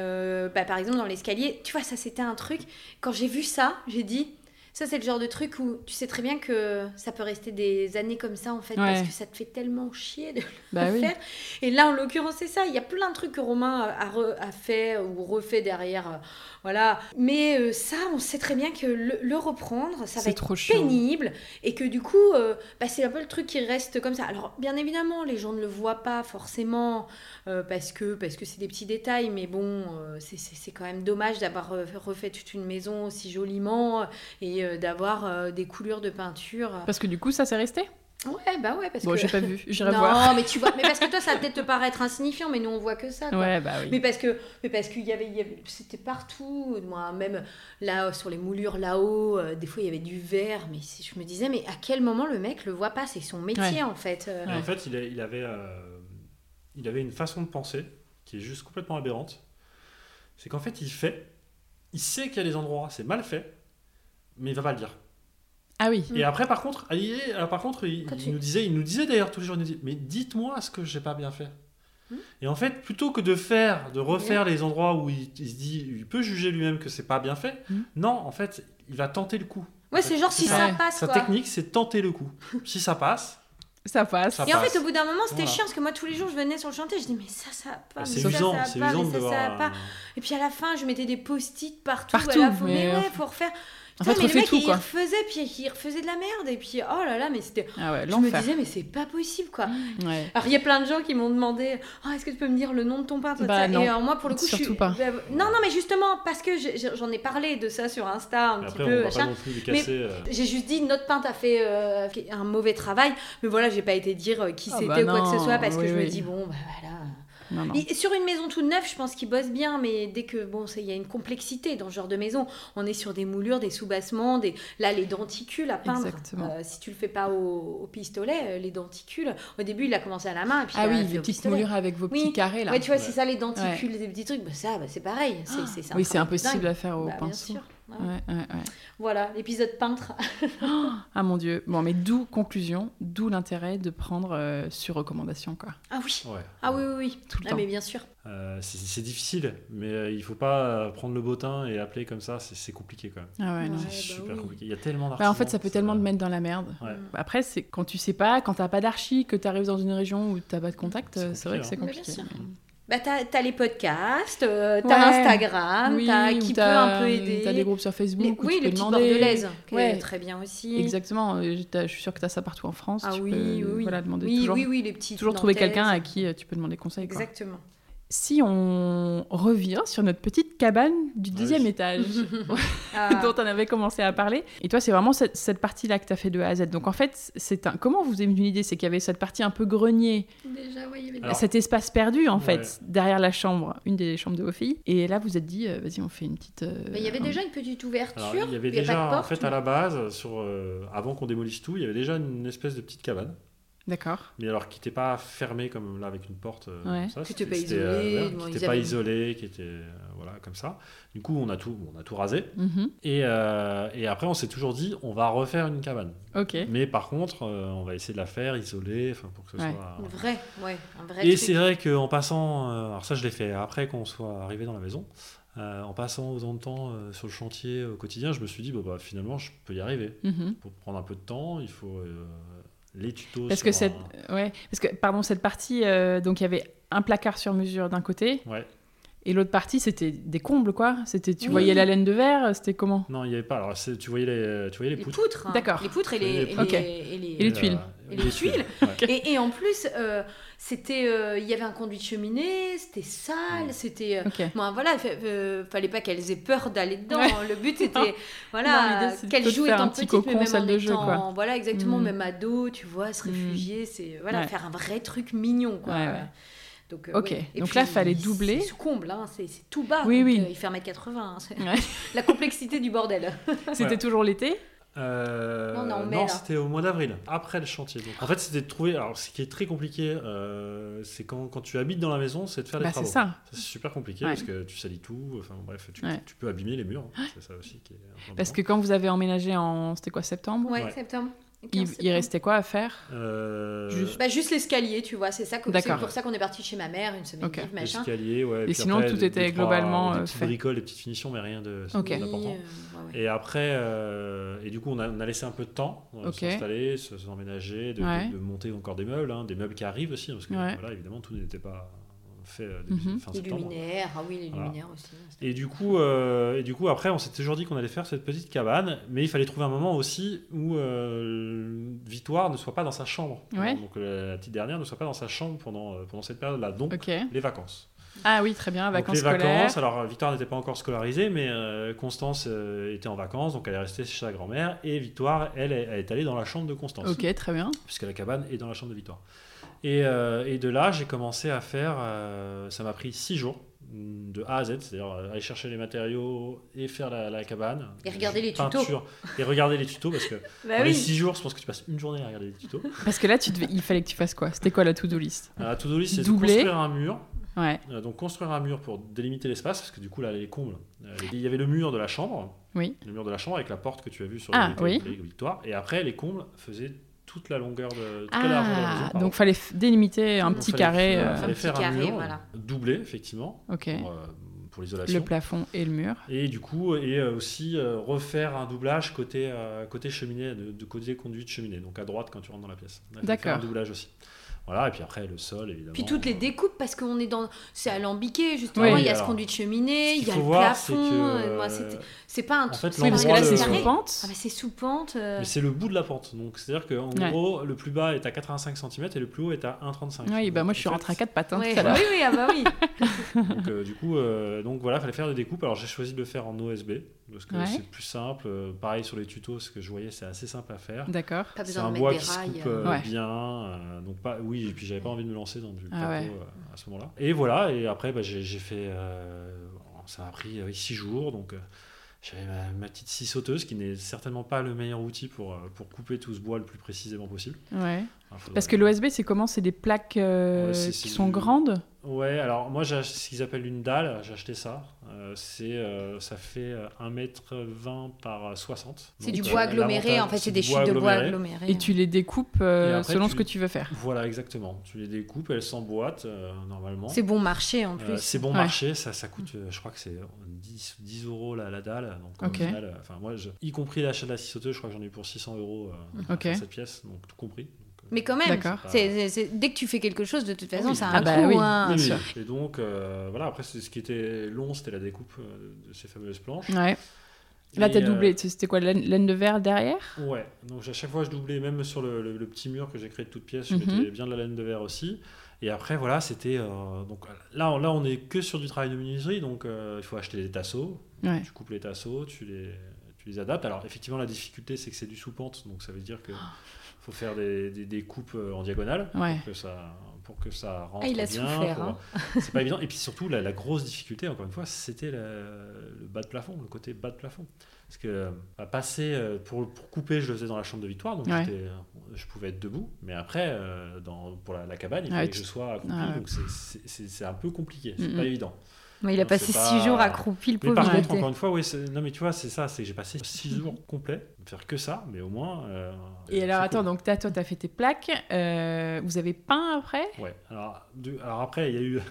par exemple dans l'escalier, tu vois ça c'était un truc. Quand j'ai vu ça, j'ai dit. Ça, c'est le genre de truc où tu sais très bien que ça peut rester des années comme ça, en fait, parce que ça te fait tellement chier de le faire. Et là, en l'occurrence, c'est ça. Il y a plein de trucs que Romain a fait ou refait derrière. Voilà. Mais ça, on sait très bien que le reprendre, ça va être pénible. Et que du coup, c'est un peu le truc qui reste comme ça. Alors, bien évidemment, les gens ne le voient pas forcément parce que c'est des petits détails. Mais bon, c'est quand même dommage d'avoir refait toute une maison aussi joliment et d'avoir des coulures de peinture. Parce que du coup, ça s'est resté ? Ouais, parce que... Bon, j'ai pas vu, j'irai voir. Non, mais tu vois, mais parce que toi, ça va peut-être te paraître insignifiant, mais nous, on voit que ça, quoi. Ouais, oui. Mais parce qu'il y avait... C'était partout, moi, même là, sur les moulures, là-haut, des fois, il y avait du verre, mais je me disais, mais à quel moment le mec le voit pas ? C'est son métier, en fait. Ouais. En fait, il avait une façon de penser qui est juste complètement aberrante. C'est qu'en fait, il sait qu'il y a des endroits, c'est mal fait, mais il va pas le dire. Ah oui. Et après, par contre, il nous disait d'ailleurs tous les jours, il nous disait, mais dites-moi ce que j'ai pas bien fait. Et en fait, plutôt que de refaire les endroits où il se dit, il peut juger lui-même que c'est pas bien fait, non, en fait, il va tenter le coup. Ouais, en fait, c'est genre si ça passe. Sa technique, c'est tenter le coup. Si ça passe, ça passe. Ça et passe. En fait, au bout d'un moment, c'était chiant parce que moi, tous les jours, je venais sur le chantier, je dis, mais ça va pas, mais ça va pas. Et puis à la fin, je mettais des post-it partout. Là, faut refaire. Putain, en fait, mais le mec, tout, quoi. il refaisait de la merde, et puis oh là là, mais c'était. Ah ouais, je me disais, mais c'est pas possible, quoi. Ouais. Alors, il y a plein de gens qui m'ont demandé, est-ce que tu peux me dire le nom de ton peintre ? Bah, et alors, moi, pour le coup, surtout je suis. Pas. Non, mais justement, parce que j'en ai parlé de ça sur Insta un petit peu. J'ai juste dit, notre peintre a fait un mauvais travail, mais voilà, j'ai pas été dire qui c'était ou quoi que ce soit, parce que je me dis, bon, bah voilà. Non. Et sur une maison toute neuve, je pense qu'ils bossent bien, mais dès que il y a une complexité dans ce genre de maison, on est sur des moulures, des soubassements, les denticules à peindre. Si tu le fais pas au pistolet, les denticules. Au début, il a commencé à la main, et puis les petites moulures avec vos petits carrés là. Oui, tu vois, c'est ça, les denticules, des petits trucs. C'est pareil. C'est oui, c'est impossible à faire au pinceau. Bien sûr. Ouais. Voilà, épisode peintre. Ah mon Dieu. Bon, mais d'où l'intérêt de prendre sur recommandation, quoi. Ah oui. Ouais. Ah oui. Tout le temps. Mais bien sûr. C'est difficile, mais il faut pas prendre le beau teint et appeler comme ça. C'est compliqué quand même. Ah ouais, c'est super compliqué. Il y a tellement d'artisans. En fait, ça peut tellement te mettre dans la merde. Ouais. Après, c'est quand tu sais pas, quand t'as pas d'archi, que t'arrives dans une région où t'as pas de contact, c'est vrai que c'est compliqué. T'as les podcasts, t'as Instagram, t'as qui peut un peu aider. T'as des groupes sur Facebook. Oui, les petites bordelaises, qui est très bien aussi. Exactement, je suis sûre que t'as ça partout en France. Ah tu peux, demander toujours trouver quelqu'un à qui tu peux demander conseil. Exactement. Quoi. Si on revient sur notre petite cabane du deuxième étage dont on avait commencé à parler, et toi c'est vraiment cette partie-là que tu as fait de A à Z. Donc en fait, comment vous est venue l'idée ? C'est qu'il y avait cette partie un peu grenier, cet espace perdu fait derrière la chambre, une des chambres de vos filles. Et là vous êtes dit, vas-y on fait une petite. Il y avait déjà une petite ouverture. Alors, il y avait déjà pas de porte, à la base, avant qu'on démolisse tout, il y avait déjà une espèce de petite cabane. D'accord. Mais alors qui n'était pas fermé comme là avec une porte, qui n'était pas isolé, qui était comme ça. Du coup, on a tout rasé. Mm-hmm. Et après, on s'est toujours dit, on va refaire une cabane. Ok. Mais par contre, on va essayer de la faire isolée, pour que ce soit un vrai truc. Et c'est vrai qu'en passant, alors ça je l'ai fait après qu'on soit arrivé dans la maison. En passant autant de temps sur le chantier au quotidien, je me suis dit, finalement, je peux y arriver. Mm-hmm. Pour prendre un peu de temps, il faut les tutos cette partie donc il y avait un placard sur mesure d'un côté et l'autre partie c'était des combles voyais la laine de verre, c'était comment? Non, il y avait pas. Alors tu voyais les poutres d'accord, les poutres et les tuiles. Et en plus, c'était, il y avait un conduit de cheminée, c'était sale, c'était, fallait pas qu'elles aient peur d'aller dedans. Le but c'était, qu'elles jouent étant petites, mais même en étant, quoi. Même ado, tu vois, se réfugier, c'est, faire un vrai truc mignon, quoi. Ouais. Donc, donc puis, là, il fallait doubler. C'est comble, c'est tout bas. Oui. Il fait 1m80. La complexité du bordel. C'était toujours l'été. C'était au mois d'avril, après le chantier. Donc, en fait, c'était de trouver. Alors, ce qui est très compliqué, c'est quand tu habites dans la maison, c'est de faire les travaux. C'est ça. C'est super compliqué parce que tu salis tout. Enfin, bref, tu peux abîmer les murs. C'est ça aussi qui est important. Parce que quand vous avez emménagé en, c'était quoi, septembre ? Ouais, septembre. Il restait quoi à faire ? Juste l'escalier, tu vois, c'est ça. C'est pour ça qu'on est parti chez ma mère une semaine. Okay. Machin. L'escalier, ouais. Et puis sinon, après, tout était globalement fait. Des petites bricoles, des petites finitions, mais rien de important. Et après, et du coup, on a laissé un peu de temps s'installer, s'emménager, de monter encore des meubles, des meubles qui arrivent aussi, parce que évidemment, tout n'était pas fait début, fin septembre. Les luminaires aussi. Et du coup, après, on s'était toujours dit qu'on allait faire cette petite cabane, mais il fallait trouver un moment aussi où Victoire ne soit pas dans sa chambre. Ouais. Donc la petite dernière ne soit pas dans sa chambre pendant cette période-là. Donc les vacances. Ah oui, très bien, vacances scolaires. Alors Victoire n'était pas encore scolarisée, mais Constance était en vacances, donc elle est restée chez sa grand-mère, et Victoire, elle est allée dans la chambre de Constance. Ok, très bien. Puisque la cabane est dans la chambre de Victoire. Et de là, j'ai commencé à faire, ça m'a pris 6 jours, de A à Z, c'est-à-dire aller chercher les matériaux et faire la cabane. Et regarder les tutos. Et regarder les tutos, parce que les 6 jours, je pense que tu passes une journée à regarder les tutos. Parce que là, il fallait que tu fasses quoi ? C'était quoi la to-do list ? La to-do list, c'est de construire un mur. Ouais. Donc construire un mur pour délimiter l'espace, parce que du coup, là, les combles. Il y avait le mur de la chambre, avec la porte que tu as vue sur les Victoire. Et après, les combles faisaient toute la longueur de la maison. Donc il fallait délimiter un petit carré. Il fallait faire un mur doublé, effectivement, pour pour l'isolation. Le plafond et le mur. Et du coup, et aussi refaire un doublage côté cheminée, de côté conduite cheminée, donc à droite quand tu rentres dans la pièce. Là, d'accord. Un doublage aussi. Voilà, et puis après, le sol, évidemment. Puis toutes les découpes, parce qu'on est dans... C'est alambiqué, justement. Oui, il y a alors, ce conduit de cheminée, il y a le plafond. C'est pas un truc... En fait, oui, parce que là, c'est sous pente. Ah, bah, c'est sous pente. Mais c'est le bout de la pente. Donc, c'est-à-dire qu'en gros, le plus bas est à 85 cm et le plus haut est à 1,35 cm. Oui, bah, moi, je suis rentrée à quatre pattes. Oui, oui, ah bah oui. Du coup, voilà, il fallait faire des découpes. Alors, j'ai choisi de le faire en OSB, parce que c'est plus simple. Pareil, sur les tutos, ce que je voyais, c'est assez simple à faire. D'accord. Pas besoin de mettre des rails. C'est un bois qui se coupe bien. Donc, pas... Oui, et puis j'avais pas envie de me lancer dans du plateau à ce moment-là. Et voilà, et après bah, j'ai fait... ça m'a pris 6 jours, donc j'avais ma petite scie sauteuse, qui n'est certainement pas le meilleur outil pour couper tout ce bois le plus précisément possible. Ouais. Parce que l'OSB, c'est comment ? C'est des plaques qui sont grandes ? Ouais, alors moi, j'ai ce qu'ils appellent une dalle, j'ai acheté ça. Ça fait 1,20 m par 60. C'est donc, du bois aggloméré, en fait, c'est des chutes de bois agglomérées. Et tu les découpes selon ce que tu veux faire. Voilà, exactement. Tu les découpes, elles s'emboîtent normalement. C'est bon marché en plus. C'est bon marché, ça coûte, je crois que c'est 10 euros la dalle. Donc, au final, moi, y compris l'achat de la scie sauteuse, je crois que j'en ai eu pour 600 euros cette pièce, donc tout compris. Mais quand même, c'est, dès que tu fais quelque chose, de toute façon, ça a un coût. Et donc, voilà, après, ce qui était long, c'était la découpe de ces fameuses planches. Ouais. Là, t'as doublé. C'était quoi, laine de verre derrière ? Ouais. Donc, à chaque fois, je doublais, même sur le petit mur que j'ai créé de toutes pièces, je mettais bien de la laine de verre aussi. Et après, voilà, c'était... donc, là, on n'est que sur du travail de menuiserie, donc il faut acheter des tasseaux. Ouais. Tu coupes les tasseaux, tu les adaptes. Alors, effectivement, la difficulté, c'est que c'est du sous-pente, donc ça veut dire que... faut faire des coupes en diagonale pour que ça rentre bien. Il a souffert. C'est pas évident. Et puis surtout, la grosse difficulté, encore une fois, c'était le bas de plafond, le côté bas de plafond. Parce que à passer, pour couper, je le faisais dans la chambre de Victoire, donc je pouvais être debout. Mais après, pour la cabane, il fallait que je sois accroupi. Donc c'est un peu compliqué, c'est pas évident. Mais il a passé 6 jours accroupi, le pauvre. Mais par contre, encore une fois, non mais tu vois, c'est ça, c'est que j'ai passé 6 jours complets, faire que ça, mais au moins... Et alors attends, donc toi t'as fait tes plaques, vous avez peint après ? Ouais, alors après il y a eu,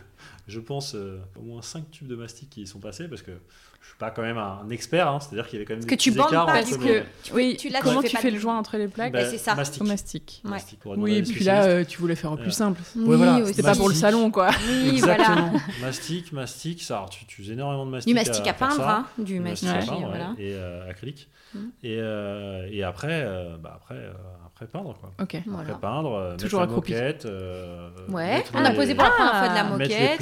je pense, au moins 5 tubes de mastic qui sont passés, parce que je suis pas quand même un expert, c'est-à-dire qu'il y avait quand même des petits écarts. Parce que comment tu fais le joint entre les plaques ? C'est ça, au mastic. Oui, et puis là, tu voulais faire au plus simple. C'était pas pour le salon, quoi. Exactement, mastic. Ça, tu uses énormément de mastic. Du mastic à peindre, du mastic à peindre, et acrylique. Et après peindre, quoi. Okay. Après peindre, toujours mettre la moquette. On a posé pour la première fois de la moquette.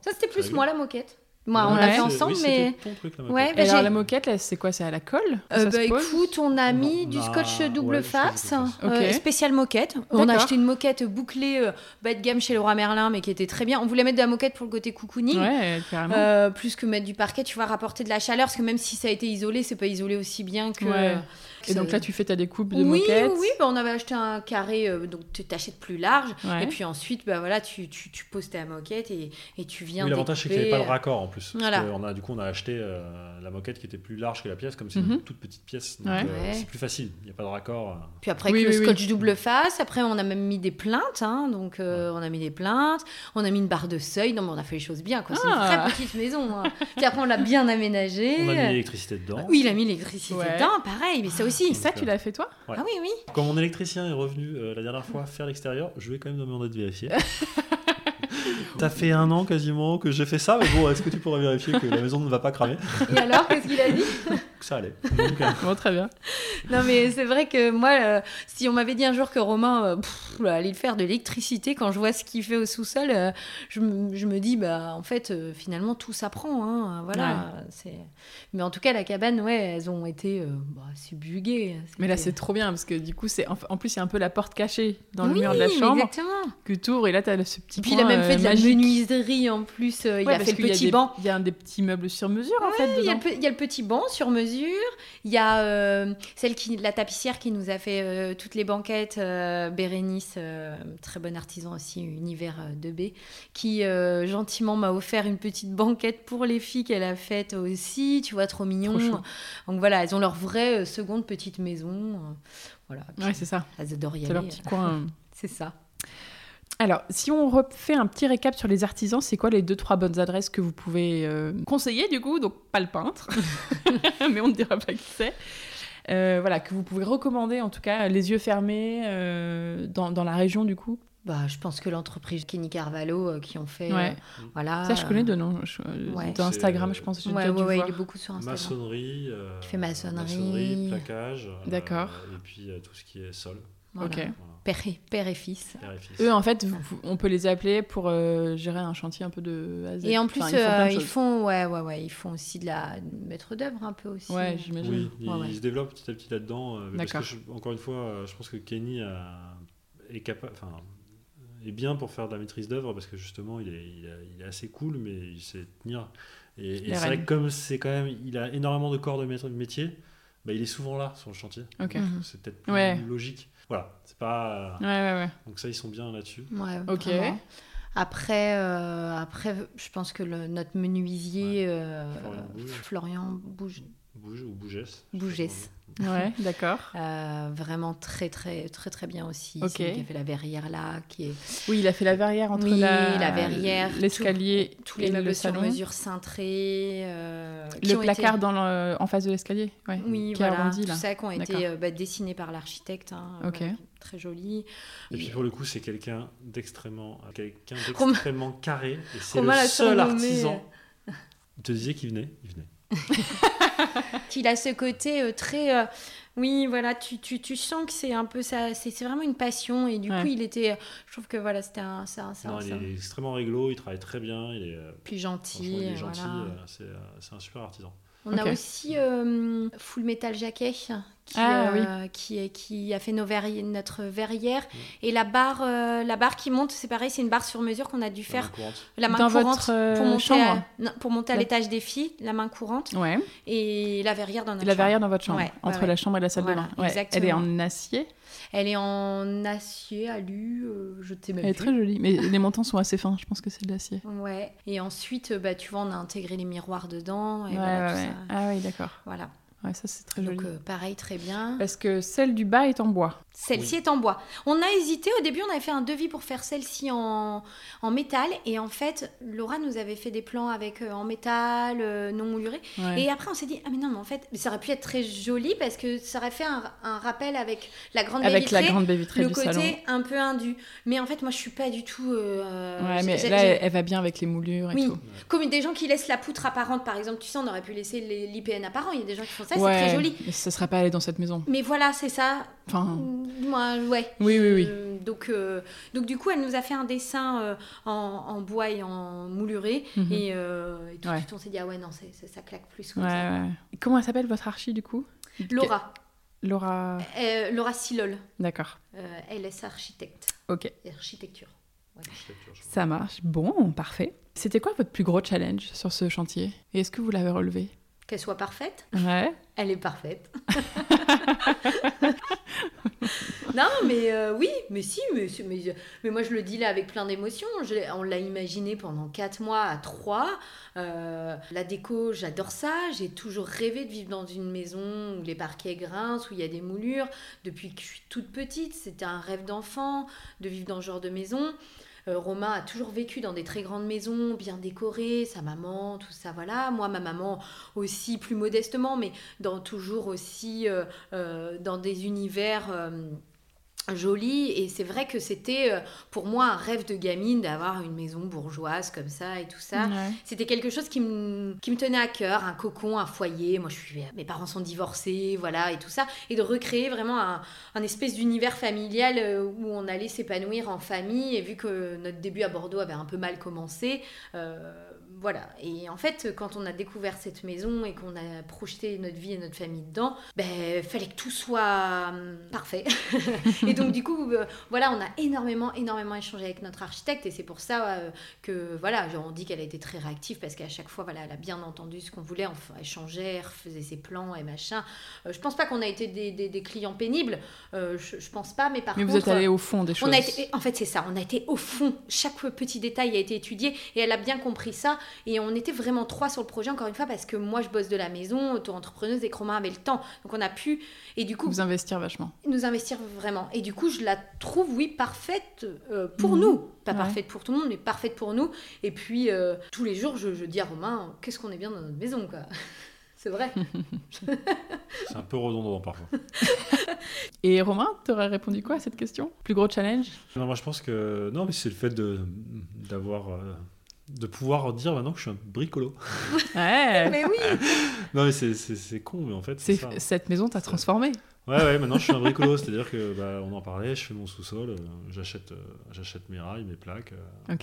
Ça, c'était plus moi, la moquette. Moi, on a fait ensemble, mais... C'était ton truc, la moquette. Et alors, la moquette, là, c'est quoi ? C'est à la colle ? Écoute, on a mis du scotch double face, spécial moquette. D'accord. On a acheté une moquette bouclée bas de gamme chez Leroy Merlin, mais qui était très bien. On voulait mettre de la moquette pour le côté cocooning, plus que mettre du parquet, tu vois, rapporter de la chaleur, parce que même si ça a été isolé, c'est pas isolé aussi bien que... Et donc là, tu fais ta découpe de moquette. Oui, on avait acheté un carré, donc tu t'achètes plus large. Ouais. Et puis ensuite, tu poses ta moquette et tu viens découper. L'avantage, c'est qu'il n'y avait pas de raccord en plus. Voilà. Parce qu'on a acheté la moquette qui était plus large que la pièce, comme c'est une toute petite pièce. Donc c'est plus facile, il n'y a pas de raccord. Puis après, le scotch double face, après, on a même mis des plinthes. Donc on a mis des plinthes, on a mis une barre de seuil. Non, mais on a fait les choses bien, quoi. C'est une très petite maison. Puis après, on l'a bien aménagée. On a mis l'électricité dedans. Oui, il a mis l'électricité dedans, pareil, mais ça aussi. Et ça, tu l'as fait toi ? Ah oui. Quand mon électricien est revenu la dernière fois faire l'extérieur, je vais quand même demander de vérifier. T'as fait 1 an quasiment que j'ai fait ça, mais bon, est-ce que tu pourrais vérifier que la maison ne va pas cramer ? Et alors, qu'est-ce qu'il a dit ? Ça allait. Donc, bon, très bien. Non, mais c'est vrai que moi, si on m'avait dit un jour que Romain allait faire de l'électricité, quand je vois ce qu'il fait au sous-sol, je me dis, en fait, finalement, tout s'apprend. Mais en tout cas, la cabane, elles ont été subjuguées. C'était... Mais là, c'est trop bien, parce que du coup, c'est... en plus, il y a un peu la porte cachée dans le mur de la chambre. Exactement. Que t'ouvres, et là, t'as ce petit point même fait de la menuiserie en plus, il a fait le petit banc. Il y a un des petits meubles sur mesure en fait. Il y a le petit banc sur mesure, il y a la tapissière qui nous a fait toutes les banquettes, Bérénice, très bon artisan aussi, univers 2B, qui gentiment m'a offert une petite banquette pour les filles qu'elle a faite aussi, tu vois, trop mignon. Trop donc voilà, elles ont leur vraie seconde petite maison. Voilà. Ouais, c'est ça. Elles adorent y aller. C'est leur petit coin. C'est ça. Alors, si on refait un petit récap sur les artisans, c'est quoi les 2-3 bonnes adresses que vous pouvez conseiller, du coup? Donc, pas le peintre, mais on ne dira pas qui c'est. Voilà, que vous pouvez recommander, en tout cas, les yeux fermés dans la région, du coup. Bah, je pense que l'entreprise Kenny Carvalho qui ont fait... Ouais. Voilà, ça, je connais de nom. Ouais. D'Instagram, je pense. Ouais, il est beaucoup sur Instagram. Maçonnerie. Qui fait maçonnerie, plaquage. D'accord. Et puis tout ce qui est sol. Voilà. Ok. Père et fils. Eux, en fait, on peut les appeler pour gérer un chantier un peu de A à Z. Et en plus, ils font aussi de la maître d'œuvre un peu aussi. Ouais, j'imagine. Oui, ils se développent petit à petit là-dedans. D'accord. Parce que encore une fois, je pense que Kenny est capable. Enfin, est bien pour faire de la maîtrise d'œuvre parce que justement, il est assez cool, mais il sait tenir. Et c'est vrai que comme c'est quand même, il a énormément de corps de métier. Bah, il est souvent là sur le chantier. Okay. Donc, c'est peut-être plus logique. Voilà, c'est pas... Ouais. Donc ça, ils sont bien là-dessus. Ouais, ok. Vraiment. Après, je pense que notre menuisier, Florian Bougès. Bougès. Ouais, d'accord. Vraiment très, très, très, très bien aussi. Okay. C'est lui qui a fait la verrière là. Oui, il a fait la verrière entre la verrière, l'escalier, tous les meubles sur mesure cintrés. Le placard été... en face de l'escalier. Ouais, oui, qui voilà. Arrondi, là. Tout ça qui ont été dessinés par l'architecte. Hein, très joli. Et puis pour le coup, c'est quelqu'un d'extrêmement carré. Et c'est le seul artisan. Il te disait qu'il venait. Qu'il a ce côté très tu sens que c'est un peu ça, c'est vraiment une passion et du coup il était, je trouve que voilà, c'était il est extrêmement réglo, il travaille très bien, il est plus gentil, c'est un super artisan. On a aussi Full Metal Jacket qui a fait notre verrière et la barre qui monte, c'est pareil, c'est une barre sur mesure qu'on a dû faire pour monter à l'étage des filles, la main courante et la verrière dans notre chambre. La verrière dans votre chambre, la chambre et la salle de bain. Ouais. Elle est en acier. Alu, je ne sais même plus. Elle est très jolie, mais les montants sont assez fins, je pense que c'est de l'acier. Ouais. Et ensuite, tu vois, on a intégré les miroirs dedans. Et tout ça. Ah oui, d'accord. Voilà. Ouais, ça c'est très joli. Donc pareil, très bien. Parce que celle du bas est en bois. Celle-ci est en bois. On a hésité au début, on avait fait un devis pour faire celle-ci en métal et en fait, Laura nous avait fait des plans avec en métal non mouluré et après on s'est dit en fait, ça aurait pu être très joli parce que ça aurait fait un rappel avec la grande baie vitrée. Avec la grande baie vitrée du salon. Le côté un peu indu. Mais en fait, moi je suis pas du tout elle va bien avec les moulures et tout. Oui. Comme des gens qui laissent la poutre apparente par exemple, tu sais, on aurait pu laisser l'IPN apparent, il y a des gens qui font ça, c'est très joli. Mais ça ne serait pas allé dans cette maison. Mais voilà, c'est ça. Enfin... Oui. Donc, du coup, elle nous a fait un dessin en bois et en mouluré. Mm-hmm. Et tout de suite, on s'est dit, ça claque plus comme ça. Ouais. Comment elle s'appelle, votre archi, du coup ? Laura. Laura Silol. D'accord. LS Architecte. OK. Architecture. Ouais. Ça marche. Bon, parfait. C'était quoi votre plus gros challenge sur ce chantier ? Et est-ce que vous l'avez relevé ? Qu'elle soit parfaite. Ouais. Elle est parfaite. Non, mais mais moi je le dis là avec plein d'émotions. On l'a imaginé pendant 4 mois à 3. La déco, j'adore ça. J'ai toujours rêvé de vivre dans une maison où les parquets grincent, où il y a des moulures. Depuis que je suis toute petite, c'était un rêve d'enfant de vivre dans ce genre de maison. Romain a toujours vécu dans des très grandes maisons, bien décorées, sa maman, tout ça, voilà. Moi, ma maman aussi, plus modestement, mais toujours aussi dans des univers... jolie, et c'est vrai que c'était pour moi un rêve de gamine d'avoir une maison bourgeoise comme ça et tout ça. Ouais. C'était quelque chose qui me tenait à cœur, un cocon, un foyer. Moi, mes parents sont divorcés, voilà, et tout ça. Et de recréer vraiment un espèce d'univers familial où on allait s'épanouir en famille. Et vu que notre début à Bordeaux avait un peu mal commencé... Voilà, et en fait, quand on a découvert cette maison et qu'on a projeté notre vie et notre famille dedans, fallait que tout soit parfait. Et donc, du coup, on a énormément échangé avec notre architecte et c'est pour ça que, on dit qu'elle a été très réactive parce qu'à chaque fois, elle a bien entendu ce qu'on voulait, elle changeait, refaisait ses plans et machin. Je pense pas qu'on a été des clients pénibles, je pense pas, mais par contre... Mais vous êtes allés au fond des choses. En fait, c'est ça, on a été au fond, chaque petit détail a été étudié et elle a bien compris ça. Et on était vraiment trois sur le projet, encore une fois, parce que moi, je bosse de la maison, auto-entrepreneuse, et que Romain avait le temps. Donc, on a pu... Et du coup... Nous investir vachement. Nous investir vraiment. Et du coup, je la trouve, oui, parfaite pour nous. Pas parfaite pour tout le monde, mais parfaite pour nous. Et puis, tous les jours, je dis à Romain, qu'est-ce qu'on est bien dans notre maison, quoi. C'est vrai. C'est un peu redondant parfois. Et Romain, t'aurais répondu quoi à cette question ? Plus gros challenge ? Non, moi je pense que non, mais c'est le fait de pouvoir dire maintenant que je suis un bricolo. Ouais. Mais oui. Non mais c'est con, mais en fait c'est ça. Cette maison t'a transformé. Ouais, maintenant je suis un bricolo, c'est-à-dire que on en parlait, je fais mon sous-sol, j'achète mes rails, mes plaques,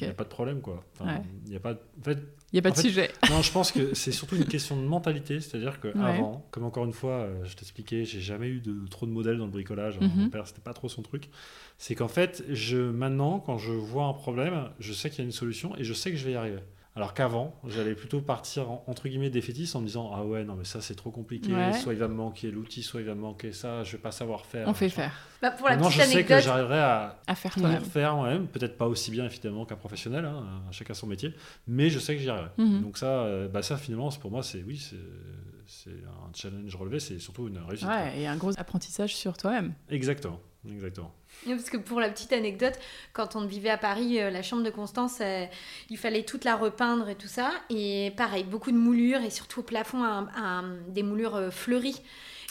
y a pas de problème quoi. Enfin, il y a pas de sujet. Non, je pense que c'est surtout une question de mentalité, c'est-à-dire que avant, comme encore une fois, je t'expliquais, j'ai jamais eu trop de modèles dans le bricolage, mon père c'était pas trop son truc. C'est qu'en fait, maintenant quand je vois un problème, je sais qu'il y a une solution et je sais que je vais y arriver. Alors qu'avant, j'allais plutôt partir entre guillemets défaitiste en me disant « Ah ouais, non mais ça c'est trop compliqué, soit il va me manquer l'outil, soit il va me manquer ça, je vais pas savoir faire. » On fait faire. Bah, pour la maintenant, petite anecdote... Maintenant, je sais que j'arriverai à faire moi-même, peut-être pas aussi bien évidemment qu'un professionnel, chacun son métier, mais je sais que j'y arriverai. Mm-hmm. Donc ça finalement, pour moi, c'est un challenge relevé, c'est surtout une réussite. Ouais, et un gros apprentissage sur toi-même. Exactement. Parce que pour la petite anecdote, quand on vivait à Paris, la chambre de Constance, il fallait toute la repeindre et tout ça. Et pareil, beaucoup de moulures et surtout au plafond, des moulures fleuries.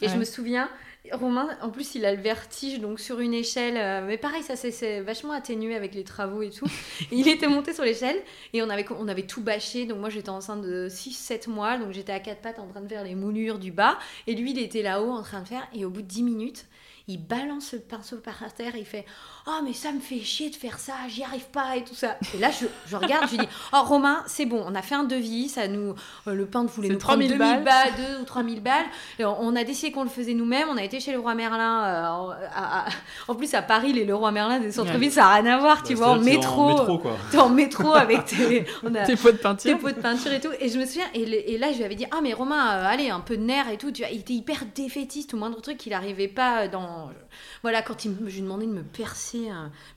Et je me souviens, Romain, en plus, il a le vertige, donc sur une échelle. Mais pareil, ça c'est vachement atténué avec les travaux et tout. Et il était monté sur l'échelle et on avait tout bâché. Donc moi, j'étais enceinte de 6-7 mois. Donc j'étais à quatre pattes en train de faire les moulures du bas. Et lui, il était là-haut en train de faire. Et au bout de 10 minutes... il balance le pinceau par terre et il fait « Oh, mais ça me fait chier de faire ça, j'y arrive pas et tout ça. » Et là, je regarde, je dis « Oh, Romain, c'est bon, on a fait un devis, ça nous... le peintre voulait nous prendre 2000 balles, 2 ou 3000 balles. » On a décidé qu'on le faisait nous-mêmes, on a été chez Leroy Merlin. En plus, à Paris, les Leroy Merlin des centres-villes, ça n'a rien à voir, tu vois, en métro. T'es en métro avec tes pots de peinture. Tes pots de peinture et tout. Et je me souviens, et là, je lui avais dit « Ah, mais Romain, allez, un peu de nerf et tout. » Il était hyper défaitiste, au moindre truc, qu'il n'arrivait pas dans... Voilà, quand je lui demandais de me percer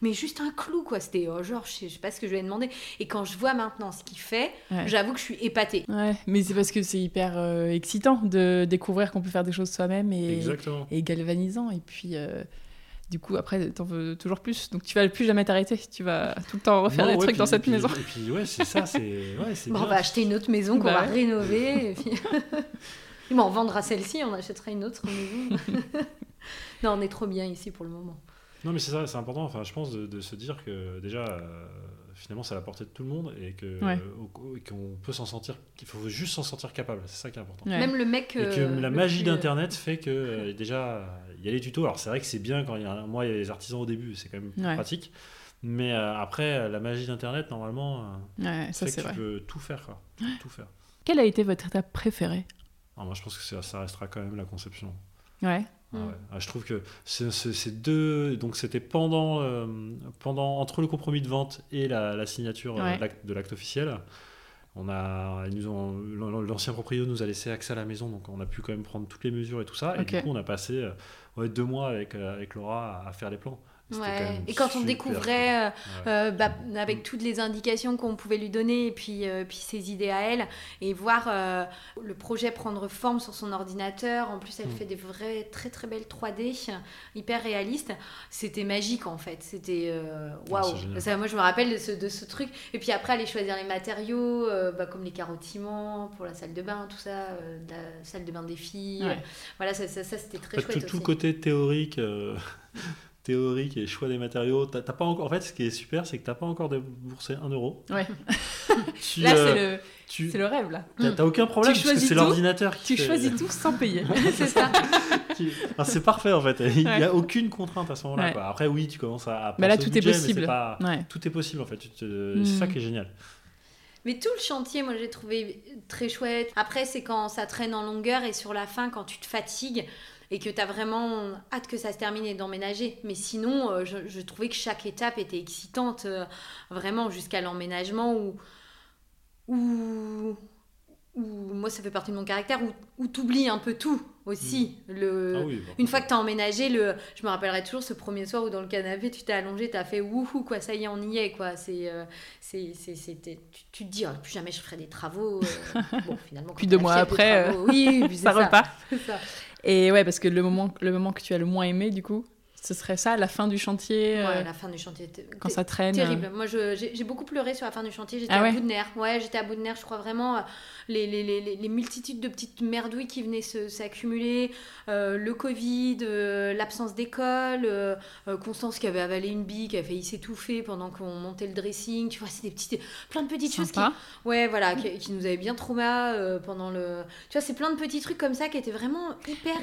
mais juste un clou quoi, c'était genre je sais pas ce que je lui ai demandé, et quand je vois maintenant ce qu'il fait, j'avoue que je suis épatée. Ouais, mais c'est parce que c'est hyper excitant de découvrir qu'on peut faire des choses soi-même et galvanisant, et puis du coup après t'en veux toujours plus, donc tu vas plus jamais t'arrêter, tu vas tout le temps refaire des trucs dans cette maison. Et puis c'est ça, c'est bon, on va acheter une autre maison qu'on va rénover et puis... bon, on vendra celle-ci, on achètera une autre maison. Non, on est trop bien ici pour le moment. Non, mais c'est ça, c'est important. Enfin, je pense de se dire que déjà, finalement, c'est à la portée de tout le monde et que qu'on peut s'en sentir. Qu'il faut juste s'en sentir capable. C'est ça qui est important. Ouais. Même le mec. Et que la magie d'Internet fait que déjà, il y a les tutos. Alors c'est vrai que c'est bien quand il y a les artisans au début, c'est quand même pratique. Mais après, la magie d'Internet, normalement, tu peux tout faire, quoi. Tout faire. Quelle a été votre étape préférée ? Alors, moi, je pense que ça restera quand même la conception. Ouais. Ah ouais. Ah, je trouve que c'est deux, donc c'était pendant entre le compromis de vente et la signature de l'acte officiel. L'ancien propriétaire nous a laissé accès à la maison, donc on a pu quand même prendre toutes les mesures et tout ça. Et du coup on a passé 2 mois avec Laura à faire les plans. Et quand on découvrait avec toutes les indications qu'on pouvait lui donner, et puis ses idées à elle, et voir le projet prendre forme sur son ordinateur. En plus elle fait des vraies très très belles 3D hyper réalistes, c'était magique en fait, c'était waouh. Moi je me rappelle de ce truc, et puis après aller choisir les matériaux comme les carottiments pour la salle de bain, tout ça, la salle de bain des filles, voilà, ça c'était très chouette. Tout le côté théorique théorique et choix des matériaux, t'as pas encore... En fait, ce qui est super, c'est que t'as pas encore déboursé 1 €. Ouais. Là, c'est le rêve, là. T'as aucun problème, parce que c'est l'ordinateur qui... Tu choisis tout sans payer, c'est ça. Enfin, c'est parfait, en fait. Il n'y a aucune contrainte à ce moment-là. Ouais. Quoi. Après, oui, tu commences à... Mais là, tout budget, est possible. Tout est possible, en fait. C'est ça qui est génial. Mais tout le chantier, moi, j'ai trouvé très chouette. Après, c'est quand ça traîne en longueur, et sur la fin, quand tu te fatigues, et que t'as vraiment hâte que ça se termine et d'emménager. Mais sinon, je trouvais que chaque étape était excitante, vraiment, jusqu'à l'emménagement où où moi ça fait partie de mon caractère, où t'oublies un peu tout aussi. Une fois que t'as emménagé, je me rappellerai toujours ce premier soir où dans le canapé tu t'es allongé, t'as fait wouhou quoi, ça y est on y est quoi, tu te dis oh, plus jamais je ferai des travaux, bon finalement puis 2 mois après travaux, ça repart. Et ouais, parce que le moment que tu as le moins aimé du coup, ce serait ça, la fin du chantier. Ouais, la fin du chantier. Quand ça traîne. Terrible. Moi, j'ai beaucoup pleuré sur la fin du chantier. J'étais à bout de nerfs. Ouais, j'étais à bout de nerfs. Je crois vraiment les multitudes de petites merdouilles qui venaient s'accumuler. Le Covid, l'absence d'école, Constance qui avait avalé une bille, qui avait failli s'étouffer pendant qu'on montait le dressing. Tu vois, c'est plein de petites choses qui... Ouais, voilà, qui nous avaient bien trauma pendant le... Tu vois, c'est plein de petits trucs comme ça qui étaient vraiment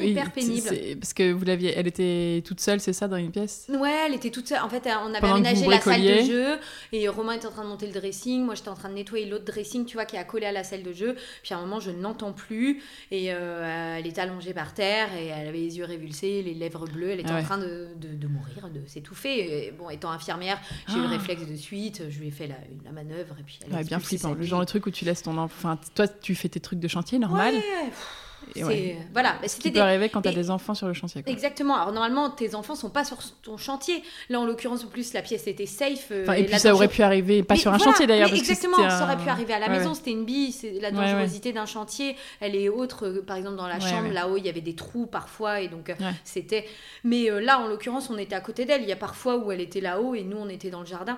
hyper pénibles. Parce que vous l'aviez... Elle était toute seule, c'est ça, dans une pièce? Ouais, elle était toute seule. En fait, on avait aménagé la salle de jeu et Romain était en train de monter le dressing. Moi, j'étais en train de nettoyer l'autre dressing, tu vois, qui est accolé à la salle de jeu. Puis à un moment, je n'entends plus et elle était allongée par terre et elle avait les yeux révulsés, les lèvres bleues. Elle était en train de mourir, de s'étouffer. Et bon, étant infirmière, j'ai eu le réflexe de suite. Je lui ai fait la manœuvre et puis elle bien flippant. Le genre de truc où tu laisses ton... Enfin, toi, tu fais tes trucs de chantier, normal. Ouais. Voilà, ce qui peut arriver quand t'as des enfants sur le chantier quoi. Exactement, alors normalement tes enfants sont pas sur ton chantier, là en l'occurrence en plus la pièce était safe, enfin, et puis ça aurait pu arriver pas sur un chantier d'ailleurs, parce exactement, que ça aurait pu arriver à la maison, c'était une bille, c'est la dangerosité d'un chantier, elle est autre, par exemple dans la chambre là-haut il y avait des trous parfois et donc c'était, mais là en l'occurrence on était à côté d'elle, il y a parfois où elle était là-haut et nous on était dans le jardin.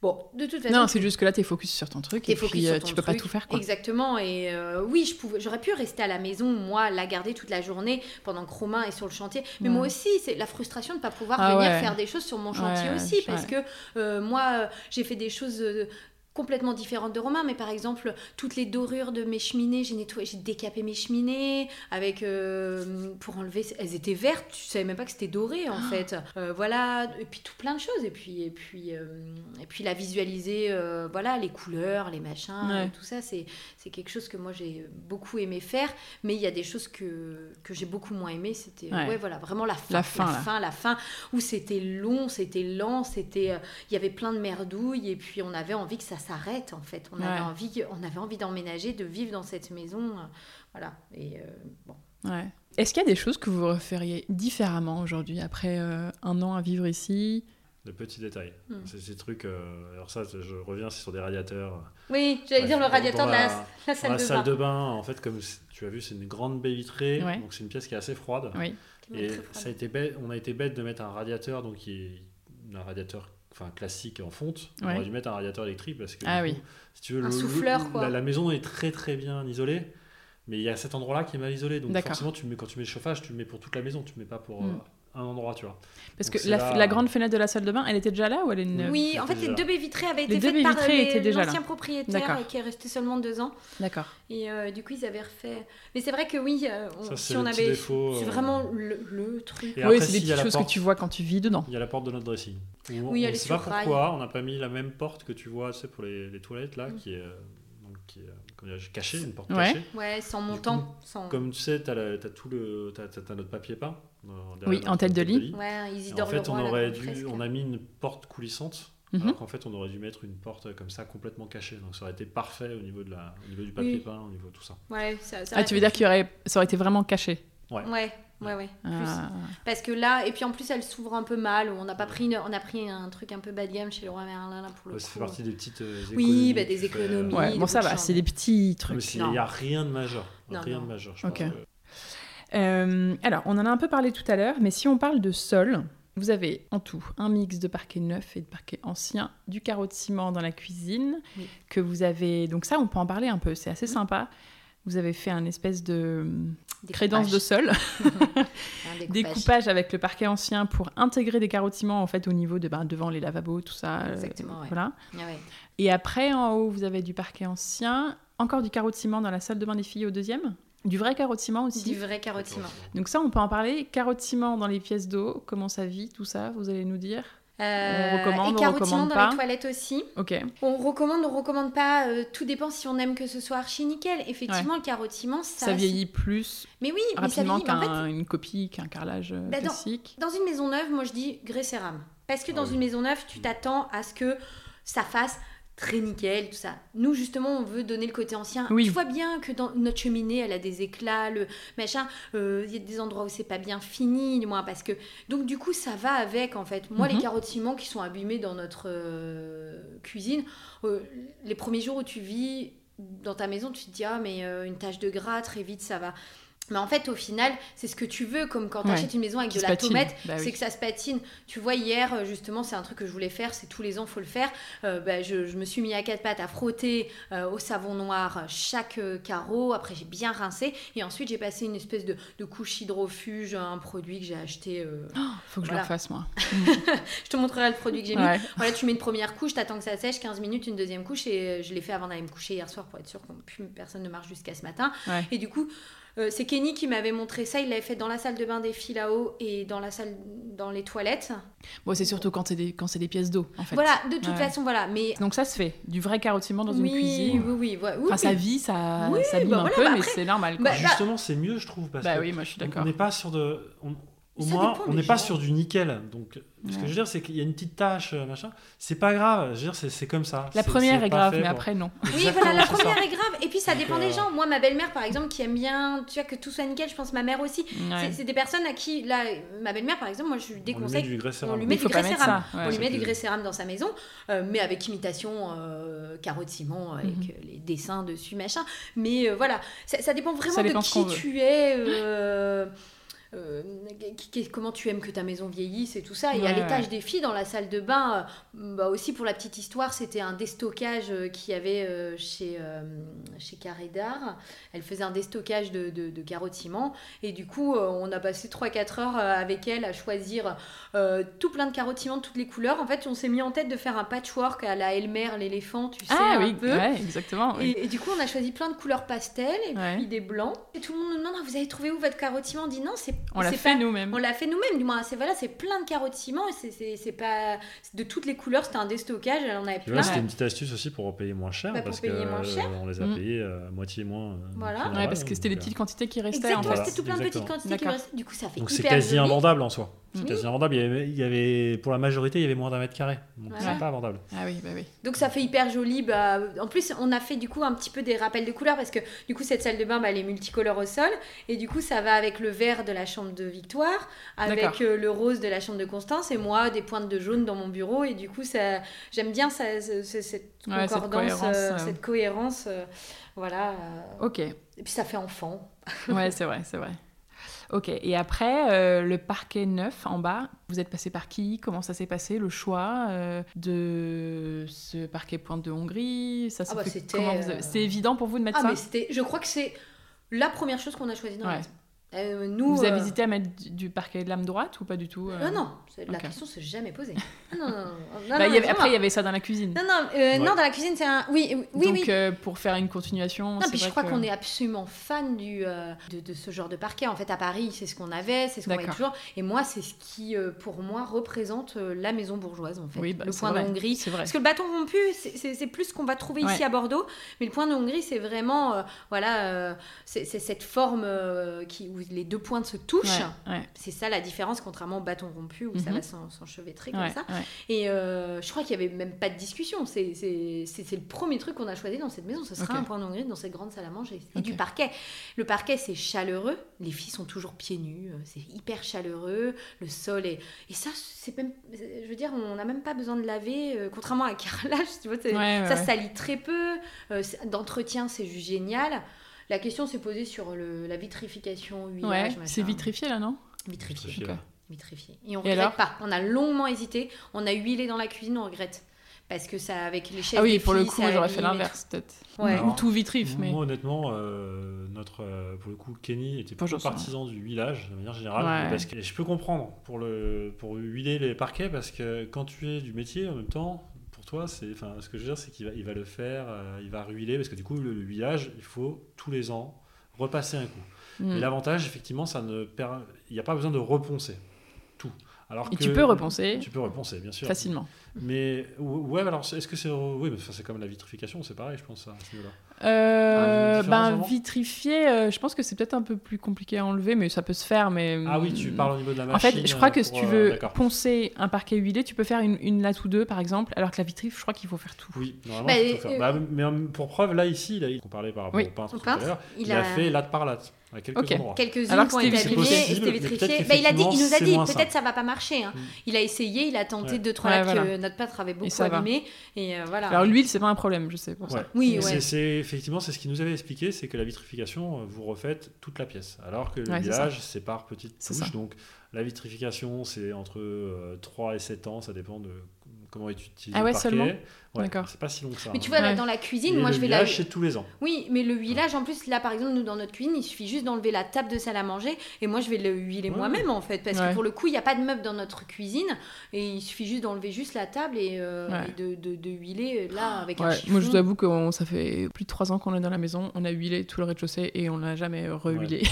Bon, de toute façon... Non, c'est juste que là, t'es focus sur ton truc et puis tu peux pas tout faire, quoi. Exactement, et j'aurais pu rester à la maison, moi, la garder toute la journée pendant que Romain est sur le chantier. Mais moi aussi, c'est la frustration de ne pas pouvoir venir faire des choses sur mon chantier aussi, parce que moi, j'ai fait des choses... complètement différente de Romain, mais par exemple toutes les dorures de mes cheminées, j'ai décapé mes cheminées avec pour enlever, elles étaient vertes, tu savais même pas que c'était doré en fait, voilà, et puis tout plein de choses, et puis la visualiser, voilà, les couleurs, les machins, tout ça, c'est quelque chose que moi j'ai beaucoup aimé faire, mais il y a des choses que j'ai beaucoup moins aimé, c'était voilà, vraiment la fin où c'était long, c'était lent, c'était il y avait plein de merdouilles et puis on avait envie que ça s'arrête en fait, on avait envie d'emménager, de vivre dans cette maison, voilà, et Est-ce qu'il y a des choses que vous referiez différemment aujourd'hui après un an à vivre ici? De petits détails, c'est ces trucs, alors ça je reviens, c'est sur des radiateurs, dire le radiateur de la salle de bain, en fait, comme tu as vu c'est une grande baie vitrée, donc c'est une pièce qui est assez froide, et ça a été on a été bête de mettre un radiateur, donc un radiateur classique en fonte, on aurait dû mettre un radiateur électrique, parce que coup, si tu veux, un souffleur, quoi. La maison est très très bien isolée, mais il y a cet endroit là qui est mal isolé, donc forcément quand tu mets le chauffage, tu le mets pour toute la maison, tu le mets pas pour un endroit, tu vois. Parce donc que la grande fenêtre de la salle de bain, elle était déjà là, ou elle est une... Oui, en fait les 2 baies vitrées avaient été faites par l'ancien propriétaire qui est resté seulement 2 ans. D'accord. Et du coup ils avaient refait. Mais c'est vrai que c'est vraiment le truc. Et après, c'est des petites choses que tu vois quand tu vis dedans. Il y a la porte de notre dressing. On ne sait pas pourquoi on n'a pas mis la même porte que tu vois, pour les toilettes là, qui est cachée, une porte cachée. Ouais, sans montant. Comme tu sais, t'as notre papier peint. En tête de lit. Isidore Leroy. On a mis une porte coulissante, alors qu'en fait, on aurait dû mettre une porte comme ça, complètement cachée. Donc, ça aurait été parfait au niveau du papier peint, au niveau de tout ça. Ouais, ça tu veux dire ça aurait été vraiment caché? Ouais. Parce que là, et puis en plus, elle s'ouvre un peu mal. On n'a pas pris, on a pris un truc un peu bas de gamme chez Leroy Merlin là pour le coup. Ça fait partie des petites économies. Des économies. Bon, ça va, c'est des petits trucs. Il n'y a rien de majeur. Rien de majeur, je pense. Alors, on en a un peu parlé tout à l'heure, mais si on parle de sol, vous avez en tout un mix de parquet neuf et de parquet ancien, du carreau de ciment dans la cuisine, que vous avez... Donc ça, on peut en parler un peu, c'est assez sympa. Vous avez fait un espèce de crédence de sol, découpage avec le parquet ancien pour intégrer des carreaux de ciment en fait, au niveau de devant les lavabos, tout ça. Exactement, voilà. Et après, en haut, vous avez du parquet ancien, encore du carreau de ciment dans la salle de bain des filles au 2e. Du vrai carreau de ciment aussi. Du vrai carreau de ciment. Donc ça, on peut en parler. Carreau de ciment dans les pièces d'eau, comment ça vit, tout ça, vous allez nous dire. On recommande, et carreau de ciment dans les toilettes aussi. Okay. On recommande pas. Tout dépend si on aime que ce soit archi nickel. Effectivement, le carreau de ciment, ça vieillit plus. Mais oui, rapidement qu'une copie, qu'un carrelage classique. Dans une maison neuve, moi je dis grès cérame, parce que dans une maison neuve, tu t'attends à ce que ça fasse très nickel, tout ça. Nous, justement, on veut donner le côté ancien. Oui. Tu vois bien que dans notre cheminée, elle a des éclats, le machin. Il y a des endroits où c'est pas bien fini, du moins, parce que... Donc, du coup, ça va avec, en fait. Moi, les carreaux de ciment qui sont abîmés dans notre cuisine, les premiers jours où tu vis dans ta maison, tu te dis « Ah, mais une tache de gras, très vite, ça va ». Mais en fait, au final, c'est ce que tu veux, comme quand t'achètes une maison avec de la tomate, que ça se patine. Tu vois, hier, justement, c'est un truc que je voulais faire, c'est tous les ans, il faut le faire. Je me suis mis à quatre pattes à frotter au savon noir chaque carreau. Après, j'ai bien rincé. Et ensuite, j'ai passé une espèce de couche hydrofuge, un produit que j'ai acheté. Faut que je le refasse, moi. Je te montrerai le produit que j'ai mis. Voilà, tu mets une première couche, t'attends que ça sèche, 15 minutes, une deuxième couche. Et je l'ai fait avant d'aller me coucher hier soir pour être sûre que personne ne marche jusqu'à ce matin. Ouais. Et du coup... c'est Kenny qui m'avait montré ça, il l'avait fait dans la salle de bain des filles là-haut et dans les toilettes. Bon, c'est surtout quand c'est des pièces d'eau, en fait. Voilà, de toute façon, voilà. Mais... Donc ça se fait, du vrai carreau de ciment dans une cuisine. Oui. Enfin, ça vit, ça abîme un peu, mais après... c'est normal. Quoi. Justement, c'est mieux, je trouve, parce que moi, je suis d'accord. On n'est pas sur de... Au moins, on n'est pas sur du nickel. Donc, ce que je veux dire, c'est qu'il y a une petite tache, machin. C'est pas grave. Je veux dire, c'est comme ça. La première est grave, mais après, non. Oui, voilà, la première est grave. Et puis, ça dépend des gens. Moi, ma belle-mère, par exemple, qui aime bien, tu vois, que tout soit nickel, je pense ma mère aussi. C'est des personnes à qui, là, ma belle-mère, par exemple, moi, je lui déconseille. On lui met du grès cérame. On lui met du grès cérame dans sa maison, mais avec imitation carreau de ciment, avec les dessins dessus, machin. Mais voilà, ça dépend vraiment de qui tu es. Comment tu aimes que ta maison vieillisse et tout ça. Et à l'étage des filles, dans la salle de bain, aussi pour la petite histoire, c'était un déstockage qu'il y avait chez Carré d'Art. Elle faisait un déstockage de carreaux de ciment. Et du coup, on a passé 3-4 heures avec elle à choisir tout plein de carreaux de ciment de toutes les couleurs. En fait, on s'est mis en tête de faire un patchwork à la Elmer, l'éléphant, tu sais, peu. Ah oui, exactement. Oui. Et du coup, on a choisi plein de couleurs pastel et puis des blancs. Et tout le monde nous demande, vous avez trouvé où votre carreau de ciment ? On dit non, c'est nous-mêmes. On l'a fait nous-mêmes, du moins. C'est plein de carreaux de ciment. C'est pas de toutes les couleurs. C'était un déstockage. Elle en avait plein. Là, c'était une petite astuce aussi pour payer moins cher, parce qu'on les a payés moitié moins. Voilà. Parce que c'était les petites quantités qui restaient. Exactement. En fait. C'était tout plein de petites quantités qui restaient. Du coup, ça fait. Donc c'est quasi invendable en soi. C'est quasi invendable. Il y avait, pour la majorité, il y avait moins d'1 m². Donc c'est pas invendable. Ah oui, bah oui. Donc ça fait hyper joli. En plus, on a fait du coup un petit peu des rappels de couleurs, parce que du coup cette salle de bain, elle est multicolore au sol, et du coup ça va avec le vert de la chambre de Victoire, avec le rose de la chambre de Constance, et moi des pointes de jaune dans mon bureau. Et du coup ça, j'aime bien ça, cette concordance, cette cohérence, voilà. Ok. Et puis ça fait enfant. Ouais, c'est vrai. Ok, et après, le parquet neuf en bas, vous êtes passé par qui ? Comment ça s'est passé, le choix de ce parquet pointe de Hongrie ? Ça c'est évident pour vous de mettre ça ? Ah, mais je crois que c'est la première chose qu'on a choisie dans la maison. Nous, vous avez hésité à mettre du parquet de lame droite ou pas du tout ? Non, la question s'est jamais posée. Non, après, il y avait ça dans la cuisine. Non, dans la cuisine, c'est un... Oui. Donc, pour faire une continuation... Non, puis je crois qu'on est absolument fan de ce genre de parquet. En fait, à Paris, c'est ce qu'on avait, c'est ce qu'on avait toujours. Et moi, c'est ce qui, pour moi, représente la maison bourgeoise, en fait. Oui, le point de Hongrie. C'est vrai. Parce que le bâton rompu, c'est plus ce qu'on va trouver ici à Bordeaux. Mais le point de Hongrie, c'est vraiment... c'est cette forme qui... où les deux pointes se touchent, c'est ça la différence, contrairement au bâton rompu où ça va s'enchevêtrer comme ça. Et je crois qu'il n'y avait même pas de discussion, c'est le premier truc qu'on a choisi dans cette maison, ce sera un point d'Hongrie dans cette grande salle à manger. Et du parquet, le parquet c'est chaleureux, les filles sont toujours pieds nus, c'est hyper chaleureux, le sol est... Et ça, c'est même... je veux dire, on n'a même pas besoin de laver, contrairement à un carrelage, tu vois, ça salit très peu, d'entretien c'est juste génial. La question s'est posée sur la vitrification, huilage, machin. C'est vitrifié là, non ? Vitrifié. Okay. Vitrifié. Et on ne regrette pas. On a longuement hésité. On a huilé dans la cuisine, on regrette. Parce que ça, avec les chaises. Ah oui, pour le coup, j'aurais fait l'inverse, peut-être. Ouais. Ou tout vitrif. Mais... Moi, honnêtement, pour le coup, Kenny était plutôt partisan du huilage, de manière générale. Ouais. Parce que je peux comprendre pour huiler les parquets, parce que quand tu es du métier, en même temps. Toi, ce que je veux dire, c'est qu'il va le faire, il va huiler, parce que du coup, le huilage, il faut tous les ans repasser un coup. Et l'avantage, effectivement, il n'y a pas besoin de reponcer tout. Alors tu peux repenser. Tu peux repenser, bien sûr. Facilement. Mais ouais, alors est-ce que c'est oui, mais c'est comme la vitrification, c'est pareil, je pense à ce niveau-là. Vitrifier, je pense que c'est peut-être un peu plus compliqué à enlever, mais ça peut se faire. Mais ah oui, tu parles au niveau de la machine. En fait, je crois que si tu veux poncer un parquet huilé, tu peux faire une latte ou deux, par exemple. Alors que la vitrif, je crois qu'il faut faire tout. Oui, normalement. Il faut faire. Mais pour preuve, là ici, on parlait par rapport au peintre tout à l'heure. Il a fait latte par latte. À quelques endroits. Quelques-unes pour être abîmées et c'était vitrifié. Il nous a dit peut-être ça va pas marcher. Hein. Il a essayé, il a tenté 2-3 lattes que notre peintre avait beaucoup abîmé. Voilà. Alors l'huile, c'est pas un problème, je sais pour ça. Oui, effectivement, c'est ce qu'il nous avait expliqué, c'est que la vitrification, vous refaites toute la pièce. Alors que le huilage, c'est par petites touches. Donc la vitrification, c'est entre 3 et 7 ans, ça dépend de comment est utilisé le parquet. Seulement d'accord. C'est pas si long que ça. Mais tu vois, là, dans la cuisine, moi je fais la. Le huilage, c'est tous les ans. Oui, mais le huilage, en plus, là par exemple, nous dans notre cuisine, il suffit juste d'enlever la table de salle à manger et moi je vais le huiler moi-même en fait, parce que pour le coup, il n'y a pas de meubles dans notre cuisine et il suffit juste d'enlever juste la table et de huiler là avec un chiffon. Moi je vous avoue que ça fait plus de 3 ans qu'on est dans la maison, on a huilé tout le rez-de-chaussée et on l'a jamais rehuilé.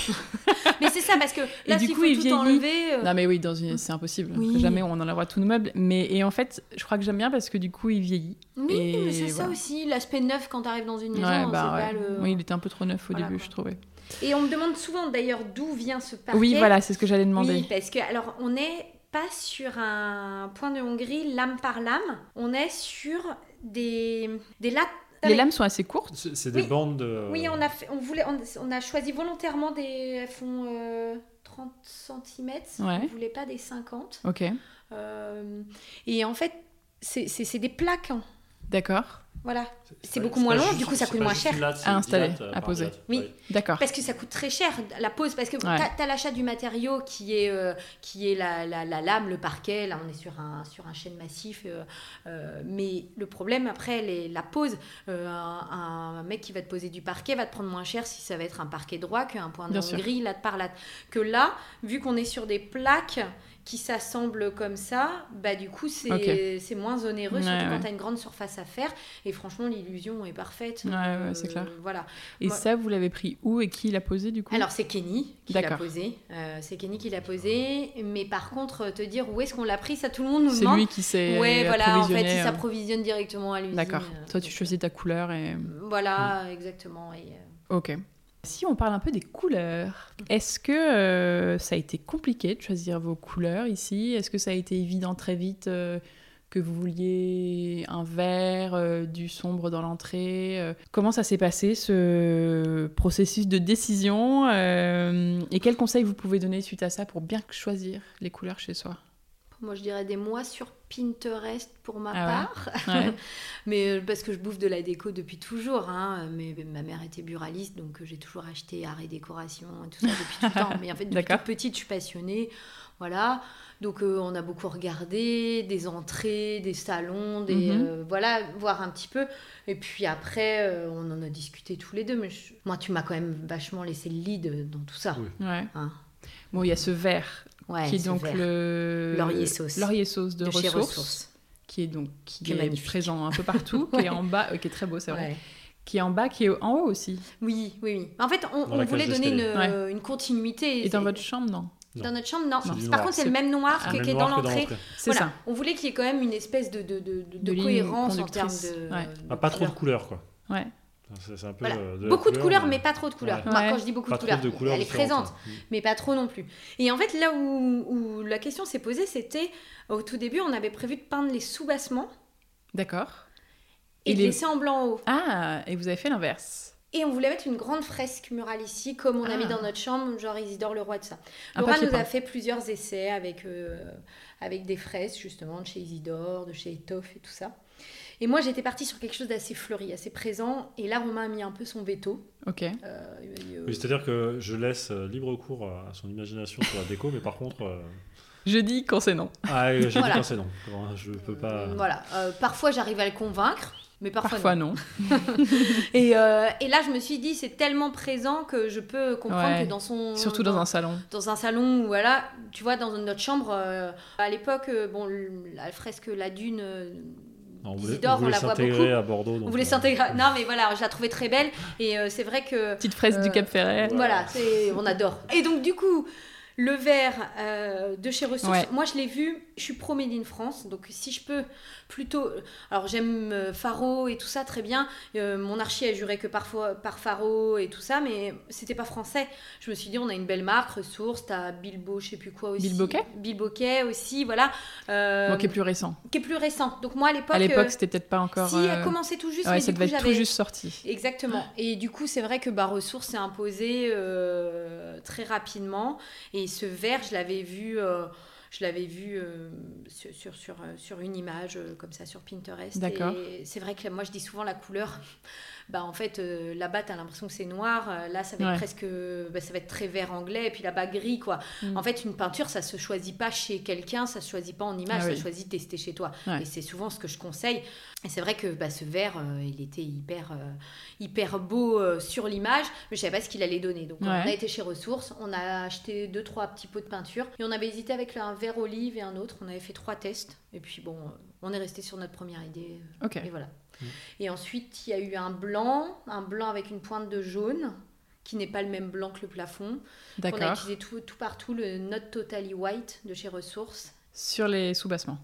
Mais c'est ça, parce que là, s'il faut tout enlever. Non, mais oui, c'est impossible. Oui. Jamais on en aura tout nos meubles. Et en fait, je crois que j'aime bien parce que du coup, il vieillit. Oui, et mais c'est ça aussi. L'aspect neuf quand t'arrives dans une maison, c'est pas le. Oui, il était un peu trop neuf au début, je trouvais. Et on me demande souvent d'ailleurs d'où vient ce parquet. Oui, voilà, c'est ce que j'allais demander. Oui, parce que, alors, on n'est pas sur un point de Hongrie lame par lame. On est sur des lattes. Les lames sont assez courtes. C'est des bandes. Oui, on a choisi volontairement elles font 30 cm. Ouais. On voulait pas des 50. Ok. Et en fait, c'est des plaques. Hein. D'accord. Voilà. C'est beaucoup moins long, du coup ça coûte moins cher à installer, à poser. Oui, d'accord. Parce que ça coûte très cher la pose, parce que t'as l'achat du matériau qui est la lame, le parquet. Là on est sur un chêne massif, mais le problème après la pose, un mec qui va te poser du parquet va te prendre moins cher si ça va être un parquet droit qu'un point de Hongrie latte par latte. Que là, vu qu'on est sur des plaques qui s'assemblent comme ça, bah du coup c'est moins onéreux, surtout quand t'as une grande surface à faire. Et franchement, l'illusion est parfaite. Ouais, c'est clair. Voilà. Et ça, vous l'avez pris où et qui l'a posé du coup ? Alors, c'est Kenny qui l'a posé. Mais par contre, te dire où est-ce qu'on l'a pris, ça tout le monde nous demande. C'est lui qui s'est approvisionné. En fait, il s'approvisionne directement à l'usine. D'accord. Toi, tu choisis ta couleur et. Voilà, exactement. Ok. Si on parle un peu des couleurs, est-ce que ça a été compliqué de choisir vos couleurs ici ? Est-ce que ça a été évident très vite que vous vouliez un vert, du sombre dans l'entrée. Comment ça s'est passé, ce processus de décision et quels conseils vous pouvez donner suite à ça pour bien choisir les couleurs chez soi ? Moi, je dirais des mois sur Pinterest pour ma part. Ouais. Mais parce que je bouffe de la déco depuis toujours. Hein. Mais ma mère était buraliste, donc j'ai toujours acheté art et décoration et tout ça depuis tout le temps. Mais en fait, depuis toute petite, je suis passionnée. Voilà. Donc, on a beaucoup regardé des entrées, des salons, voir un petit peu. Et puis après, on en a discuté tous les deux. Mais moi, tu m'as quand même vachement laissé le lead dans tout ça. Oui. Ouais. Hein. Bon, il y a ce vert qui est donc le laurier sauce de Ressources, qui est présent un peu partout, qui est en bas, qui est très beau, c'est vrai. Ouais. Qui est en bas, qui est en haut aussi. Oui. En fait, on voulait donner une continuité. Et dans votre chambre, non. Dans notre chambre, non. Par contre, c'est le même noir qui est dans l'entrée. C'est ça. On voulait qu'il y ait quand même une espèce de cohérence en termes de. Pas trop de couleurs, quoi. Ouais. C'est un peu beaucoup de couleurs, mais pas trop de couleurs. Ouais. Enfin, quand je dis beaucoup de couleurs, elle est présente, mais pas trop non plus. Et en fait, là où la question s'est posée, c'était au tout début, on avait prévu de peindre les sous-bassements. D'accord. Et de laisser en blanc en haut. Ah, et vous avez fait l'inverse. Et on voulait mettre une grande fresque murale ici, comme on a mis dans notre chambre, genre Isidore Leroy, tout ça. Laura nous a fait plusieurs essais avec des fresques, justement, de chez Isidore, de chez Étoffe et tout ça. Et moi, j'étais partie sur quelque chose d'assez fleuri, assez présent. Et là, Romain a mis un peu son veto. Ok. Oui, c'est-à-dire que je laisse libre cours à son imagination sur la déco, mais par contre... Je dis quand c'est non. Dit quand c'est non. Je peux pas... Voilà. Parfois, j'arrive à le convaincre, mais parfois non. Et là, je me suis dit, c'est tellement présent que je peux comprendre que dans son... Surtout dans un salon. Dans un salon où, voilà, tu vois, dans notre chambre, à l'époque, la fresque La Dune... Isidore, on la voit beaucoup. À Bordeaux, on voulait s'intégrer. Non, mais voilà, je la trouvais très belle. Et c'est vrai que... Petite fraise du Cap Ferret. Voilà, on adore. Et donc, du coup, Le verre de chez Ressources, moi je l'ai vu, je suis pro Made in France, donc si je peux plutôt... Alors j'aime Farrow et tout ça, très bien, mon archi a juré que par Farrow et tout ça, mais c'était pas français. Je me suis dit, on a une belle marque, Ressources, t'as Bilbo, je sais plus quoi aussi. Bilboquet aussi, voilà. Bon, qui est plus récent. Donc moi à l'époque... À l'époque, c'était peut-être pas encore... Si, elle commençait tout juste, mais ça devait être tout juste sorti. Exactement. Et du coup, c'est vrai que Ressources s'est imposée très rapidement. Et ce verre, je l'avais vu sur une image comme ça sur Pinterest. D'accord. Et c'est vrai que moi je dis souvent la couleur. En fait là-bas t'as l'impression que c'est noir, là ça va être presque ça va être très vert anglais, et puis là-bas gris quoi. En fait une peinture ça se choisit pas chez quelqu'un, ça se choisit pas en image, se choisit tester chez toi. Et c'est souvent ce que je conseille. Et c'est vrai que ce vert il était hyper beau sur l'image, mais je savais pas ce qu'il allait donner. Donc on a été chez Ressources, on a acheté 2-3 petits pots de peinture et on avait hésité avec un verre olive et un autre, on avait fait 3 tests et puis on est resté sur notre première idée. Et voilà. Et ensuite il y a eu un blanc avec une pointe de jaune qui n'est pas le même blanc que le plafond. D'accord. On a utilisé tout partout le Not Totally White de chez Ressources sur les sous-bassements.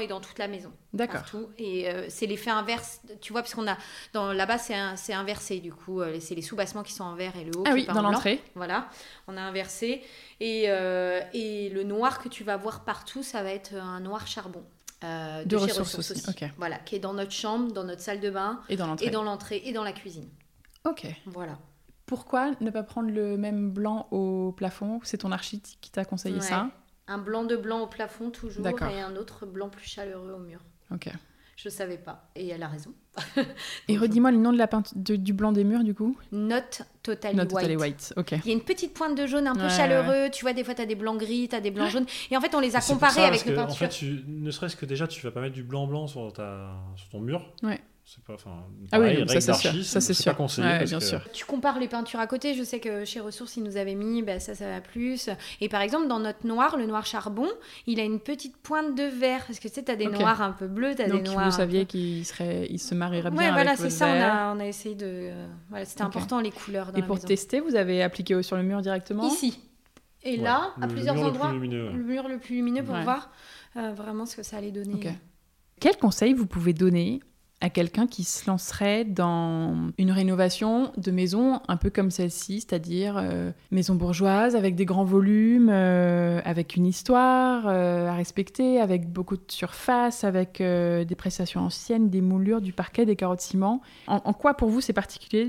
Et dans toute la maison. D'accord. Partout. Et c'est l'effet inverse, tu vois, parce qu'on a là-bas c'est inversé du coup, c'est les sous-bassements qui sont en vert et le haut qui est en blanc. L'entrée. Voilà, on a inversé et le noir que tu vas voir partout, ça va être un noir charbon. De chez Ressources aussi. Okay. Voilà, qui est dans notre chambre, dans notre salle de bain et dans l'entrée et dans la cuisine. OK. Voilà. Pourquoi ne pas prendre le même blanc au plafond ? C'est ton architecte qui t'a conseillé ça ? Un blanc de blanc au plafond toujours. D'accord. Et un autre blanc plus chaleureux au mur. OK. Je savais pas et elle a raison. Et redis-moi le nom de la peinture du blanc des murs du coup. Not totally white. OK. Il y a une petite pointe de jaune un peu chaleureux, tu vois, des fois tu as des blancs gris, tu as des blancs jaunes et en fait on les a comparés avec nos peintures. En fait, ne serait-ce que déjà tu vas pas mettre du blanc sur ton mur. Ouais. C'est pas c'est pas conseillé bien sûr. Tu compares les peintures à côté, je sais que chez Ressources ils nous avaient mis ça va plus et par exemple dans notre noir, le noir charbon, il a une petite pointe de vert parce que tu sais t'as des noirs un peu bleus, t'as des noirs. Vous saviez qu'ils se marieraient bien avec le vert. On a essayé de c'était important les couleurs dans la maison. Et pour tester, vous avez appliqué sur le mur directement ? Ici. Et là, à plusieurs endroits, le mur le plus lumineux pour voir vraiment ce que ça allait donner. Quel conseil vous pouvez donner à quelqu'un qui se lancerait dans une rénovation de maison un peu comme celle-ci, c'est-à-dire maison bourgeoise, avec des grands volumes, avec une histoire à respecter, avec beaucoup de surface, avec des prestations anciennes, des moulures, du parquet, des carreaux de ciment. En quoi pour vous c'est particulier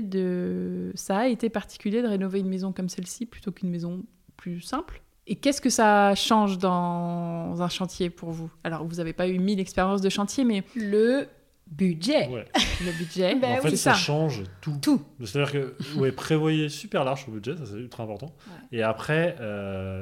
ça a été particulier de rénover une maison comme celle-ci plutôt qu'une maison plus simple ? Et qu'est-ce que ça change dans un chantier pour vous ? Alors vous n'avez pas eu 1000 expériences de chantier, mais budget. Ouais. Le budget, en fait, ça change tout. C'est-à-dire que prévoyez super large le budget, ça c'est ultra important. Ouais. Et après,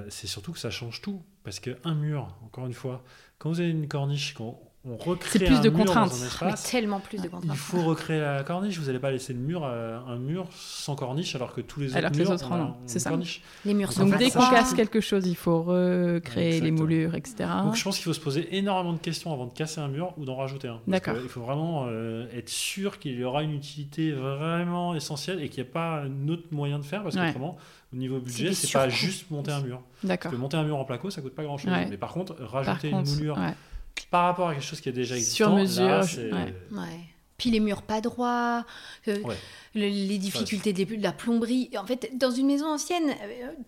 c'est surtout que ça change tout. Parce qu'un mur, encore une fois, quand vous avez une corniche, quand on recrée un mur dans un espace, mais tellement plus de contraintes. Il faut recréer la corniche. Vous n'allez pas laisser un mur sans corniche, alors que tous les autres c'est ça. Corniche. Les murs sont dès qu'on casse quelque chose, il faut recréer les moulures, etc. Donc je pense qu'il faut se poser énormément de questions avant de casser un mur ou d'en rajouter un. D'accord. Parce qu'il faut vraiment être sûr qu'il y aura une utilité vraiment essentielle et qu'il n'y a pas un autre moyen de faire, parce qu'autrement, au niveau budget, c'est pas juste monter un mur. D'accord. Parce que monter un mur en placo, ça coûte pas grand-chose. Ouais. Mais par contre, rajouter une moulure par rapport à quelque chose qui est déjà existant, sur mesure, là, c'est... Puis les murs pas droits, les difficultés de la plomberie. En fait, dans une maison ancienne,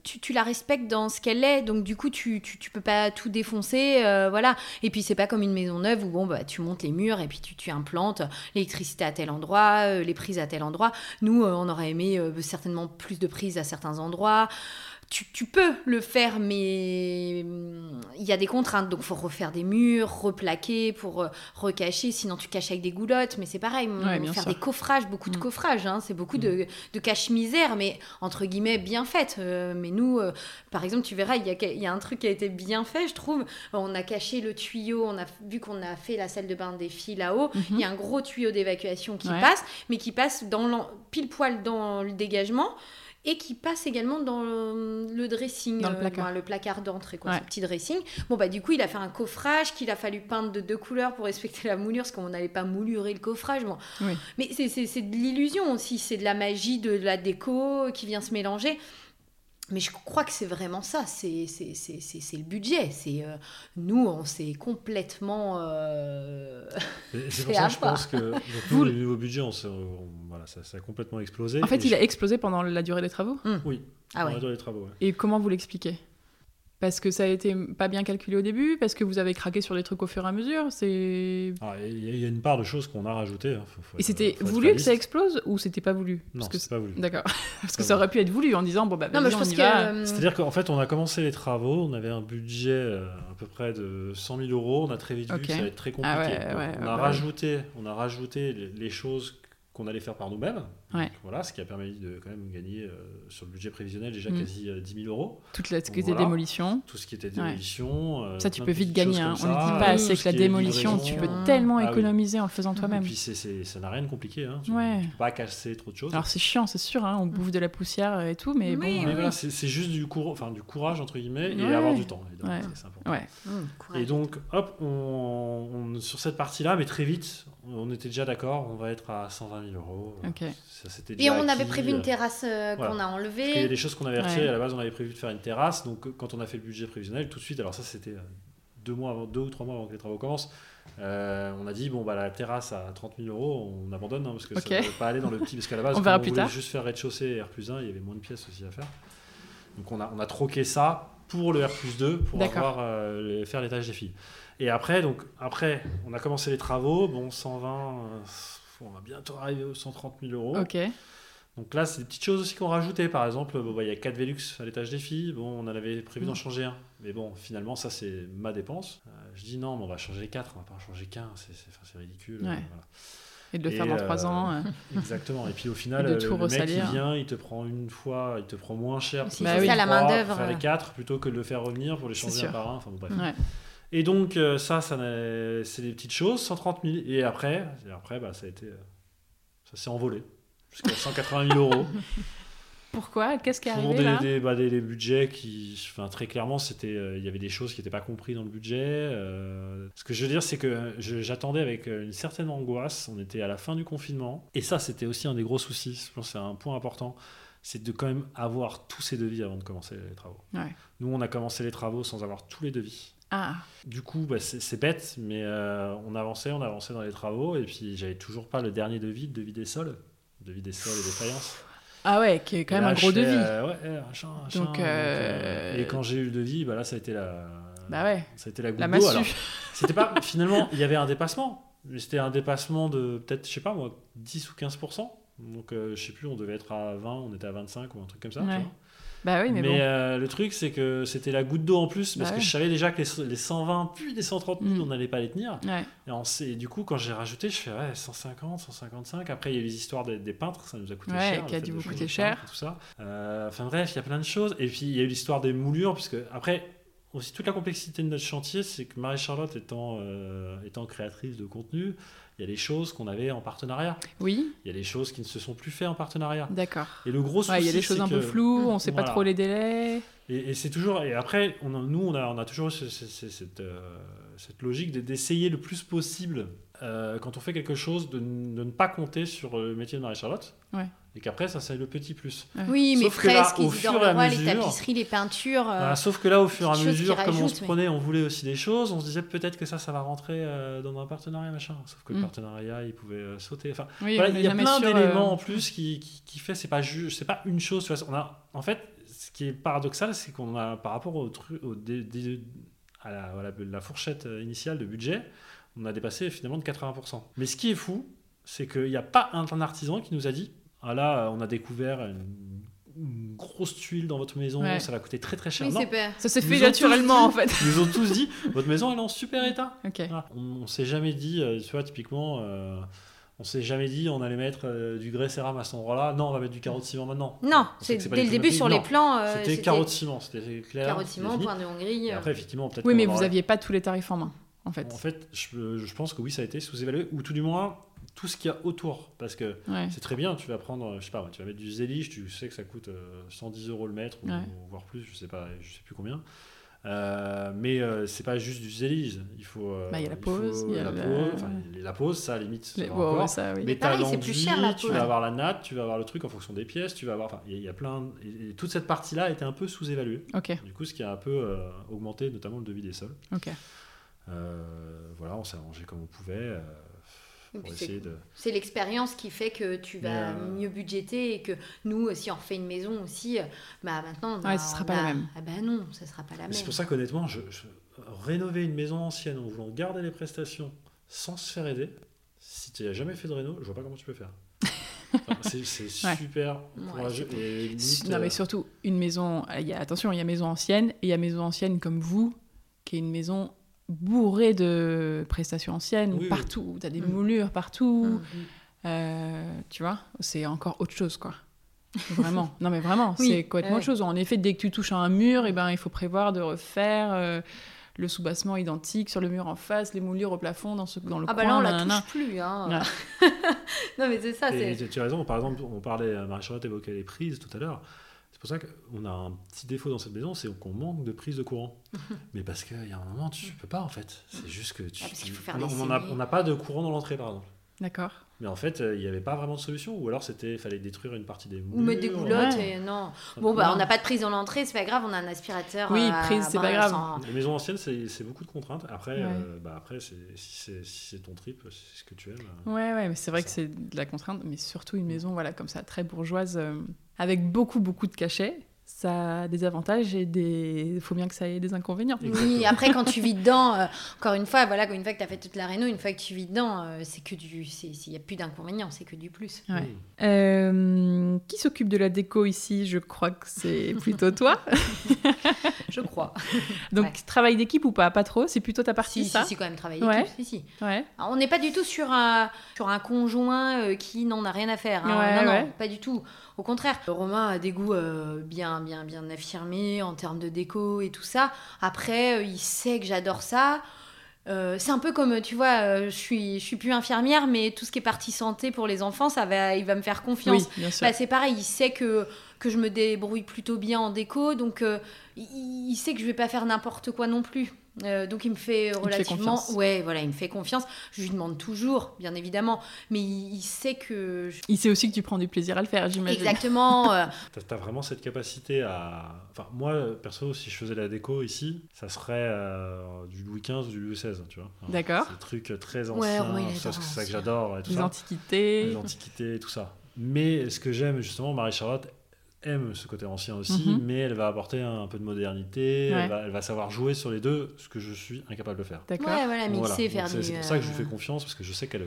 tu la respectes dans ce qu'elle est, donc du coup, tu peux pas tout défoncer, voilà. Et puis, c'est pas comme une maison neuve où tu montes les murs et puis tu implantes l'électricité à tel endroit, les prises à tel endroit. Nous, on aurait aimé certainement plus de prises à certains endroits. Tu peux le faire, mais il y a des contraintes. Donc, il faut refaire des murs, replaquer pour recacher. Sinon, tu caches avec des goulottes. Mais c'est pareil, faire des coffrages, beaucoup de coffrages. Hein. C'est beaucoup de cache-misère, mais entre guillemets, bien faite. Mais nous, par exemple, tu verras, il y a un truc qui a été bien fait, je trouve. On a caché le tuyau. Vu qu'on a fait la salle de bain des filles là-haut, il y a un gros tuyau d'évacuation qui passe, mais qui passe pile poil dans le dégagement. Et qui passe également dans le dressing, dans le placard d'entrée, ce petit dressing. Du coup, il a fait un coffrage qu'il a fallu peindre de 2 couleurs pour respecter la moulure, parce qu'on n'allait pas moulurer le coffrage. Oui. Mais c'est de l'illusion aussi, c'est de la magie de la déco qui vient se mélanger. Mais je crois que c'est vraiment ça, c'est le budget. Nous, on s'est complètement... C'est pour ça que je pense que le nouveau budget, voilà, ça a complètement explosé. En fait, il a explosé pendant la durée des travaux. Oui, pendant la durée des travaux. Ouais. Et comment vous l'expliquez ? Parce que ça a été pas bien calculé au début, parce que vous avez craqué sur les trucs au fur et à mesure. Il y a une part de choses qu'on a rajoutées. Hein. Et c'était voulu que ça explose ou c'était pas voulu ? Non, c'était pas voulu. D'accord. Parce que ça aurait pu être voulu en disant bon bah non, mais on y va. C'est-à-dire qu'en fait on a commencé les travaux, on avait un budget à peu près de 100 000 euros, on a très vite vu que ça allait être très compliqué. On a rajouté les choses qu'on allait faire par nous-mêmes. Ouais. Voilà, ce qui a permis de quand même gagner sur le budget prévisionnel déjà quasi 10 000 euros. Tout ce qui était démolition. Ça, tu peux vite gagner. On ne dit pas assez que la démolition, tu peux tellement économiser en le faisant toi-même. Et puis, ça n'a rien de compliqué. Hein. Tu ne peux pas casser trop de choses. Alors, c'est chiant, c'est sûr. Hein. On bouffe de la poussière et tout, mais bon. Mais voilà, c'est juste du courage, entre guillemets, et avoir du temps. Et donc, c'est important. Et donc, hop, sur cette partie-là, mais très vite, on était déjà d'accord, on va être à 120 000 euros. Ok. Ça, et on avait prévu une terrasse qu'on a enlevée. Parce qu'il y a des choses qu'on avait retirées. À la base, on avait prévu de faire une terrasse. Donc, quand on a fait le budget prévisionnel, tout de suite, alors ça, c'était 2 ou 3 mois avant que les travaux commencent, on a dit, bon, bah, la terrasse à 30 000 euros, on abandonne, hein, parce que ça ne veut pas aller dans le petit. Parce qu'à la base, on voulait juste faire rez-de-chaussée et R+1, il y avait moins de pièces aussi à faire. Donc, on a troqué ça pour le R+2, pour faire l'étage des filles. Et après, on a commencé les travaux. Bon, 120... on va bientôt arriver aux 130 000 euros. Okay. Donc là, c'est des petites choses aussi qu'on rajoutait. Par exemple, y a 4 Velux à l'étage des filles. Bon, on en avait prévu d'en changer un. Mais bon, finalement, ça, c'est ma dépense. Je dis non, mais on va changer les 4, on va pas en changer qu'un. C'est ridicule. Ouais. Voilà. Et de le faire dans 3 ans. Exactement. Et puis au final, le mec, il vient, il te prend une fois, il te prend moins cher. Si c'est ça, la main-d'œuvre. Faire les 4 plutôt que de le faire revenir pour les changer un par un. Enfin, bon, bref. Ouais. Et donc, c'est des petites choses, 130 000. Et après bah, ça s'est envolé, jusqu'à 180 000 euros. Pourquoi ? Qu'est-ce qui est arrivé là ? Des budgets qui... Enfin, très clairement, il y avait des choses qui n'étaient pas comprises dans le budget. Ce que je veux dire, c'est que j'attendais avec une certaine angoisse. On était à la fin du confinement. Et ça, c'était aussi un des gros soucis. Je pense que c'est un point important. C'est de quand même avoir tous ces devis avant de commencer les travaux. Ouais. Nous, on a commencé les travaux sans avoir tous les devis. Ah. Du coup, bah, c'est bête, mais on avançait dans les travaux, et puis j'avais toujours pas le dernier devis des sols, et des faïences. Ah ouais, qui est quand même un gros devis. Et quand j'ai eu le devis, bah là ça a été la goutte d'eau. Alors, c'était pas finalement, il y avait un dépassement, mais c'était un dépassement de peut-être, je sais pas moi, 10 ou 15%. Donc je sais plus, on devait être à 20, on était à 25 ou un truc comme ça. Ouais. Tu vois. Bah oui, mais bon. Le truc, c'est que c'était la goutte d'eau en plus, parce que je savais déjà que les 120 puis les 130 000, on n'allait pas les tenir. Ouais. Et du coup, quand j'ai rajouté, je fais 150, 155. Après, il y a eu les histoires des peintres, ça nous a coûté cher. Qui a dû vous coûter cher. Tout ça. Enfin bref, il y a plein de choses. Et puis, il y a eu l'histoire des moulures, puisque après, aussi toute la complexité de notre chantier, c'est que Marie-Charlotte étant créatrice de contenu, il y a des choses qu'on avait en partenariat. Oui. Il y a des choses qui ne se sont plus faites en partenariat. D'accord. Et le gros souci, il y a des choses un peu floues, on ne sait pas trop les délais. Et c'est toujours... Et après, on a toujours cette logique d'essayer le plus possible, quand on fait quelque chose, de ne pas compter sur le métier de Marie-Charlotte. Ouais. Et qu'après, ça, c'est le petit plus. Oui, sauf mais fresques, Isidore Leroy, les tapisseries, les peintures... sauf que là, au fur et à mesure, comme on se prenait, on voulait aussi des choses, on se disait peut-être que ça va rentrer dans un partenariat, machin. Sauf que le partenariat, il pouvait sauter. Enfin, oui, voilà, il y a plein d'éléments en plus qui fait, c'est pas une chose. En fait, ce qui est paradoxal, c'est qu'on a, par rapport à la fourchette initiale de budget, on a dépassé finalement de 80%. Mais ce qui est fou, c'est qu'il n'y a pas un artisan qui nous a dit là, on a découvert une grosse tuile dans votre maison, ça va coûter très très cher. Oui, ça s'est fait naturellement en fait. Ils nous ont tous dit, votre maison elle est en super état. Okay. Voilà. On s'est jamais dit, tu vois, typiquement, on s'est jamais dit on allait mettre du grès cérame à cet endroit-là. Non, on va mettre du carreau de ciment maintenant. Non, c'est dès le début sur les plans. C'était carreau de ciment, c'était clair. Carreau de ciment, point de Hongrie. Après, effectivement, peut-être. Oui, mais vous n'aviez pas tous les tarifs en main, en fait. En fait, je pense que oui, ça a été sous-évalué, ou tout du moins tout ce qu'il y a autour, parce que c'est très bien, tu vas prendre, je sais pas, tu vas mettre du zélige, tu sais que ça coûte 110 euros le mètre, ou voire plus, je sais plus combien. Mais c'est pas juste du zélige. Il faut. Il y a la pose. La pose, ça, limite. Mais pareil, c'est plus cher la pose. Tu vas avoir la natte, tu vas avoir le truc en fonction des pièces, tu vas avoir. Il y a plein. Et toute cette partie-là était un peu sous-évaluée. Okay. Du coup, ce qui a un peu augmenté, notamment le devis des sols. Okay. Voilà, on s'est arrangé comme on pouvait. C'est l'expérience qui fait que tu vas mieux budgéter et que nous, si on refait une maison aussi, maintenant... Ouais, ce sera pas la même. Ah bah non, ce sera pas la même. C'est pour ça qu'honnêtement, rénover une maison ancienne en voulant garder les prestations sans se faire aider, si tu n'as jamais fait de réno, je vois pas comment tu peux faire. C'est super courageux. Ouais, et limite, mais surtout, une maison... Attention, il y a maison ancienne et il y a maison ancienne comme vous, qui est une maison... bourré de prestations anciennes partout, t'as des moulures partout, tu vois, c'est encore autre chose quoi, vraiment. Non mais vraiment, c'est complètement autre chose. En effet, dès que tu touches à un mur, et ben il faut prévoir de refaire le soubassement identique sur le mur en face, les moulures au plafond dans le coin. Ah bah là on la touche plus hein. Non mais c'est ça. Et tu as raison. Par exemple, on parlait, Marie-Charlotte évoquait les prises tout à l'heure. C'est pour ça qu'on a un petit défaut dans cette maison, c'est qu'on manque de prise de courant. Mais parce qu'il y a un moment, tu peux pas en fait. C'est juste que on n'a pas de courant dans l'entrée par exemple. D'accord. Mais en fait, il n'y avait pas vraiment de solution. Ou alors, il fallait détruire une partie des murs. Ou mettre des goulottes. Et non. On n'a pas de prise dans l'entrée, c'est pas grave, on a un aspirateur. Oui, prise, c'est pas grave. Les maisons anciennes, c'est beaucoup de contraintes. Après, si c'est ton trip, c'est ce que tu aimes. Mais c'est vrai que c'est de la contrainte. Mais surtout, une maison comme ça, très bourgeoise, avec beaucoup, beaucoup de cachets. Ça a des avantages et il faut bien que ça ait des inconvénients. Exactement. Oui, après quand tu vis dedans, encore une fois, une fois que tu as fait toute la réno, une fois que tu vis dedans, il n'y a plus d'inconvénients, c'est que du plus. Ouais. Qui s'occupe de la déco ici ? Je crois que c'est plutôt toi. Je crois. Donc travail d'équipe ou pas ? Pas trop, c'est plutôt ta partie ça ? Si, quand même travail d'équipe. Ouais. Si. Ouais. Alors, on n'est pas du tout sur un conjoint qui n'en a rien à faire. Hein. Ouais, non, pas du tout. Au contraire, Romain a des goûts bien affirmés en termes de déco et tout ça. Après, il sait que j'adore ça. C'est un peu comme, tu vois, je suis plus infirmière, mais tout ce qui est partie santé pour les enfants, il va me faire confiance. Oui, bien sûr. C'est pareil, il sait que je me débrouille plutôt bien en déco, donc il sait que je vais pas faire n'importe quoi non plus. Donc il me fait relativement il me fait confiance. Je lui demande toujours, bien évidemment, mais il sait que il sait aussi que tu prends du plaisir à le faire, j'imagine. Exactement. T'as vraiment cette capacité à moi perso, si je faisais la déco ici, ça serait du Louis XV ou du Louis XVI, tu vois. D'accord. Ces trucs très anciens, c'est ça que j'adore et tout ça. Les antiquités et tout ça. Mais ce que j'aime justement, Marie-Charlotte aime ce côté ancien aussi, mais elle va apporter un peu de modernité, elle va savoir jouer sur les deux, ce que je suis incapable de faire. D'accord. Mixer, faire du... C'est pour ça que je lui fais confiance, parce que je sais qu'elle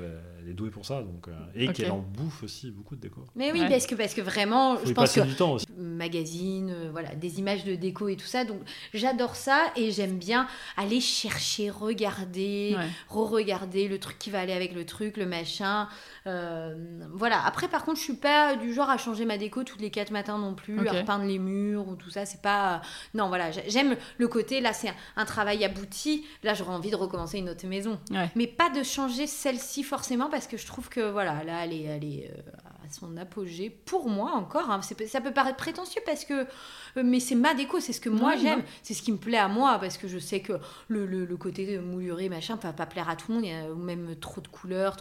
est douée pour ça, donc, qu'elle en bouffe aussi beaucoup de déco. Mais oui, parce que vraiment, je pense que... du temps aussi. Magazine, des images de déco et tout ça, donc j'adore ça, et j'aime bien aller chercher, regarder, re-regarder le truc qui va aller avec le truc, le machin. Après, par contre, je suis pas du genre à changer ma déco toutes les 4 matins non plus, à repeindre les murs ou tout ça, c'est pas... Non, j'aime le côté, là, c'est un travail abouti, là, j'aurais envie de recommencer une autre maison. Ouais. Mais pas de changer celle-ci forcément, parce que je trouve que, là, elle est à son apogée, pour moi encore, hein. Ça peut paraître prétentieux, parce que... mais c'est ma déco, c'est ce que moi j'aime, c'est ce qui me plaît à moi, parce que je sais que le côté mouluré, machin, va pas plaire à tout le monde, il y a même trop de couleurs,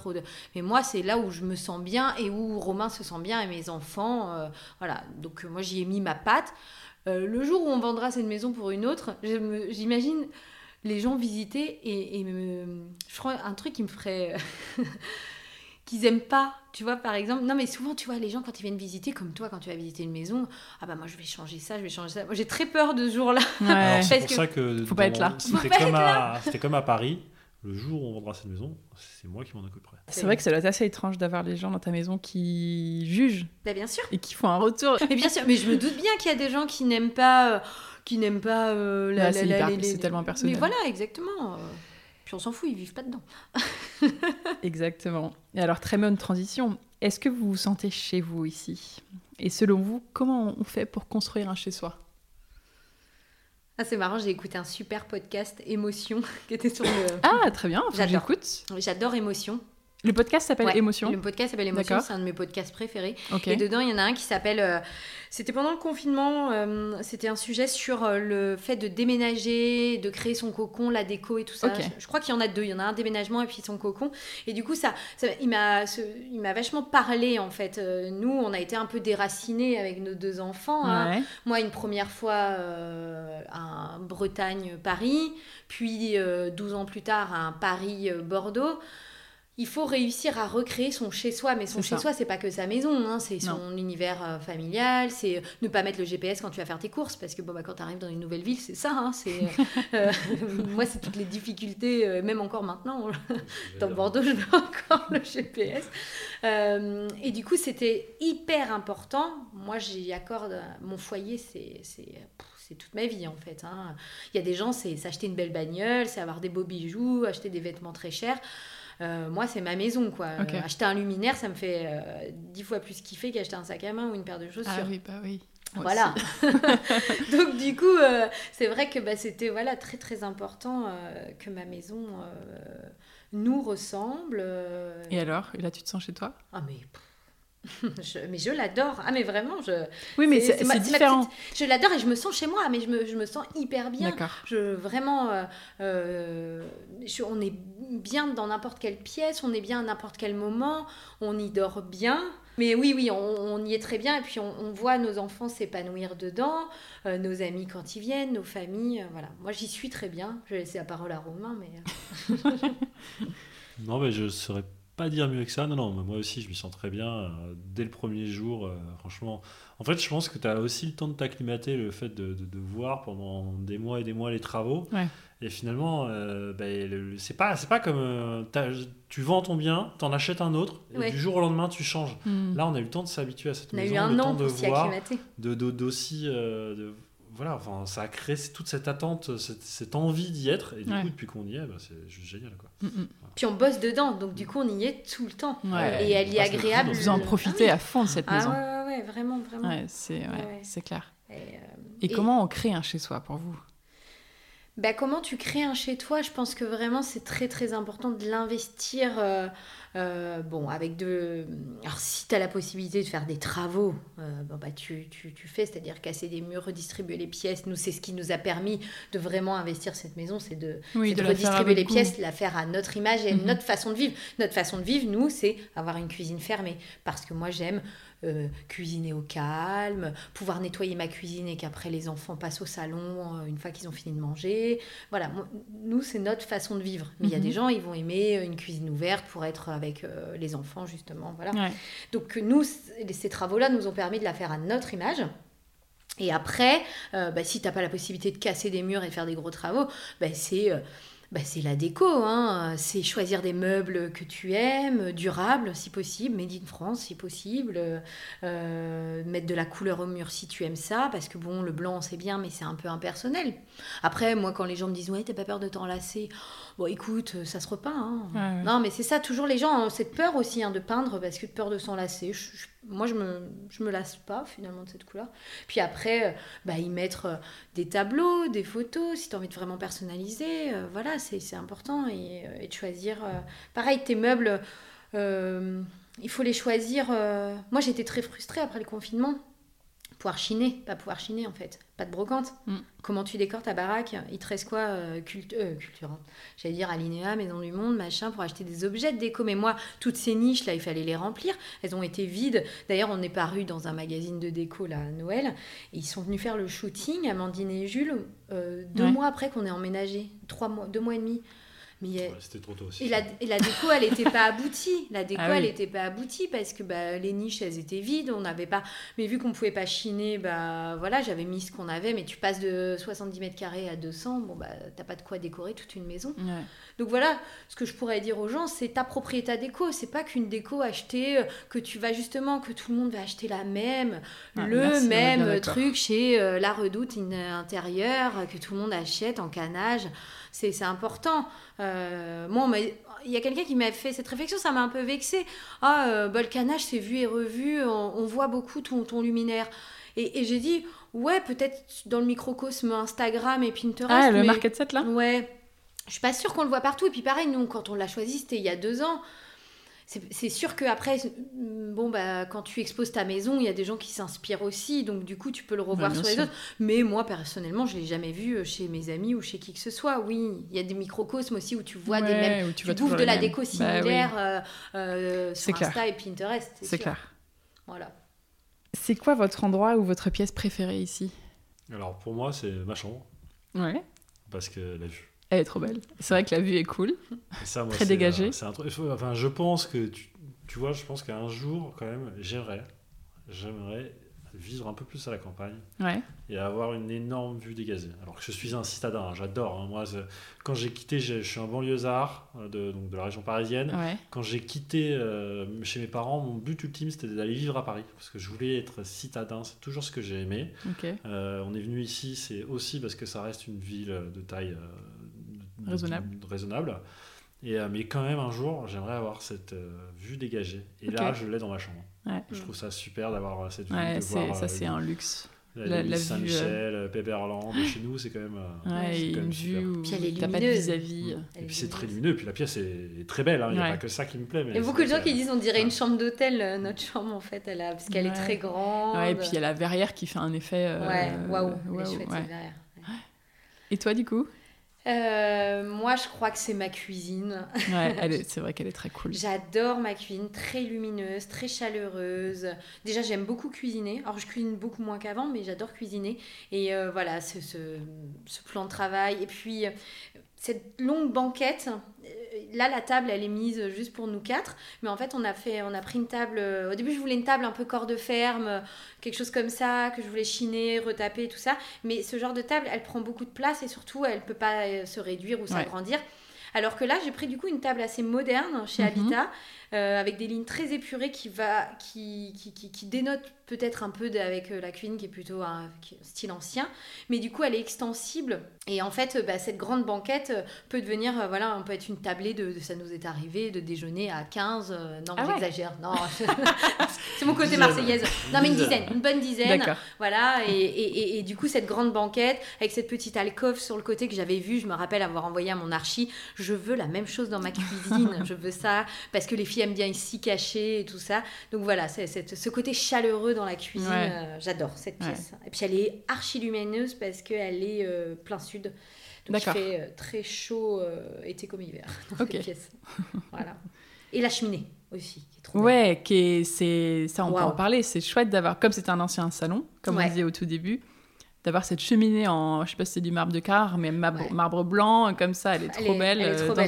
Mais moi, c'est là où je me sens bien, et où Romain se sent bien, et mes enfants, Donc moi j'y ai mis ma patte. Le jour où on vendra cette maison pour une autre, j'imagine les gens visiter je crois un truc qui me ferait qu'ils aiment pas. Tu vois, par exemple, non mais souvent, tu vois, les gens quand ils viennent visiter, comme toi, quand tu vas visiter une maison, moi je vais changer ça, Moi, j'ai très peur de ce jour-là. Ouais. Alors, c'est pour ça que faut pas être là. C'était comme à Paris. Le jour où on vendra cette maison, c'est moi qui m'en occuperai. C'est vrai que ça doit être assez étrange d'avoir les gens dans ta maison qui jugent. Bien sûr. Et qui font un retour. Mais bien sûr, mais je me doute bien qu'il y a des gens qui n'aiment pas... c'est tellement personnel. Mais exactement. Puis on s'en fout, ils vivent pas dedans. Exactement. Et alors, très bonne transition. Est-ce que vous vous sentez chez vous ici ? Et selon vous, comment on fait pour construire un chez-soi ? Ah, c'est marrant, j'ai écouté un super podcast, Émotion, qui était sur le... Ah, très bien, j'écoute. J'adore Émotion. Le podcast s'appelle Émotion. Le podcast s'appelle Émotion, d'accord. C'est un de mes podcasts préférés. Okay. Et dedans, il y en a un qui s'appelle... c'était pendant le confinement, c'était un sujet sur le fait de déménager, de créer son cocon, la déco et tout ça. Okay. Je crois qu'il y en a deux. Il y en a un déménagement et puis son cocon. Et du coup, il m'a vachement parlé, en fait. Nous, on a été un peu déracinés avec nos deux enfants. Ouais. Hein. Moi, une première fois à Bretagne, Paris. Puis, 12 ans plus tard, à Paris, Bordeaux. Il faut réussir à recréer son chez-soi. Mais son chez-soi, c'est pas que sa maison. Hein. C'est son univers familial. C'est ne pas mettre le GPS quand tu vas faire tes courses. Parce que quand tu arrives dans une nouvelle ville, c'est ça. Hein. Moi, c'est toutes les difficultés. Même encore maintenant. Dans Bordeaux, je mets encore le GPS. Et du coup, c'était hyper important. Moi, j'y accorde... Mon foyer, c'est toute ma vie, en fait. Hein. Il y a des gens, c'est s'acheter une belle bagnole, c'est avoir des beaux bijoux, acheter des vêtements très chers. Moi, c'est ma maison, quoi. Okay. Acheter un luminaire, ça me fait 10 fois plus kiffer qu'acheter un sac à main ou une paire de chaussures. Ah oui, bah oui. Voilà. Donc, du coup, c'est vrai que c'était très, très important que ma maison nous ressemble. Et alors ? Et là, tu te sens chez toi ? Ah, mais... je l'adore. Ah mais vraiment oui mais c'est différent petite... Je l'adore et je me sens chez moi, mais je me sens hyper bien. D'accord. On est bien dans n'importe quelle pièce, on est bien à n'importe quel moment, on y dort bien. Mais oui, on y est très bien. Et puis, on voit nos enfants s'épanouir dedans, nos amis quand ils viennent, nos familles. Voilà. Moi, j'y suis très bien. Je vais laisser la parole à Romain, mais... Non, mais je serais pas dire mieux que ça. Non, mais moi aussi, je me sens très bien dès le premier jour. Franchement, en fait, je pense que tu as aussi le temps de t'acclimater, le fait de voir pendant des mois les travaux. Ouais. Et finalement, c'est pas comme tu vends ton bien, t'en achètes un autre, ouais. Et du jour au lendemain, tu changes. Mmh. Là, on a eu le temps de s'habituer à cette maison, le temps de voir, d'aussi... ça a créé toute cette attente, cette envie d'y être. Et du coup, depuis qu'on y est, c'est juste génial, quoi. Mm-hmm. Puis on bosse dedans, donc du coup, on y est tout le temps. Ouais, et elle y est agréable. Vous en profitez à fond de cette maison. Ah ouais, vraiment, vraiment. Ouais, c'est clair. Et comment on crée un chez-soi pour vous ? Comment tu crées un chez-toi ? Je pense que vraiment, c'est très, très important de l'investir... Alors, si tu as la possibilité de faire des travaux, tu fais, c'est-à-dire casser des murs, redistribuer les pièces. Nous, c'est ce qui nous a permis de vraiment investir cette maison, c'est de redistribuer les pièces, la faire à notre image et notre façon de vivre. Notre façon de vivre, nous, c'est avoir une cuisine fermée. Parce que moi, j'aime cuisiner au calme, pouvoir nettoyer ma cuisine et qu'après, les enfants passent au salon une fois qu'ils ont fini de manger. Voilà, nous, c'est notre façon de vivre. Mais il y a des gens, ils vont aimer une cuisine ouverte pour être avec les enfants, justement, voilà. Ouais. Donc nous, ces travaux-là nous ont permis de la faire à notre image. Et après, si t'as pas la possibilité de casser des murs et de faire des gros travaux, c'est la déco, hein. C'est choisir des meubles que tu aimes, durables si possible, made in France si possible, mettre de la couleur au mur si tu aimes ça, parce que bon, le blanc c'est bien, mais c'est un peu impersonnel. Après, moi, quand les gens me disent « Ouais, t'as pas peur de t'enlacer ?» Bon, écoute, ça se repeint, hein. Ouais. Non, mais c'est ça, toujours les gens ont cette peur aussi, hein, de peindre, parce que peur de s'enlacer. Moi, je me lasse pas, finalement, de cette couleur. Puis après, y mettre des tableaux, des photos, si tu as envie de vraiment personnaliser. Voilà, c'est important. Et de choisir... pareil, tes meubles, il faut les choisir... Moi, j'étais très frustrée après le confinement. Pas pouvoir chiner, en fait. Pas de brocante. Mm. Comment tu décores ta baraque ? Il te reste quoi ? Culture. J'allais dire Alinéa, Maison du Monde, machin, pour acheter des objets de déco. Mais moi, toutes ces niches-là, il fallait les remplir. Elles ont été vides. D'ailleurs, on est paru dans un magazine de déco, là, à Noël. Et ils sont venus faire le shooting, Amandine et Jules, 2 mois après qu'on ait emménagé. 3 mois, 2 mois et demi. Mais c'était trop tôt aussi. Et la déco, elle n'était pas aboutie. Elle n'était pas aboutie parce que les niches, elles étaient vides. On n'avait pas... Mais vu qu'on ne pouvait pas chiner, j'avais mis ce qu'on avait. Mais tu passes de 70 mètres carrés à 200. T'as pas de quoi décorer toute une maison. Ouais. Donc voilà, ce que je pourrais dire aux gens, c'est t'approprier ta déco. C'est pas qu'une déco achetée, que tout le monde va acheter la même, même truc chez La Redoute Intérieure, que tout le monde achète en canage. C'est important. Il y a quelqu'un qui m'a fait cette réflexion, ça m'a un peu vexée. Le canage, c'est vu et revu, on voit beaucoup ton luminaire. Et j'ai dit, ouais, peut-être dans le microcosme Instagram et Pinterest. Ah, le market set, là ? Ouais. Je suis pas sûre qu'on le voit partout. Et puis pareil, nous, quand on l'a choisi, c'était il y a 2 ans. c'est sûr qu'après, quand tu exposes ta maison, il y a des gens qui s'inspirent aussi, donc du coup, tu peux le revoir sur les autres. Mais moi, personnellement, je ne l'ai jamais vu chez mes amis ou chez qui que ce soit. Oui, il y a des microcosmes aussi où tu vois des mêmes... Tu bouffes de la déco similaire sur Insta et Pinterest. C'est clair. Voilà. C'est quoi votre endroit ou votre pièce préférée ici ? Alors, pour moi, c'est ma chambre. Ouais. Parce que la vue... Elle est trop belle. C'est vrai que la vue est cool. Ça, moi, très dégagée. C'est un truc... Enfin, je pense que... Tu vois, je pense qu'un jour, quand même, j'aimerais vivre un peu plus à la campagne. Ouais. Et avoir une énorme vue dégagée. Alors que je suis un citadin, j'adore. Moi, quand j'ai quitté... Je suis un banlieusard de la région parisienne. Ouais. Quand j'ai quitté chez mes parents, mon but ultime, c'était d'aller vivre à Paris. Parce que je voulais être citadin. C'est toujours ce que j'ai aimé. Okay. On est venu ici, c'est aussi parce que ça reste une ville de taille... raisonnable. Et, mais quand même, un jour, j'aimerais avoir cette vue dégagée. Et là, je l'ai dans ma chambre. Ouais. Je trouve ça super d'avoir cette vue. C'est un luxe. La vue Saint-Michel, Péberland, chez nous, c'est quand même... c'est quand même super. Puis elle est lumineuse. T'as pas de vis-à-vis. Et puis c'est très lumineux. Puis la pièce est très belle. Il n'y a pas que ça qui me plaît. Mais il y a beaucoup de gens qui disent on dirait une chambre d'hôtel, notre chambre, en fait. Parce qu'elle est très grande. Ouais, et puis il y a la verrière qui fait un effet... waouh. Elle est chouette, cette verrière. Et toi, du coup ? Moi, je crois que c'est ma cuisine. Ouais, c'est vrai qu'elle est très cool. J'adore ma cuisine, très lumineuse, très chaleureuse. Déjà, j'aime beaucoup cuisiner. Alors, je cuisine beaucoup moins qu'avant, mais j'adore cuisiner. Et voilà, ce plan de travail. Et puis, cette longue banquette... Là, la table, elle est mise juste pour nous quatre. Mais en fait, on a pris une table... Au début, je voulais une table un peu corps de ferme, quelque chose comme ça, que je voulais chiner, retaper, tout ça. Mais ce genre de table, elle prend beaucoup de place et surtout, elle ne peut pas se réduire ou s'agrandir. Alors que là, j'ai pris du coup une table assez moderne chez Habitat, avec des lignes très épurées qui dénotent peut-être un peu avec la cuisine qui est plutôt un style ancien. Mais du coup, elle est extensible. Et en fait, cette grande banquette peut devenir, on peut être une tablée de ça nous est arrivé, de déjeuner à 15. J'exagère. Non, c'est mon côté marseillaise. Non, mais une bonne dizaine. D'accord. Voilà. Et du coup, cette grande banquette avec cette petite alcôve sur le côté que j'avais vue, je me rappelle avoir envoyé à mon archi. Je veux la même chose dans ma cuisine. Je veux ça parce que les filles aiment bien ici cacher et tout ça. Donc voilà, c'est ce côté chaleureux dans la cuisine. Ouais. J'adore cette pièce. Ouais. Et puis elle est archi lumineuse parce qu'elle est plein sud. Donc il fait très chaud été comme hiver dans cette pièce. Voilà. Et la cheminée aussi, qui est trop belle. On peut en parler. C'est chouette d'avoir, comme c'était un ancien salon, comme on disait au tout début, d'avoir cette cheminée en, je sais pas si c'est du marbre de Carrare, mais marbre blanc, comme ça, elle est trop belle.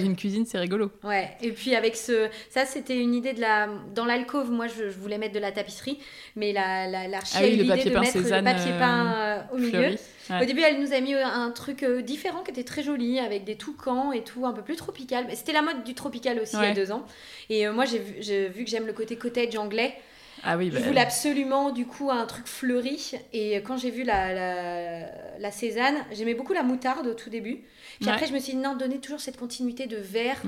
Une cuisine, c'est rigolo. Ouais, et puis avec ça c'était une idée dans l'alcôve, moi je voulais mettre de la tapisserie, mais l'archi a eu l'idée de mettre le papier peint au milieu. Ouais. Au début, elle nous a mis un truc différent qui était très joli, avec des toucans et tout, un peu plus tropical. C'était la mode du tropical aussi il y a 2 ans. Et moi j'ai vu que j'aime le côté cottage anglais. Ah oui, je voulais absolument du coup un truc fleuri, et quand j'ai vu la Cézanne, j'aimais beaucoup la moutarde au tout début, puis après je me suis dit non, donnez toujours cette continuité de verte,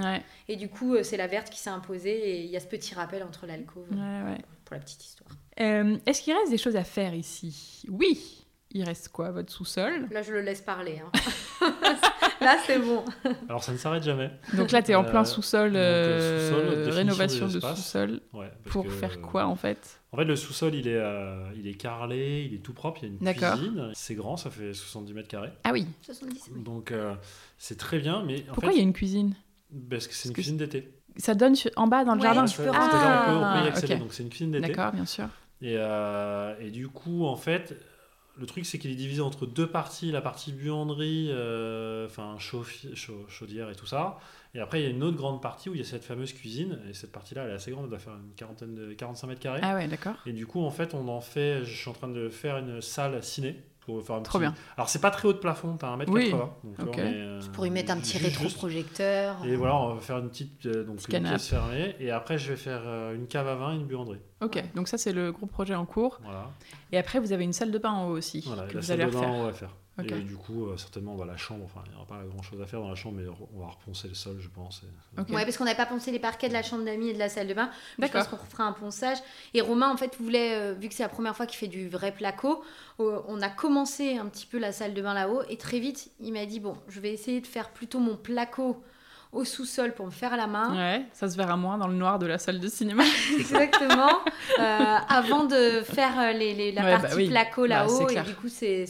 et du coup c'est la verte qui s'est imposée, et il y a ce petit rappel entre l'alcôve pour la petite histoire. Est-ce qu'il reste des choses à faire ici ? Oui. Il reste quoi, votre sous-sol ? Là, je le laisse parler. Là, c'est bon. Alors, ça ne s'arrête jamais. Donc là, tu es en plein sous-sol, rénovation de sous-sol. Ouais, pour faire quoi, en fait ? En fait, le sous-sol, il est carrelé, il est tout propre, il y a une cuisine. C'est grand, ça fait 70 mètres carrés. Ah oui. 70, oui. Donc, c'est très bien, mais... Pourquoi il y a une cuisine ? Parce que c'est une cuisine d'été. Ça donne en bas, dans le jardin ? Tu peux rentrer. On peut y accéder, donc c'est une cuisine d'été. D'accord, bien sûr. Et du coup, en fait... Le truc, c'est qu'il est divisé entre 2 parties, la partie buanderie, chaudière et tout ça. Et après, il y a une autre grande partie où il y a cette fameuse cuisine. Et cette partie-là, elle est assez grande, elle doit faire 45 mètres carrés. Ah ouais, d'accord. Et du coup, en fait, je suis en train de faire une salle ciné. Pour faire un trop petit... bien. Alors, c'est pas très haut de plafond, t'as 1m80. Oui. Donc, okay. Tu pourrais mettre un petit rétroprojecteur. Et voilà, on va faire une petite une pièce fermée. Et après, je vais faire une cave à vin et une buanderie. Ok, donc ça, c'est le gros projet en cours. Voilà. Et après, vous avez une salle de bain en haut aussi. Voilà, que vous allez refaire. On va faire. Okay. Et du coup, certainement, la chambre, il n'y aura pas grand-chose à faire dans la chambre, mais on va reponcer le sol, je pense. Okay. Oui, parce qu'on n'avait pas poncé les parquets de la chambre d'amis et de la salle de bain. Je pense qu'on refera un ponçage. Et Romain, en fait, voulait, vu que c'est la première fois qu'il fait du vrai placo, on a commencé un petit peu la salle de bain là-haut, et très vite, il m'a dit, bon, je vais essayer de faire plutôt mon placo au sous-sol pour me faire la main. Ouais, ça se verra moins dans le noir de la salle de cinéma. Exactement. Avant de faire la partie placo là-haut. Et du coup, c'est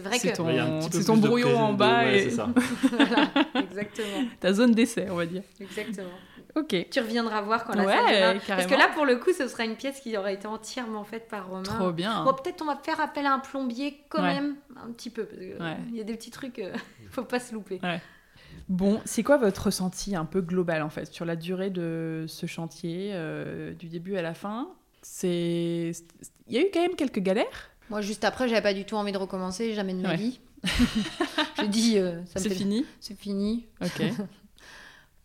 vrai que... c'est ton brouillon en bas. Ouais, et... c'est ça. Voilà, exactement. Ta zone d'essai, on va dire. Exactement. Ok. Tu reviendras voir quand la salle... Parce que là, pour le coup, ce sera une pièce qui aurait été entièrement faite par Romain. Trop bien. Bon, peut-être on va faire appel à un plombier quand même, un petit peu. Parce que il y a des petits trucs, faut pas se louper. Ouais. Bon, c'est quoi votre ressenti un peu global en fait sur la durée de ce chantier, du début à la fin? Il y a eu quand même quelques galères. Moi, juste après, j'avais pas du tout envie de recommencer, jamais de ma vie. J'ai dit, c'est fini. Ok.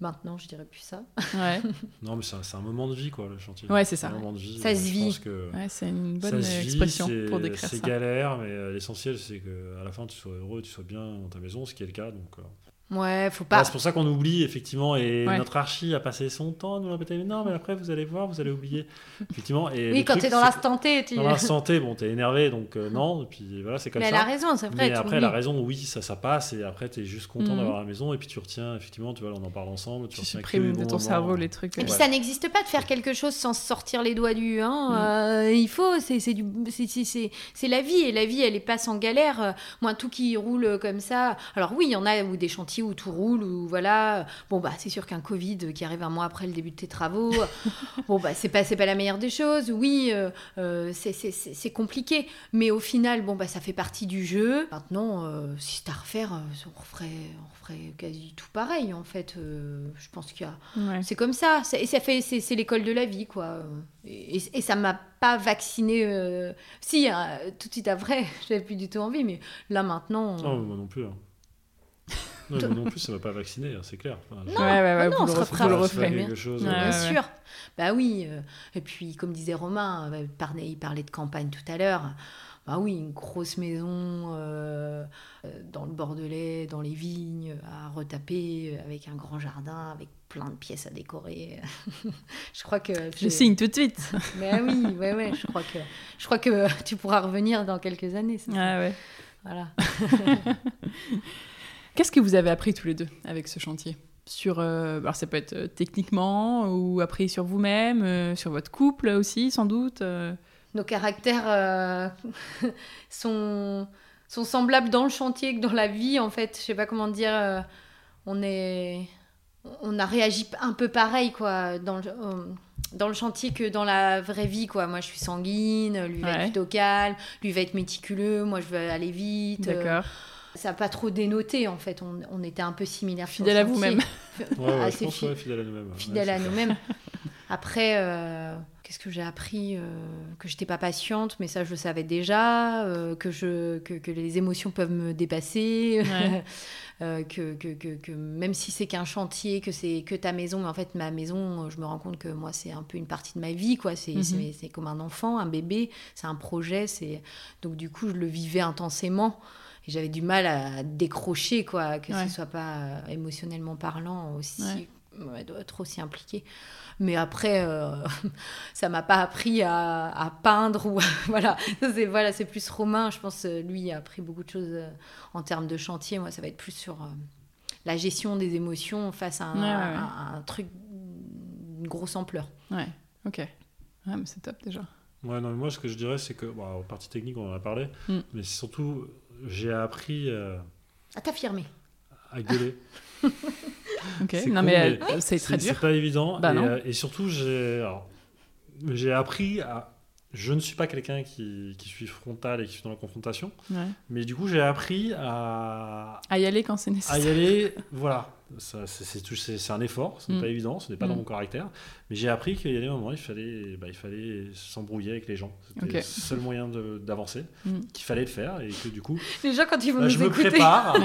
Maintenant, je dirais plus ça. Ouais. Non, mais c'est un moment de vie, quoi, le chantier. Ouais, c'est ça. Un moment de vie. Ça se vit. Ouais, c'est une bonne expression pour décrire ça. C'est galère, mais l'essentiel, c'est qu'à la fin, tu sois heureux, tu sois bien dans ta maison, ce qui est le cas. Donc, ouais, faut pas. Bah, c'est pour ça qu'on oublie, effectivement, et notre archi a passé son temps à nous répéter, mais non, mais après, vous allez voir, vous allez oublier. Effectivement. Et oui, quand t'es dans l'instant T, tu... Dans l'instant T, bon, t'es énervé, donc non, et puis voilà, c'est comme ça. Mais elle a raison, c'est vrai. Mais après, elle a raison, oui, ça passe, et après, t'es juste content d'avoir la maison, et puis tu retiens, effectivement, tu vois, on en parle ensemble. Tu supprimes de ton cerveau les trucs. Et puis ça n'existe pas de faire quelque chose sans sortir les doigts du... il faut, c'est la vie, et la vie, elle est pas sans galère. Moi, tout qui roule comme ça. Alors oui, il y en a des chantiers où tout roule, où voilà, bon bah c'est sûr qu'un Covid qui arrive un mois après le début de tes travaux, bon bah c'est pas la meilleure des choses, oui, c'est compliqué, mais au final bon bah ça fait partie du jeu. Maintenant si c'était à refaire, on referait quasi tout pareil en fait, je pense qu'il y a... C'est comme ça, c'est l'école de la vie quoi, et ça m'a pas vaccinée, si tout de suite après j'avais plus du tout envie, mais là maintenant... Non, moi non plus, hein. Non plus, ça ne m'a pas vacciné, c'est clair. Enfin, non, on sera prêt à le refaire. Bien sûr. Bah oui. Et puis, comme disait Romain, il parlait de campagne tout à l'heure. Bah oui, une grosse maison dans le Bordelais, dans les vignes, à retaper, avec un grand jardin, avec plein de pièces à décorer. Je crois que... Je signe tout de suite. Mais oui, ouais, je crois que tu pourras revenir dans quelques années. Ouais. Voilà. Qu'est-ce que vous avez appris tous les deux avec ce chantier ? Sur, alors ça peut être techniquement, ou appris sur vous-même, sur votre couple aussi, sans doute. Nos caractères sont semblables dans le chantier que dans la vie, en fait. Je ne sais pas comment dire. On a réagi un peu pareil, quoi, dans le chantier que dans la vraie vie, quoi. Moi, je suis sanguine, lui va être plutôt calme, lui va être méticuleux, moi, je veux aller vite. D'accord. Ça n'a pas trop dénoté, en fait. On était un peu similaires. Fidèle à vous-même. Je pense, fidèle à nous-mêmes. Après, qu'est-ce que j'ai appris ? Que je n'étais pas patiente, mais ça, je le savais déjà. Que les émotions peuvent me dépasser. Ouais. Que même si c'est qu'un chantier, que c'est que ta maison, mais en fait, ma maison, je me rends compte que moi, c'est un peu une partie de ma vie, quoi. C'est comme un enfant, un bébé, c'est un projet. Donc, du coup, je le vivais intensément. J'avais du mal à décrocher, quoi, que ce soit pas émotionnellement parlant être aussi impliqué. Mais après, ça m'a pas appris à peindre ou voilà. C'est plus Romain, je pense. Lui a appris beaucoup de choses en termes de chantier. Moi, ça va être plus sur la gestion des émotions face à un truc d'une grosse ampleur. Ouais. Ok. Ah, mais c'est top déjà. Ouais, non, mais moi, ce que je dirais, c'est que, en partie technique, on en a parlé, mais c'est surtout, j'ai appris... À t'affirmer. À gueuler. Ok, c'est non, mais c'est très dur. C'est pas évident. Bah, et surtout, j'ai appris à... Je ne suis pas quelqu'un qui suis frontal et qui suis dans la confrontation, mais du coup, j'ai appris à... À y aller quand c'est nécessaire. À y aller, voilà. Ça, c'est un effort, ce n'est pas évident, ce n'est pas dans mon caractère, mais j'ai appris qu'il y a des moments où il fallait s'embrouiller avec les gens, c'était le seul moyen d'avancer, qu'il fallait le faire, et que du coup les gens, quand ils vont nous écouter, je me prépare,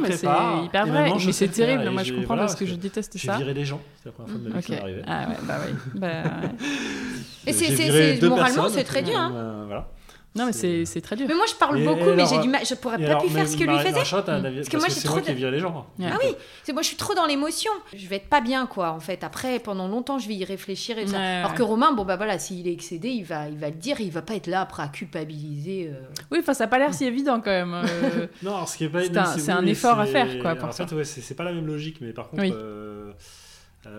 mais c'est hyper vrai, mais c'est terrible. Moi je comprends, parce que je déteste ça. J'ai viré les gens, c'est la première fois de ma vie que ça m'arrivait. Et c'est moralement, c'est très dur, voilà. Non, mais c'est très dur. Mais moi, je parle beaucoup, mais j'ai du mal. Je pourrais pas plus faire ce que lui faisait. Parce que moi, c'est moi qui vire les gens. Ah oui, c'est moi, je suis trop dans l'émotion. Je vais être pas bien, quoi, en fait. Après, pendant longtemps, je vais y réfléchir et tout ça. Alors que Romain, s'il est excédé, il va le dire. Il va pas être là après à culpabiliser. Oui, enfin, ça a pas l'air si évident quand même. Non, alors, ce qui est pas évident, c'est un effort à faire, quoi. En fait, c'est pas la même logique, mais par contre.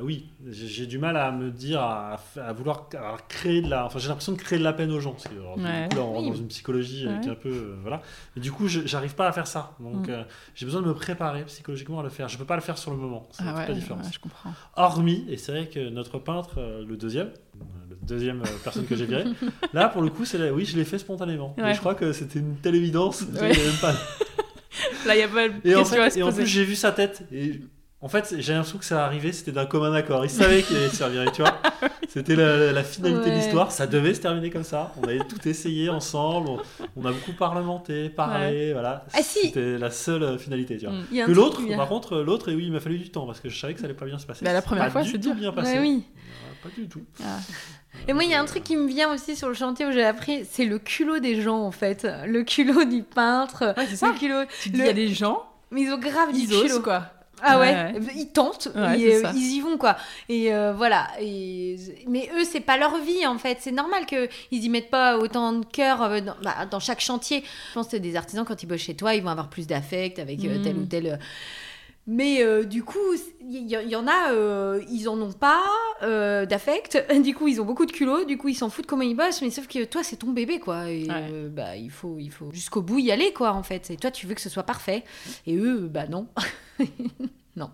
Oui, j'ai du mal à me dire, à vouloir à créer de la... Enfin, j'ai l'impression de créer de la peine aux gens. Parce que, alors, du coup, là, on rentre dans une psychologie qui est un peu... voilà. Mais du coup, j'arrive pas à faire ça. Donc, j'ai besoin de me préparer psychologiquement à le faire. Je peux pas le faire sur le moment. C'est toute la différence. Ouais, je comprends. Hormis, et c'est vrai que notre peintre, le deuxième personne que j'ai virée, là, pour le coup, c'est la... oui, je l'ai fait spontanément. Ouais. Et je crois que c'était une telle évidence. Ouais. Même pas... là, il n'y a pas de question à se poser. Et en plus, j'ai vu sa tête et... En fait, j'ai l'impression que ça arrivait, c'était d'un commun accord. Il savait qu'il allait se servir, tu vois. C'était la finalité de l'histoire. Ça devait se terminer comme ça. On avait tout essayé ensemble. On a beaucoup parlé, voilà. Ah, si. C'était la seule finalité, tu vois. Que l'autre, par contre, l'autre, oui, il m'a fallu du temps parce que je savais que ça allait pas bien se passer. Bah, la première fois, c'est dur. Bien passé. Ouais, oui. Pas du tout. Ah. Et moi, il y a un truc qui me vient aussi sur le chantier où j'ai appris, c'est le culot des gens, en fait. Le culot du peintre. Ouais, c'est ça. Il y a des gens, mais ils ont grave du culot, quoi. Ah ouais, ils tentent, ils y vont quoi. Et voilà. Et... Mais eux, c'est pas leur vie en fait. C'est normal qu'ils y mettent pas autant de cœur dans chaque chantier. Je pense que des artisans, quand ils bossent chez toi, ils vont avoir plus d'affect avec tel ou tel. Mais du coup, il y en a, ils en ont pas d'affect. Du coup, ils ont beaucoup de culot. Du coup, ils s'en foutent comment ils bossent. Mais sauf que toi, c'est ton bébé, quoi. Et il faut jusqu'au bout y aller, quoi, en fait. Et toi, tu veux que ce soit parfait. Et eux, non. Non.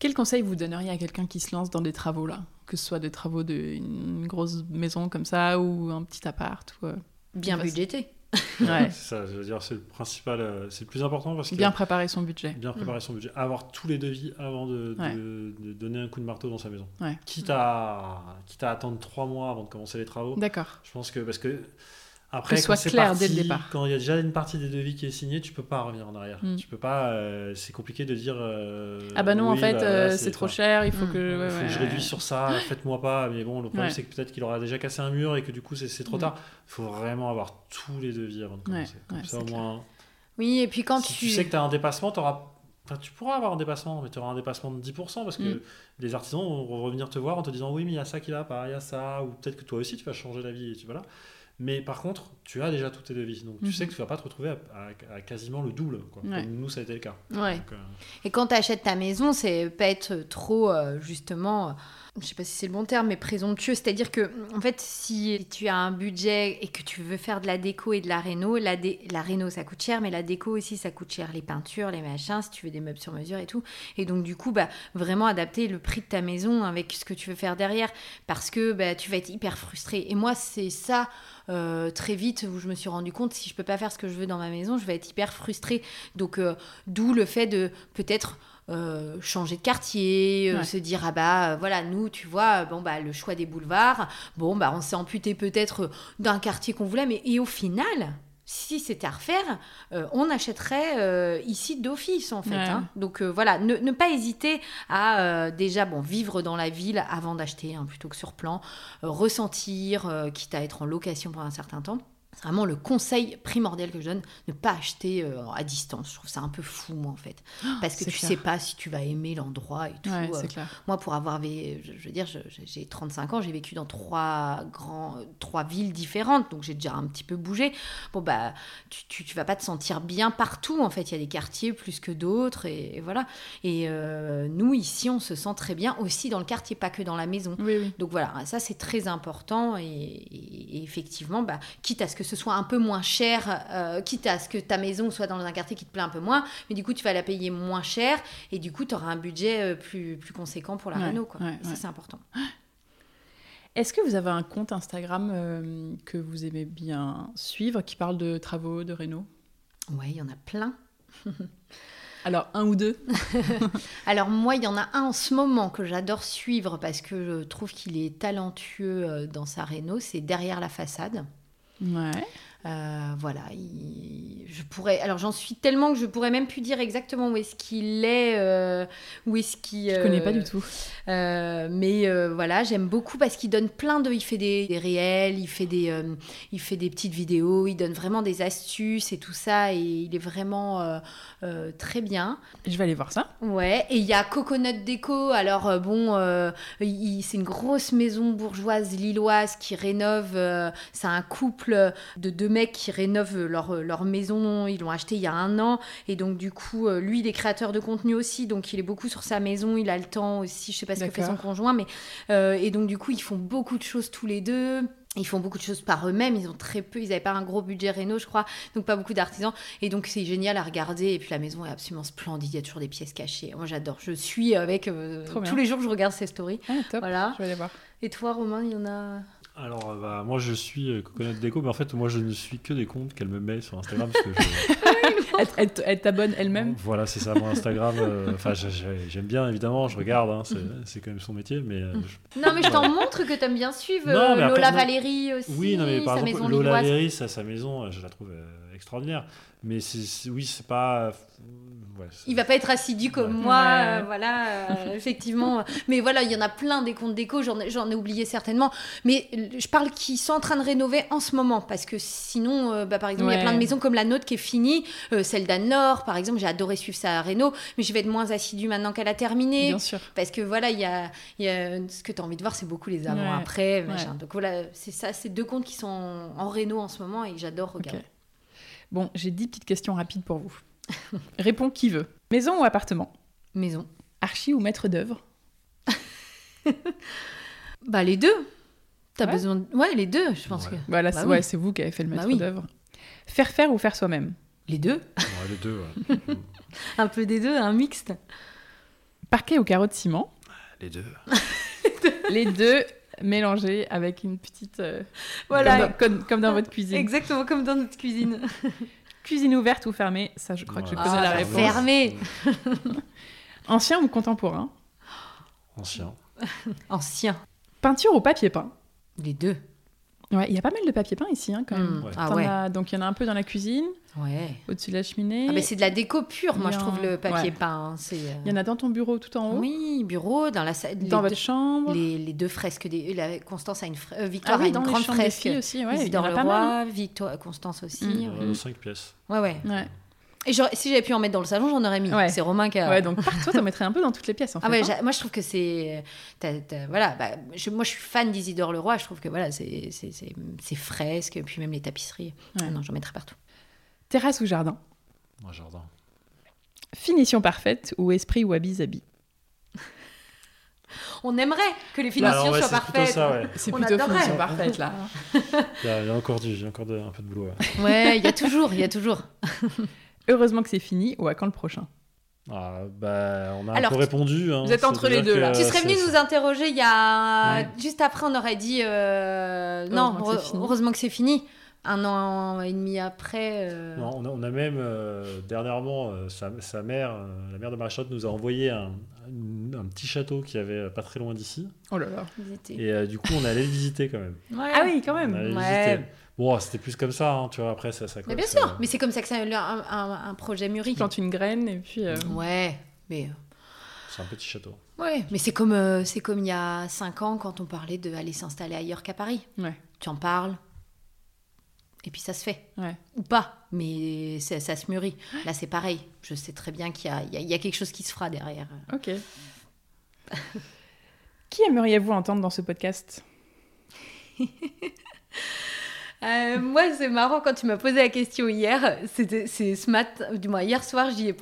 Quel conseil vous donneriez à quelqu'un qui se lance dans des travaux, là ? Que ce soit des travaux d'une grosse maison comme ça ou un petit appart ou, bien budgété. C'est ça, je veux dire, c'est le principal, c'est le plus important parce que bien préparer son budget, avoir tous les devis avant de donner un coup de marteau dans sa maison, quitte à attendre 3 mois avant de commencer les travaux. D'accord. Je pense que parce que après que quand c'est parti, dès le départ. Quand il y a déjà une partie des devis qui est signée, tu peux pas revenir en arrière. Tu peux pas, c'est compliqué de dire c'est trop cher, il faut que je réduise sur ça, faites-moi pas. Mais bon, le problème c'est que peut-être qu'il aura déjà cassé un mur et que du coup c'est trop tard. Il faut vraiment avoir tous les devis avant de commencer. Comme ça au moins. Oui, et puis quand si tu sais que tu as un dépassement, tu pourras avoir un dépassement, mais tu auras un dépassement de 10% parce que les artisans vont revenir te voir en te disant oui, mais il y a ça qui va pas, il y a ça, ou peut-être que toi aussi tu vas changer d'avis et tu vas là. Mais par contre, tu as déjà tous tes devis. Donc, tu sais que tu ne vas pas te retrouver à quasiment le double, quoi. Comme nous, ça a été le cas. Ouais. Donc, et quand tu achètes ta maison, c'est pas être trop, justement, je ne sais pas si c'est le bon terme, mais présomptueux. C'est-à-dire que, en fait, si tu as un budget et que tu veux faire de la déco et de la réno, la réno, ça coûte cher, mais la déco aussi, ça coûte cher. Les peintures, les machins, si tu veux des meubles sur mesure et tout. Et donc, du coup, vraiment adapter le prix de ta maison avec ce que tu veux faire derrière. Parce que tu vas être hyper frustré. Et moi, c'est ça... très vite où je me suis rendu compte si je peux pas faire ce que je veux dans ma maison, je vais être hyper frustrée. Donc d'où le fait de peut-être changer de quartier, se dire voilà, nous tu vois, le choix des boulevards, on s'est amputé peut-être d'un quartier qu'on voulait, mais et au final, si c'était à refaire, on achèterait ici d'office en fait. Donc voilà, ne pas hésiter à déjà vivre dans la ville avant d'acheter plutôt que sur plan, ressentir, quitte à être en location pendant un certain temps. C'est vraiment le conseil primordial que je donne, ne pas acheter à distance. Je trouve ça un peu fou, moi, en fait. Parce que tu sais pas si tu vas aimer l'endroit et tout. Ouais, c'est clair. Moi, pour avoir... Je veux dire, j'ai 35 ans, j'ai vécu dans 3 villes différentes, donc j'ai déjà un petit peu bougé. Tu vas pas te sentir bien partout, en fait. Il y a des quartiers plus que d'autres, et voilà. Et nous, ici, on se sent très bien aussi dans le quartier, pas que dans la maison. Oui, oui. Donc voilà, ça, c'est très important. Et effectivement, quitte à ce que ce soit un peu moins cher, quitte à ce que ta maison soit dans un quartier qui te plaît un peu moins, mais du coup tu vas la payer moins cher et du coup tu auras un budget plus conséquent pour la réno, quoi. Ça, c'est important. Est-ce que vous avez un compte Instagram que vous aimez bien suivre qui parle de travaux, de réno ? Ouais, il y en a plein. Alors, un ou deux ? Alors, moi, il y en a un en ce moment que j'adore suivre parce que je trouve qu'il est talentueux dans sa réno, c'est Derrière la façade. Ouais. Voilà, j'en suis tellement que je pourrais même plus dire exactement où est-ce qu'il est, je connais pas du tout. Mais voilà, j'aime beaucoup parce qu'il donne il fait des réels, il fait des petites vidéos, il donne vraiment des astuces et tout ça, et il est vraiment très bien. Je vais aller voir ça. Ouais, et il y a Coconut Déco. Alors c'est une grosse maison bourgeoise lilloise qui rénove. C'est un couple de deux mec qui rénove leur maison, ils l'ont acheté il y a 1 an, et donc du coup, lui, il est créateur de contenu aussi, donc il est beaucoup sur sa maison, il a le temps aussi, je sais pas ce que fait son conjoint, mais et donc du coup, ils font beaucoup de choses tous les deux. Ils font beaucoup de choses par eux-mêmes, ils ont très peu, ils n'avaient pas un gros budget réno, je crois, donc pas beaucoup d'artisans, et donc c'est génial à regarder, et puis la maison est absolument splendide, il y a toujours des pièces cachées, moi j'adore, je suis avec, tous les jours je regarde ces stories. Ah, top, voilà. Je vais aller voir. Et toi Romain, il y en a... Alors bah, moi je suis Coconut Déco, mais en fait moi je ne suis que des comptes qu'elle me met sur Instagram parce que elle t'abonne elle-même. Voilà, c'est ça, mon Instagram, enfin j'aime bien évidemment, je regarde, hein, c'est quand même son métier, mais non mais je t'en montre que t'aimes bien suivre, non, Lola après, Valérie aussi, oui, non, mais, par sa exemple, maison Lola Lilloise. Valérie, sa maison, je la trouve extraordinaire, mais c'est pas... Ouais, il va pas être assidu comme moi, voilà, effectivement. Mais voilà, il y en a plein des comptes déco, j'en ai oublié certainement. Mais je parle qui sont en train de rénover en ce moment, parce que sinon, par exemple, il y a plein de maisons comme la nôtre qui est finie, celle d'Anne Nord, par exemple, j'ai adoré suivre sa réno, mais je vais être moins assidue maintenant qu'elle a terminé. Bien sûr. Parce que voilà, il y a ce que tu as envie de voir, c'est beaucoup les avant-après, machin. Donc voilà, c'est ça, c'est 2 comptes qui sont en réno en ce moment et j'adore regarder. Okay. Bon, j'ai 10 petites questions rapides pour vous. Réponds qui veut. Maison ou appartement ? Maison. Archi ou maître d'œuvre ? Bah les deux. T'as besoin de... Ouais, les deux, je pense que. Bah là, bah, c'est vous qui avez fait le maître d'œuvre. Faire ou faire soi-même ? Les deux. Ouais, les deux. Ouais. Un peu des deux, un mixte. Parquet ou carreau de ciment ? Les deux. Les deux. Mélangé avec une petite... voilà. Comme dans votre cuisine. Exactement, comme dans notre cuisine. Cuisine ouverte ou fermée ? Ça, je crois que je connais la réponse. Fermée. Ancien ou contemporain ? Ancien. Ancien. Peinture ou papier peint ? Les deux. Ouais, il y a pas mal de papier peint ici, hein, quand même. Ouais. Ah ouais. Donc, il y en a un peu dans la cuisine, au-dessus de la cheminée. Ah, mais c'est de la déco pure, moi, je trouve, le papier peint. Il y en a dans ton bureau, tout en haut. Oui, bureau, dans la salle. Dans votre chambre. Les 2 fresques. Constance a une fresque. Victoire a une grande fresque. Aussi, ouais, Isidore Leroy, hein. Victoire, Constance aussi. 5 pièces. Ouais. Et si j'avais pu en mettre dans le salon, j'en aurais mis. Ouais. C'est Romain qui a... Ouais, donc partout, t'en mettrais un peu dans toutes les pièces, en fait. Ah ouais, moi, je trouve que c'est... Voilà, bah, moi, je suis fan d'Isidore Leroy. Je trouve que, voilà, c'est fresque, puis même les tapisseries. Ouais. Ah non, j'en mettrais partout. Terrasse ou jardin ? Moi, jardin. Finition parfaite ou esprit ou habits ? On aimerait que les finitions soient parfaites. Ça, c'est plutôt finition parfaite, là. Il y a encore un peu de boulot. Ouais, il y a toujours. Heureusement que c'est fini, ou à quand le prochain ? On a un peu répondu. Hein, vous êtes entre les deux, là. Tu serais venu nous interroger il y a... Juste après, on aurait dit... Non, heureusement que c'est fini. 1 an et demi après... Non, on a même, dernièrement, sa mère, la mère de Marie-Charlotte, nous a envoyé un petit château qu'il y avait pas très loin d'ici. Oh là là. Et du coup, on allait le visiter quand même. Ouais. Ah oui, quand même. Bon, c'était plus comme ça, hein, tu vois, après ça mais bien sûr, mais c'est comme ça que ça un projet mûrit. Tu plantes une graine et puis... Ouais, mais... C'est un petit château. Ouais, mais c'est comme il y a 5 ans quand on parlait d'aller s'installer ailleurs qu'à Paris. Ouais. Tu en parles, et puis ça se fait. Ouais. Ou pas, mais ça se mûrit. Là, c'est pareil. Je sais très bien qu'il y a quelque chose qui se fera derrière. Ok. Qui aimeriez-vous entendre dans ce podcast ? Moi, c'est marrant, quand tu m'as posé la question hier, c'est ce matin, du moins hier soir, j'y ai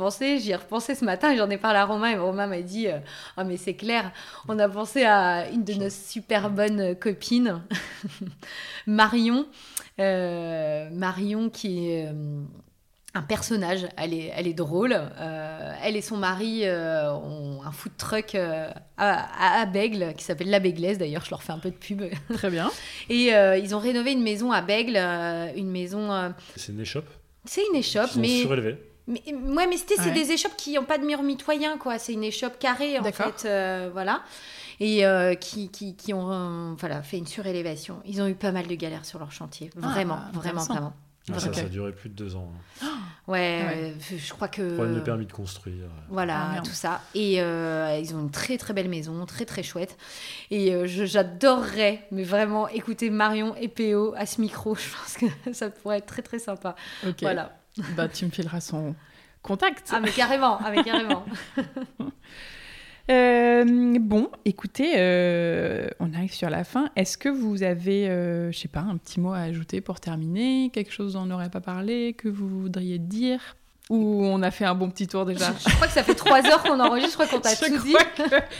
repensé ce matin, et j'en ai parlé à Romain, et Romain m'a dit « Ah, mais c'est clair, on a pensé à une de nos super bonnes copines, Marion, qui est... un personnage, elle est drôle. Elle et son mari ont un food truck à Bègles, qui s'appelle La Bègles, d'ailleurs, je leur fais un peu de pub. Très bien. Et ils ont rénové une maison à Bègles, une maison... C'est une échoppe. C'est une échoppe, mais... Ils sont surélevés. Ouais, mais c'est des échoppes qui n'ont pas de mur mitoyen, quoi. C'est une échoppe carrée, en fait. Voilà. Et qui ont fait une surélévation. Ils ont eu pas mal de galères sur leur chantier. Vraiment. Ah, ça a duré plus de 2 ans. Je crois que... Problème de permis de construire. Voilà, tout ça. Et ils ont une très, très belle maison, très, très chouette. Et j'adorerais, mais vraiment, écouter Marion et P.O. à ce micro. Je pense que ça pourrait être très, très sympa. Okay. Voilà. Bah, tu me fileras son contact. Ah, mais carrément. Bon, écoutez, on arrive sur la fin. Est-ce que vous avez, je sais pas, un petit mot à ajouter pour terminer? Quelque chose dont on n'aurait pas parlé, que vous voudriez dire? Ou on a fait un bon petit tour déjà? Je crois que ça fait 3 heures qu'on enregistre, je crois qu'on t'a tout dit.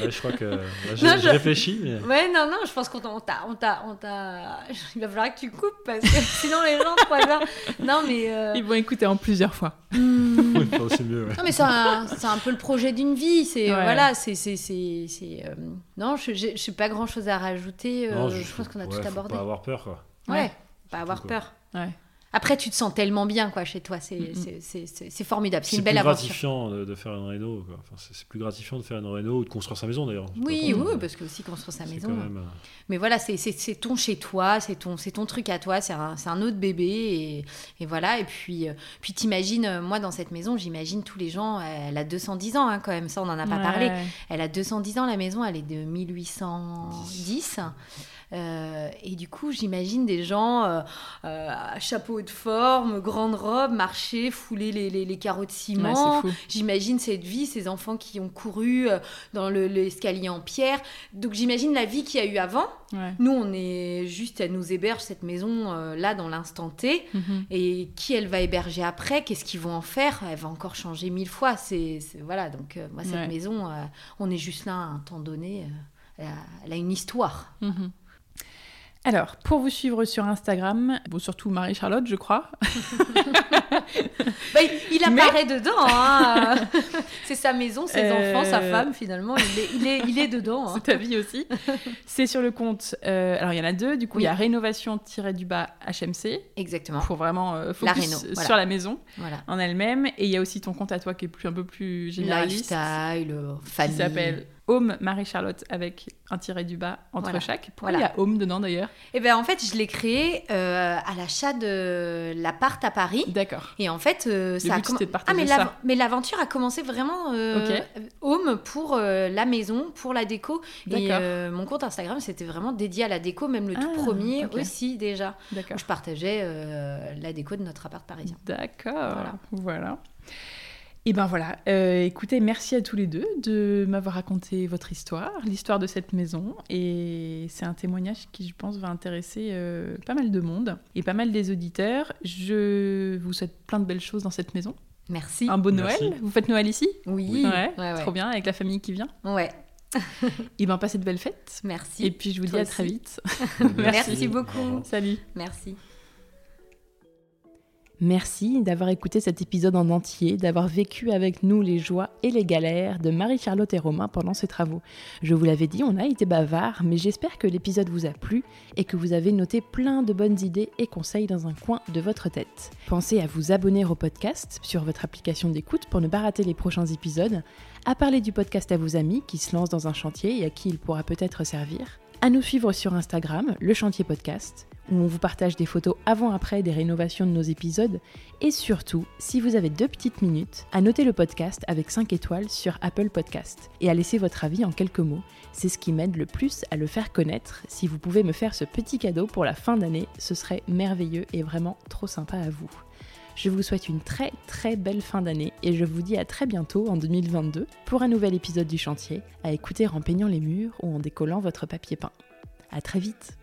Je crois que... Je réfléchis, mais... Ouais, non, je pense qu'on t'a... Il va falloir que tu coupes, parce que sinon les gens, 3 heures... Non, mais... Ils vont écouter en plusieurs fois. Oui, c'est mieux, ouais. Non, mais c'est un peu le projet d'une vie, c'est... Ouais. Voilà, c'est Non, je sais pas grand-chose à rajouter, non, je pense qu'on a tout abordé. Pas avoir peur, quoi. Ouais, pas avoir peur. Ouais. Après, tu te sens tellement bien, quoi, chez toi. C'est formidable. C'est une belle aventure. C'est plus gratifiant de faire une réno, quoi. Enfin, c'est plus gratifiant de faire une réno ou de construire sa maison, d'ailleurs. Oui, parce que aussi construire sa maison. Même... Mais voilà, c'est ton chez toi, c'est ton truc à toi, c'est un autre bébé, et voilà. Et puis t'imagines, moi, dans cette maison, j'imagine tous les gens. Elle a 210 ans, hein, quand même. Ça, on n'en a pas parlé. Elle a 210 ans, la maison. Elle est de 1810. Et du coup, j'imagine des gens à chapeau de forme, grande robe, marcher, fouler les carreaux de ciment. Ouais, j'imagine cette vie, ces enfants qui ont couru dans l'escalier en pierre. Donc j'imagine la vie qu'il y a eu avant. Ouais. Nous, on est juste, elle nous héberge cette maison là dans l'instant T. Mm-hmm. Et qui elle va héberger après? Qu'est-ce qu'ils vont en faire? Elle va encore changer 1000 fois. Voilà, donc moi, cette maison, on est juste là à un temps donné. Elle a une histoire. Mm-hmm. Alors, pour vous suivre sur Instagram, surtout Marie-Charlotte, je crois. Il apparaît dedans. Hein. C'est sa maison, ses enfants, sa femme, finalement. Il est dedans. Hein. C'est ta vie aussi. C'est sur le compte... alors, il y en a 2. Du coup, il y a Rénovation-du-bas HMC. Exactement. Pour vraiment focus sur la maison en elle-même. Et il y a aussi ton compte à toi qui est un peu plus généraliste. Lifestyle, famille. Qui s'appelle... Home Marie Charlotte avec un tiret du bas entre chaque. Pourquoi il y a Home dedans d'ailleurs? Eh ben en fait je l'ai créé à l'achat de l'appart à Paris. D'accord. Et en fait ça a commencé. Mais l'aventure a commencé vraiment Home pour la maison, pour la déco. D'accord. Et mon compte Instagram c'était vraiment dédié à la déco, même le tout premier aussi déjà. D'accord. Où je partageais la déco de notre appart parisien. D'accord. Voilà. Et ben voilà, écoutez, merci à tous les deux de m'avoir raconté votre histoire, l'histoire de cette maison. Et c'est un témoignage qui, je pense, va intéresser pas mal de monde et pas mal des auditeurs. Je vous souhaite plein de belles choses dans cette maison. Merci. Un beau Noël. Merci. Vous faites Noël ici? Oui. Ouais. Trop bien, avec la famille qui vient. Ouais. Et ben passez de belles fêtes. Merci. Et puis je vous dis à très vite. Merci beaucoup. Salut. Merci. Merci d'avoir écouté cet épisode en entier, d'avoir vécu avec nous les joies et les galères de Marie-Charlotte et Romain pendant ces travaux. Je vous l'avais dit, on a été bavards, mais j'espère que l'épisode vous a plu et que vous avez noté plein de bonnes idées et conseils dans un coin de votre tête. Pensez à vous abonner au podcast sur votre application d'écoute pour ne pas rater les prochains épisodes, à parler du podcast à vos amis qui se lancent dans un chantier et à qui il pourra peut-être servir, à nous suivre sur Instagram, Le Chantier Podcast, où on vous partage des photos avant-après des rénovations de nos épisodes. Et surtout, si vous avez 2 petites minutes, à noter le podcast avec 5 étoiles sur Apple Podcast et à laisser votre avis en quelques mots. C'est ce qui m'aide le plus à le faire connaître. Si vous pouvez me faire ce petit cadeau pour la fin d'année, ce serait merveilleux et vraiment trop sympa à vous. Je vous souhaite une très très belle fin d'année et je vous dis à très bientôt en 2022 pour un nouvel épisode du chantier, à écouter en peignant les murs ou en décollant votre papier peint. À très vite!